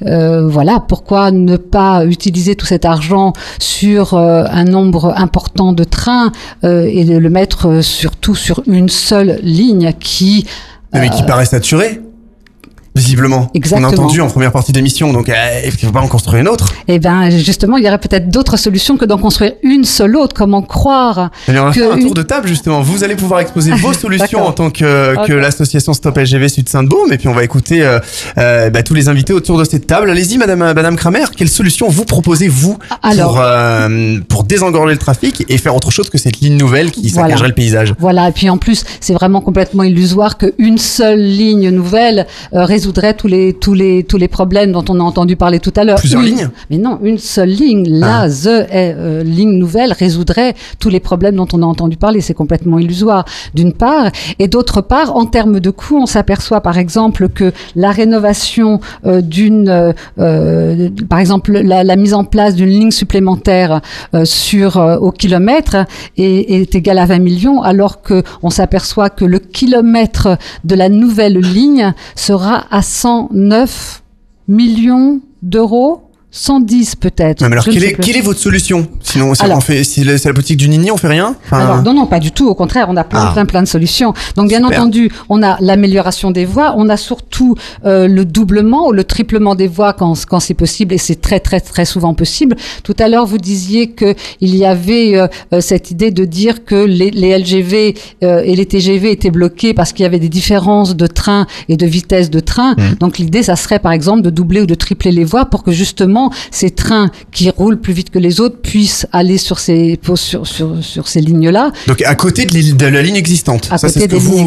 Voilà, pourquoi ne pas utiliser tout cet argent sur un nombre important de trains et de le mettre surtout sur une seule ligne qui... mais qui paraît saturée visiblement. Exactement. On a entendu en première partie d'émission, donc est-ce qu'il ne faut pas en construire une autre? Eh bien, justement, il y aurait peut-être d'autres solutions que d'en construire une seule autre. Comment croire que... On va faire un tour de table, justement. Vous allez pouvoir exposer vos solutions en tant que l'association Stop LGV Sud-Sainte-Baume, et puis on va écouter tous les invités autour de cette table. Allez-y, Madame Kramer, quelles solutions vous proposez-vous pour désengorger le trafic et faire autre chose que cette ligne nouvelle qui saccagerait le paysage? Voilà, et puis en plus, c'est vraiment complètement illusoire qu'une seule ligne nouvelle résoudrait tous les problèmes dont on a entendu parler tout à l'heure. Plusieurs lignes? Mais non, une seule ligne. La ligne nouvelle résoudrait tous les problèmes dont on a entendu parler. C'est complètement illusoire, d'une part. Et d'autre part, en termes de coûts, on s'aperçoit, par exemple, que la rénovation par exemple, la mise en place d'une ligne supplémentaire au kilomètre est égale à 20 millions, alors que on s'aperçoit que le kilomètre de la nouvelle ligne sera à 109 millions d'euros, 110 peut-être. Non, mais alors, quelle est votre solution? Sinon, c'est la politique du nini, on fait rien? Alors, non, pas du tout. Au contraire, on a plein de solutions. Donc, bien entendu, on a l'amélioration des voies. On a surtout le doublement ou le triplement des voies quand c'est possible, et c'est très, très, très souvent possible. Tout à l'heure, vous disiez que il y avait cette idée de dire que les LGV et les TGV étaient bloqués parce qu'il y avait des différences de train et de vitesse de train. Donc, l'idée, ça serait, par exemple, de doubler ou de tripler les voies pour que, justement, ces trains qui roulent plus vite que les autres puissent aller sur ces lignes-là. Donc à côté de la ligne existante. Ça, c'est ce que vous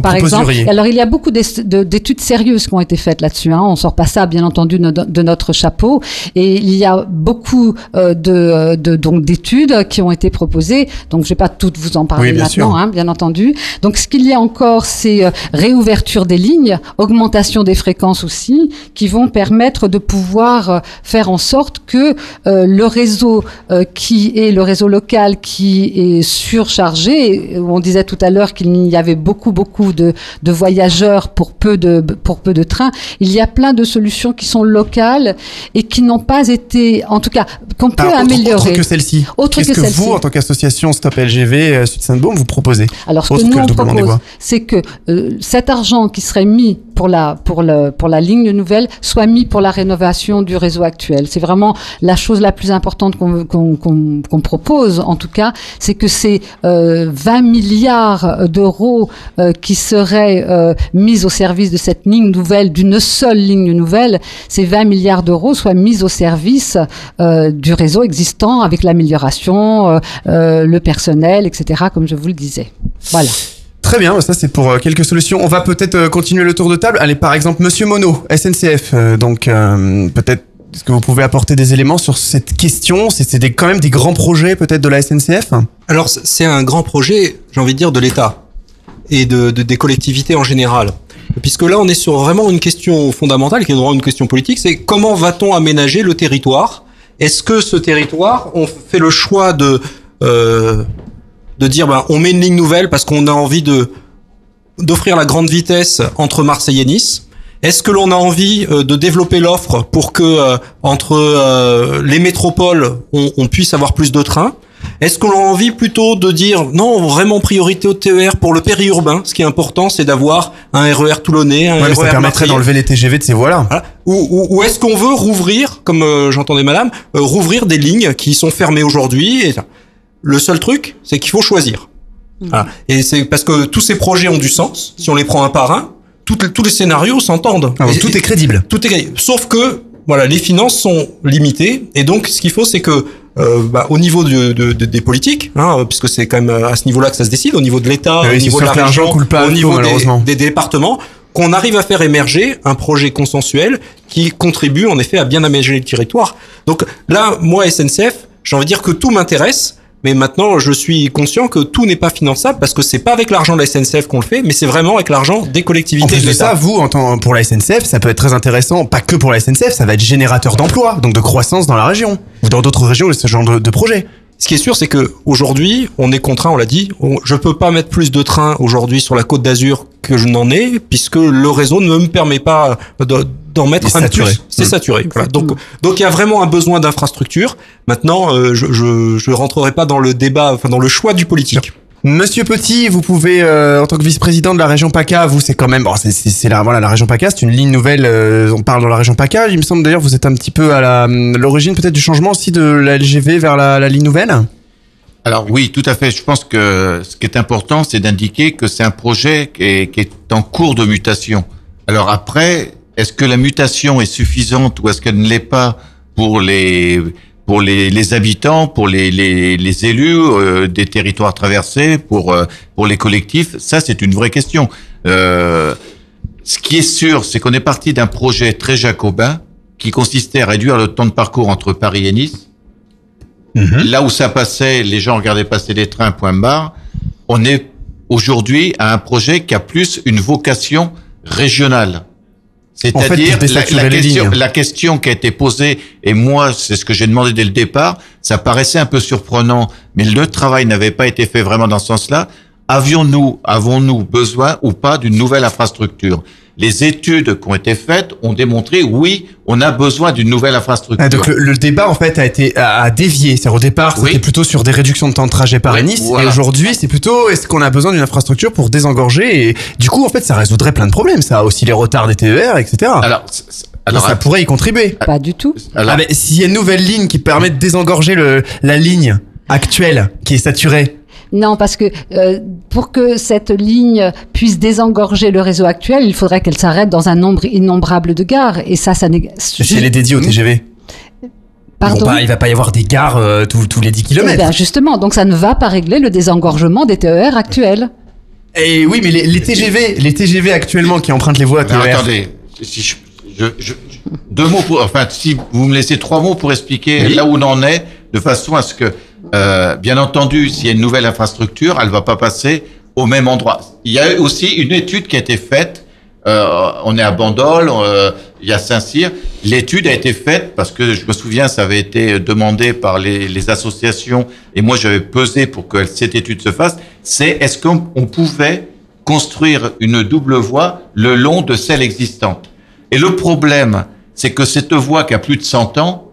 proposeriez. Alors il y a beaucoup d'études sérieuses qui ont été faites là-dessus. On sort pas ça, bien entendu, de notre chapeau. Et il y a beaucoup d'études qui ont été proposées. Donc je vais pas toutes vous en parler maintenant, bien entendu. Donc ce qu'il y a encore, c'est réouverture des lignes, augmentation des fréquences aussi, qui vont permettre de pouvoir faire en sorte que le réseau qui est le réseau local qui est surchargé, on disait tout à l'heure qu'il y avait beaucoup de voyageurs pour peu de trains, il y a plein de solutions qui sont locales et qui n'ont pas été, en tout cas, qu'on peut améliorer. Autre que celle-ci. Qu'est-ce que vous, en tant qu'association Stop LGV Sud-Sainte-Baume, vous proposez? Alors, ce que nous on propose, c'est que cet argent qui serait mis pour la ligne nouvelle soit mis pour la rénovation du réseau actuel. C'est vraiment la chose la plus importante qu'on propose, en tout cas, c'est que ces 20 milliards d'euros qui seraient mis au service de cette ligne nouvelle, d'une seule ligne nouvelle, ces 20 milliards d'euros soient mis au service du réseau existant, avec l'amélioration, le personnel, etc., comme je vous le disais. Voilà. Très bien, ça c'est pour quelques solutions. On va peut-être continuer le tour de table. Allez, par exemple, Monsieur Monod, SNCF, peut-être est-ce que vous pouvez apporter des éléments sur cette question? C'est quand même des grands projets peut-être de la SNCF? Alors c'est un grand projet, j'ai envie de dire, de l'État et des collectivités en général. Puisque là on est sur vraiment une question fondamentale qui est vraiment une question politique, c'est comment va-t-on aménager le territoire? Est-ce que ce territoire, on fait le choix de dire on met une ligne nouvelle parce qu'on a envie d'offrir la grande vitesse entre Marseille et Nice? Est-ce que l'on a envie de développer l'offre pour que entre les métropoles on puisse avoir plus de trains? Est-ce qu'on a envie plutôt de dire non, vraiment priorité au TER pour le périurbain? Ce qui est important, c'est d'avoir un RER toulonnais, un RER. Ça permettrait d'enlever les TGV de ces voies-là. Voilà. Ou est-ce qu'on veut rouvrir, comme j'entendais madame, rouvrir des lignes qui sont fermées aujourd'hui et... Le seul truc, c'est qu'il faut choisir. Voilà. Et c'est parce que tous ces projets ont du sens. Si on les prend un par un, tous les scénarios s'entendent. Alors, tout est crédible. Tout est crédible. Sauf que, les finances sont limitées. Et donc, ce qu'il faut, c'est que, au niveau des politiques, puisque c'est quand même à ce niveau-là que ça se décide, au niveau de l'État, au niveau de la région, au niveau des départements, qu'on arrive à faire émerger un projet consensuel qui contribue, en effet, à bien aménager le territoire. Donc là, moi, SNCF, j'ai envie de dire que tout m'intéresse. Mais maintenant, je suis conscient que tout n'est pas finançable parce que c'est pas avec l'argent de la SNCF qu'on le fait, mais c'est vraiment avec l'argent des collectivités. En plus de ça, vous, pour la SNCF, ça peut être très intéressant, pas que pour la SNCF, ça va être générateur d'emplois, donc de croissance dans la région, ou dans d'autres régions, ce genre de projet. Ce qui est sûr, c'est que aujourd'hui, on est contraint, on l'a dit, je peux pas mettre plus de trains aujourd'hui sur la Côte d'Azur que je n'en ai, puisque le réseau ne me permet pas d'en mettre un plus. C'est saturé. Voilà. Donc il y a vraiment un besoin d'infrastructure. Maintenant, je rentrerai pas dans le débat, enfin dans le choix du politique. Non. Monsieur Petit, vous pouvez en tant que vice-président de la région PACA, vous c'est quand même bon, c'est la voilà la région PACA, c'est une ligne nouvelle. On parle dans la région PACA. Il me semble d'ailleurs vous êtes un petit peu à l'origine peut-être du changement aussi de la LGV vers la ligne nouvelle. Alors oui, tout à fait. Je pense que ce qui est important, c'est d'indiquer que c'est un projet qui est en cours de mutation. Alors après, est-ce que la mutation est suffisante ou est-ce qu'elle ne l'est pas pour les habitants, pour les élus des territoires traversés, pour les collectifs, ça c'est une vraie question. Ce qui est sûr, c'est qu'on est parti d'un projet très jacobin qui consistait à réduire le temps de parcours entre Paris et Nice. Mm-hmm. Là où ça passait, les gens regardaient passer les trains, point barre. On est aujourd'hui à un projet qui a plus une vocation régionale. C'est-à-dire, la question qui a été posée, et moi, c'est ce que j'ai demandé dès le départ, ça paraissait un peu surprenant, mais le travail n'avait pas été fait vraiment dans ce sens-là. Avons-nous besoin ou pas d'une nouvelle infrastructure? Les études qui ont été faites ont démontré, oui, on a besoin d'une nouvelle infrastructure. Ah, donc le débat, en fait, a dévié. C'est-à-dire, au départ, c'était plutôt sur des réductions de temps de trajet par Nice, voilà. Et aujourd'hui, c'est plutôt, est-ce qu'on a besoin d'une infrastructure pour désengorger? Et du coup, en fait, ça résoudrait plein de problèmes. Ça a aussi les retards des TER, etc. Alors ça pourrait y contribuer. Pas du tout. Alors, mais s'il y a une nouvelle ligne qui permet de désengorger la ligne actuelle, qui est saturée. Non, parce que pour que cette ligne puisse désengorger le réseau actuel, il faudrait qu'elle s'arrête dans un nombre innombrable de gares. Et ça n'est... Elle est dédiée au TGV. Pardon. Il ne va pas y avoir des gares tous les 10 km. Eh bien justement, donc ça ne va pas régler le désengorgement des TER actuels. Et oui, mais les TGV actuellement qui empruntent les voies TER... Attendez, si je deux mots pour... Enfin, si vous me laissez trois mots pour expliquer là où on en est, de façon à ce que... bien entendu, s'il y a une nouvelle infrastructure, elle va pas passer au même endroit. Il y a aussi une étude qui a été faite. On est à Bandol, il y a Saint-Cyr. L'étude a été faite parce que je me souviens, ça avait été demandé par les associations et moi j'avais pesé pour que cette étude se fasse. C'est est-ce qu'on pouvait construire une double voie le long de celle existante? Et le problème, c'est que cette voie qui a plus de 100 ans,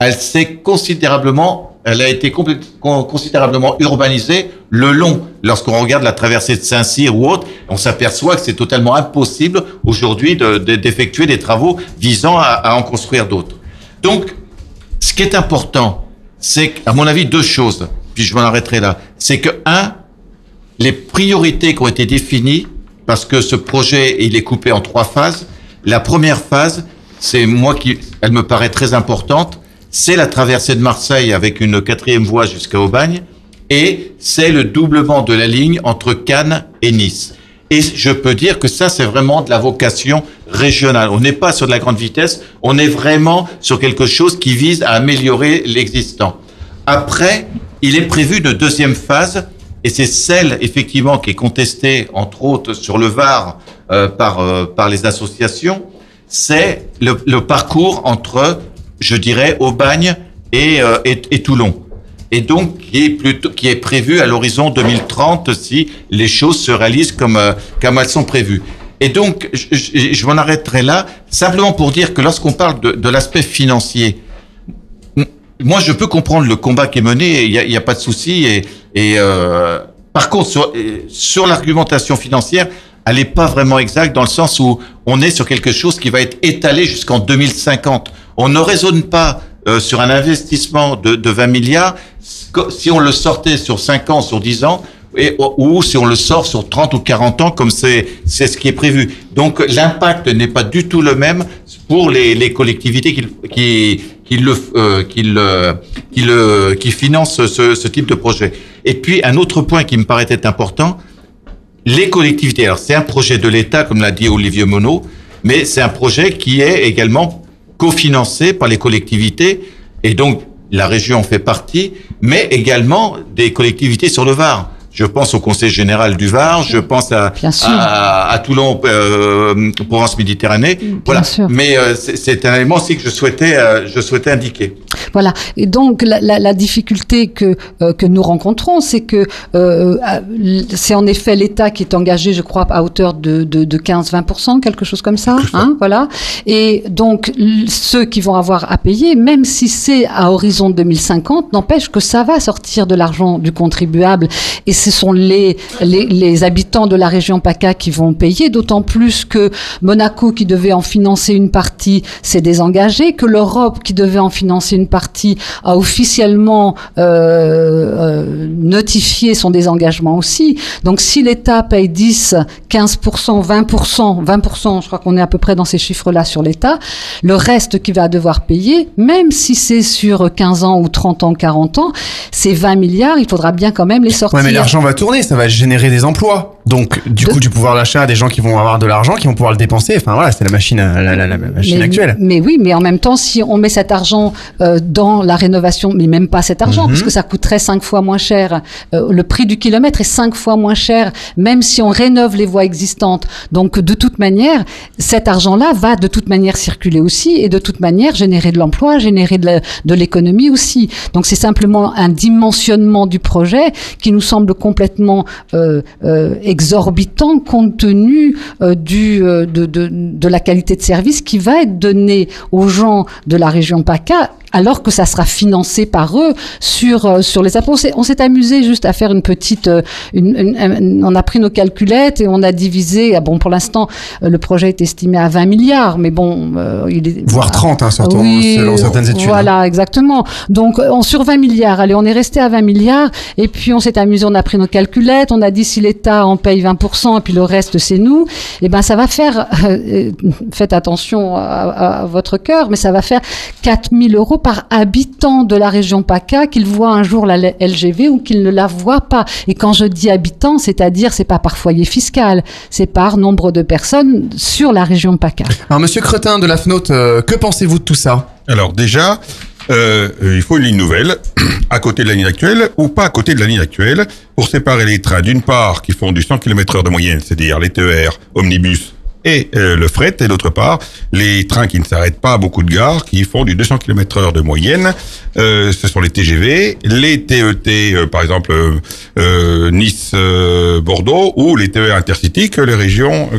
elle a été considérablement urbanisée le long. Lorsqu'on regarde la traversée de Saint-Cyr ou autre, on s'aperçoit que c'est totalement impossible aujourd'hui d'effectuer des travaux visant à en construire d'autres. Donc, ce qui est important, c'est, à mon avis, deux choses, puis je m'en arrêterai là. C'est que, un, les priorités qui ont été définies, parce que ce projet, il est coupé en trois phases. La première phase, elle me paraît très importante, c'est la traversée de Marseille avec une 4e voie jusqu'à Aubagne et c'est le doublement de la ligne entre Cannes et Nice. Et je peux dire que ça, c'est vraiment de la vocation régionale. On n'est pas sur de la grande vitesse, on est vraiment sur quelque chose qui vise à améliorer l'existant. Après, il est prévu une deuxième phase et c'est celle, effectivement, qui est contestée, entre autres, sur le Var par les associations. C'est le parcours entre... je dirais, Aubagne et Toulon. Et donc, qui est prévu à l'horizon 2030 si les choses se réalisent comme elles sont prévues. Et donc, je m'en arrêterai là, simplement pour dire que lorsqu'on parle de l'aspect financier, moi, je peux comprendre le combat qui est mené, il n'y a pas de souci. Par contre, sur l'argumentation financière, elle n'est pas vraiment exacte dans le sens où on est sur quelque chose qui va être étalé jusqu'en 2050. On ne raisonne pas sur un investissement de 20 milliards si on le sortait sur 5 ans, sur 10 ans, ou si on le sort sur 30 ou 40 ans, comme c'est ce qui est prévu. Donc l'impact n'est pas du tout le même pour les collectivités qui financent ce type de projet. Et puis un autre point qui me paraît important, les collectivités. Alors c'est un projet de l'État, comme l'a dit Olivier Monod, mais c'est un projet qui est également cofinancé par les collectivités, et donc la région en fait partie, mais également des collectivités sur le Var. Je pense au Conseil général du Var, je pense à Toulon, Provence Méditerranée. Voilà. Mais c'est un élément aussi que je souhaitais indiquer. Voilà. Et donc la difficulté que nous rencontrons, c'est que c'est en effet l'État qui est engagé, je crois, à hauteur de 15-20%, quelque chose comme ça. Hein, voilà. Et donc ceux qui vont avoir à payer, même si c'est à horizon 2050, n'empêche que ça va sortir de l'argent du contribuable. Et ce sont les habitants de la région PACA qui vont payer, d'autant plus que Monaco, qui devait en financer une partie, s'est désengagé, que l'Europe, qui devait en financer une partie, a officiellement notifié son désengagement aussi. Donc si l'État paye 10, 15%, 20%, je crois qu'on est à peu près dans ces chiffres-là sur l'État, le reste qui va devoir payer, même si c'est sur 15 ans ou 30 ans, 40 ans, c'est 20 milliards, il faudra bien quand même les sortir. Ouais, mais l'argent va tourner, ça va générer des emplois. Donc, du coup, du pouvoir d'achat, des gens qui vont avoir de l'argent, qui vont pouvoir le dépenser. Enfin, voilà, c'est la machine actuelle. Mais oui, mais en même temps, si on met cet argent dans la rénovation, mais même pas cet argent, parce que ça coûterait 5 fois moins cher. Le prix du kilomètre est 5 fois moins cher, même si on rénove les voies existantes. Donc, de toute manière, cet argent-là va de toute manière circuler aussi et de toute manière générer de l'emploi, générer de l'économie aussi. Donc, c'est simplement un dimensionnement du projet qui nous semble complètement exorbitant compte tenu de la qualité de service qui va être donnée aux gens de la région PACA, alors que ça sera financé par eux sur les impôts. On s'est amusé juste à faire une petite... on a pris nos calculettes et on a divisé... Bon, pour l'instant, le projet est estimé à 20 milliards, mais bon... voire 30, hein, selon certaines études. Voilà, hein. Exactement. Donc, sur 20 milliards, allez, on est resté à 20 milliards, et puis on s'est amusé, on a pris nos calculettes, on a dit si l'État en paye 20%, et puis le reste, c'est nous, et ben ça va faire... faites attention à votre cœur, mais ça va faire 4 000 € par habitant de la région PACA, qu'ils voient un jour la LGV ou qu'ils ne la voient pas. Et quand je dis habitant, c'est-à-dire c'est pas par foyer fiscal, c'est par nombre de personnes sur la région PACA. Alors, Monsieur Cretin de la FNAUT, que pensez-vous de tout ça? Alors déjà, il faut une ligne nouvelle à côté de la ligne actuelle ou pas à côté de la ligne actuelle pour séparer les trains d'une part qui font du 100 km/h de moyenne, c'est-à-dire les TER, omnibus, et le fret, et d'autre part, les trains qui ne s'arrêtent pas à beaucoup de gares, qui font du 200 km/h de moyenne, ce sont les TGV, les TET, par exemple Nice-Bordeaux, ou les TER Intercity que la région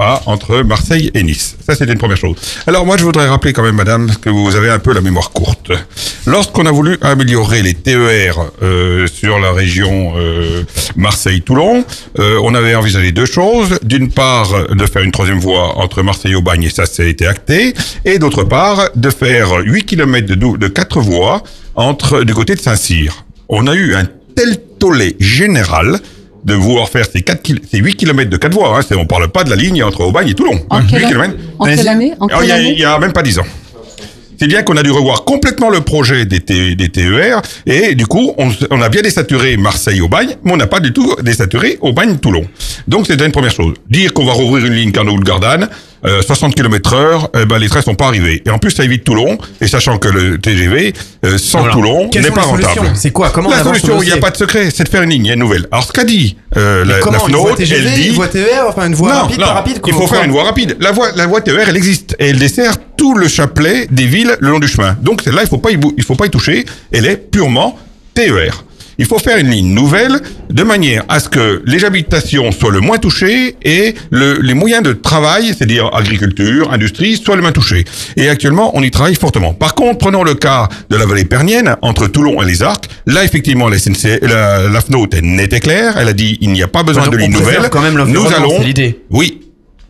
a entre Marseille et Nice. Ça, c'était une première chose. Alors moi, je voudrais rappeler quand même, madame, que vous avez un peu la mémoire courte. Lorsqu'on a voulu améliorer les TER sur la région Marseille-Toulon, on avait envisagé deux choses. D'une part, de faire une troisième voie entre Marseille et Aubagne, et ça a été acté, et d'autre part, de faire 8 km de 4 voies du côté de Saint-Cyr. On a eu un tel tollé général de vouloir faire ces 8 km de 4 voies. Hein, on ne parle pas de la ligne entre Aubagne et Toulon. En quelle année? Il n'y a même pas 10 ans. C'est bien qu'on a dû revoir complètement le projet des TER, et du coup, on a bien désaturé Marseille-Aubagne, mais on n'a pas du tout désaturé Aubagne-Toulon. Donc, c'est déjà une première chose. Dire qu'on va rouvrir une ligne Carnot-Gardanne, 60 km/h, les trains sont pas arrivés. Et en plus, ça évite Toulon, et sachant que le TGV Toulon n'est pas rentable. C'est quoi? Comment la solution? Il n'y a pas de secret, c'est de faire une ligne, il y a une nouvelle. Alors, ce qu'a dit la FNAUT, elle dit... Une voie TER, enfin une voie rapide. Il faut faire une voie rapide. La voie TER, elle existe, et elle dessert tout le chapelet des villes le long du chemin. Donc celle-là, il faut pas y toucher. Elle est purement TER. Il faut faire une ligne nouvelle de manière à ce que les habitations soient le moins touchées et les moyens de travail, c'est-à-dire agriculture, industrie, soient le moins touchés. Et actuellement, on y travaille fortement. Par contre, prenons le cas de la vallée pernienne, entre Toulon et les Arcs. Là, effectivement, la FNAUT est nette et claire. Elle a dit, il n'y a pas besoin de ligne nouvelle. Quand même c'est l'idée.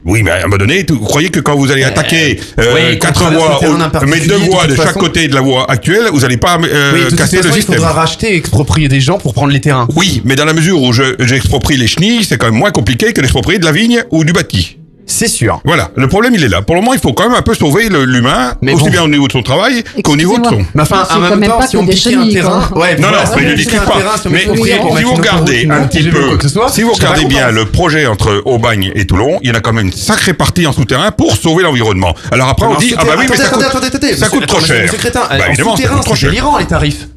Oui, mais à un moment donné, vous croyez que quand vous allez attaquer 4 voies, mais 2 voies de chaque côté de la voie actuelle, vous n'allez pas casser le système. Il faudra racheter et exproprier des gens pour prendre les terrains. Oui, mais dans la mesure où j'exproprie les chenilles, c'est quand même moins compliqué que d'exproprier de la vigne ou du bâti. C'est sûr. Voilà, le problème il est là. Pour le moment, il faut quand même un peu sauver l'humain, bien au niveau de son travail qu'au niveau de son. Mais enfin, en même temps, si on pique un terrain, mais ne discute pas. Mais si vous regardez un petit peu, si vous regardez bien le projet entre Aubagne et Toulon, il y en a quand même une sacrée partie en souterrain pour sauver l'environnement. Alors après, on dit ah bah oui, mais ça coûte trop cher. Bah évidemment, c'est délirant les tarifs.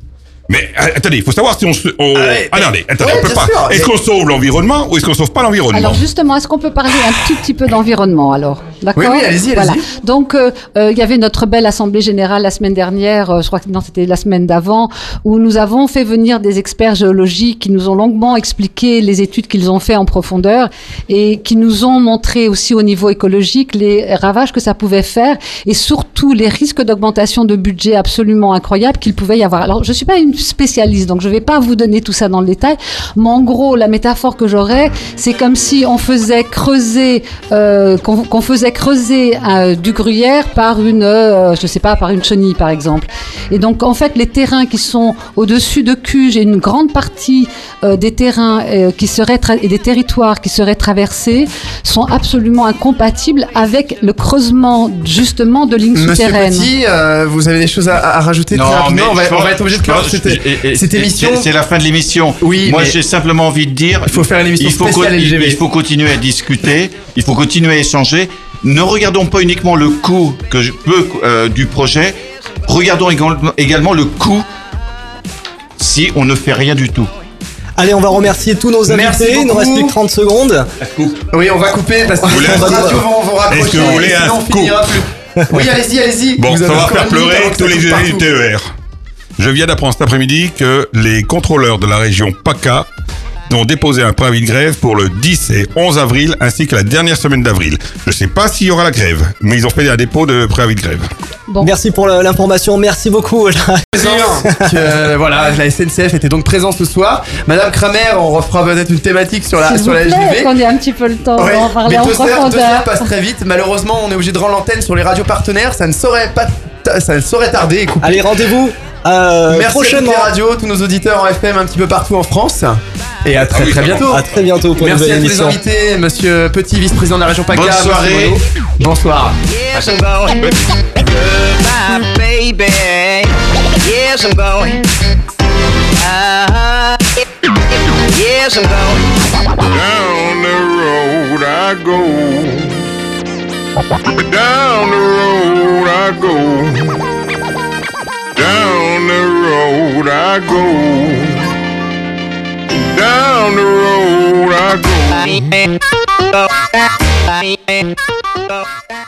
Mais attendez, il faut savoir si on se... On... Attendez, on peut pas. Sûr, est-ce qu'on sauve l'environnement ou est-ce qu'on sauve pas l'environnement? Alors justement, est-ce qu'on peut parler un tout petit peu d'environnement alors? D'accord. Oui, oui, allez-y, voilà. Allez-y. Donc, il y avait notre belle assemblée générale la semaine dernière, je crois que non, c'était la semaine d'avant, où nous avons fait venir des experts géologiques qui nous ont longuement expliqué les études qu'ils ont fait en profondeur et qui nous ont montré aussi au niveau écologique les ravages que ça pouvait faire et surtout les risques d'augmentation de budget absolument incroyables qu'il pouvait y avoir. Alors, je suis pas une spécialiste, donc je vais pas vous donner tout ça dans le détail, mais en gros, la métaphore que j'aurais, c'est comme si on faisait creuser, du gruyère par une, je sais pas, par une chenille, par exemple. Et donc, en fait, les terrains qui sont au-dessus de Cuges et une grande partie des terrains qui seraient et des territoires qui seraient traversés sont absolument incompatibles avec le creusement, justement, de lignes souterraines. Monsieur Petit, vous avez des choses à rajouter? Non, mais on va être obligé de clore cette émission. C'est la fin de l'émission. Oui, moi, j'ai simplement envie de dire... Il faut faire une émission spéciale LGV. Il faut continuer à discuter, il faut continuer à échanger. Ne regardons pas uniquement le coût du projet, regardons également le coût si on ne fait rien du tout. Allez, on va remercier tous nos invités. Il nous reste plus que 30 secondes. Oui, on va couper parce que on va rapprocher. Est-ce que vous voulez un coup? Oui, allez-y. Bon, ça va faire pleurer tous les élus du TER. Je viens d'apprendre cet après-midi que les contrôleurs de la région PACA ont déposé un préavis de grève pour le 10 et 11 avril ainsi que la dernière semaine d'avril. Je ne sais pas s'il y aura la grève, mais ils ont fait un dépôt de préavis de grève. Bon. Merci pour l'information, merci beaucoup. Voilà, la SNCF était donc présente ce soir. Madame Kramer, on refera peut-être une thématique sur la LGV. Qu'on ait un petit peu le temps d'en parler en profondeur. 2 heures passe très vite. Malheureusement, on est obligé de rendre l'antenne sur les radios partenaires. Ça ne saurait tarder et couper. Allez, rendez-vous. Merci prochainement à toutes les radios, tous nos auditeurs en FM un petit peu partout en France. Et à très bientôt. À très bientôt pour une nouvelle émission. Merci à tous les invités, Monsieur Petit, vice-président de la région PACA. Bonne soirée. Bonsoir. Down the road I go. Down the road I go.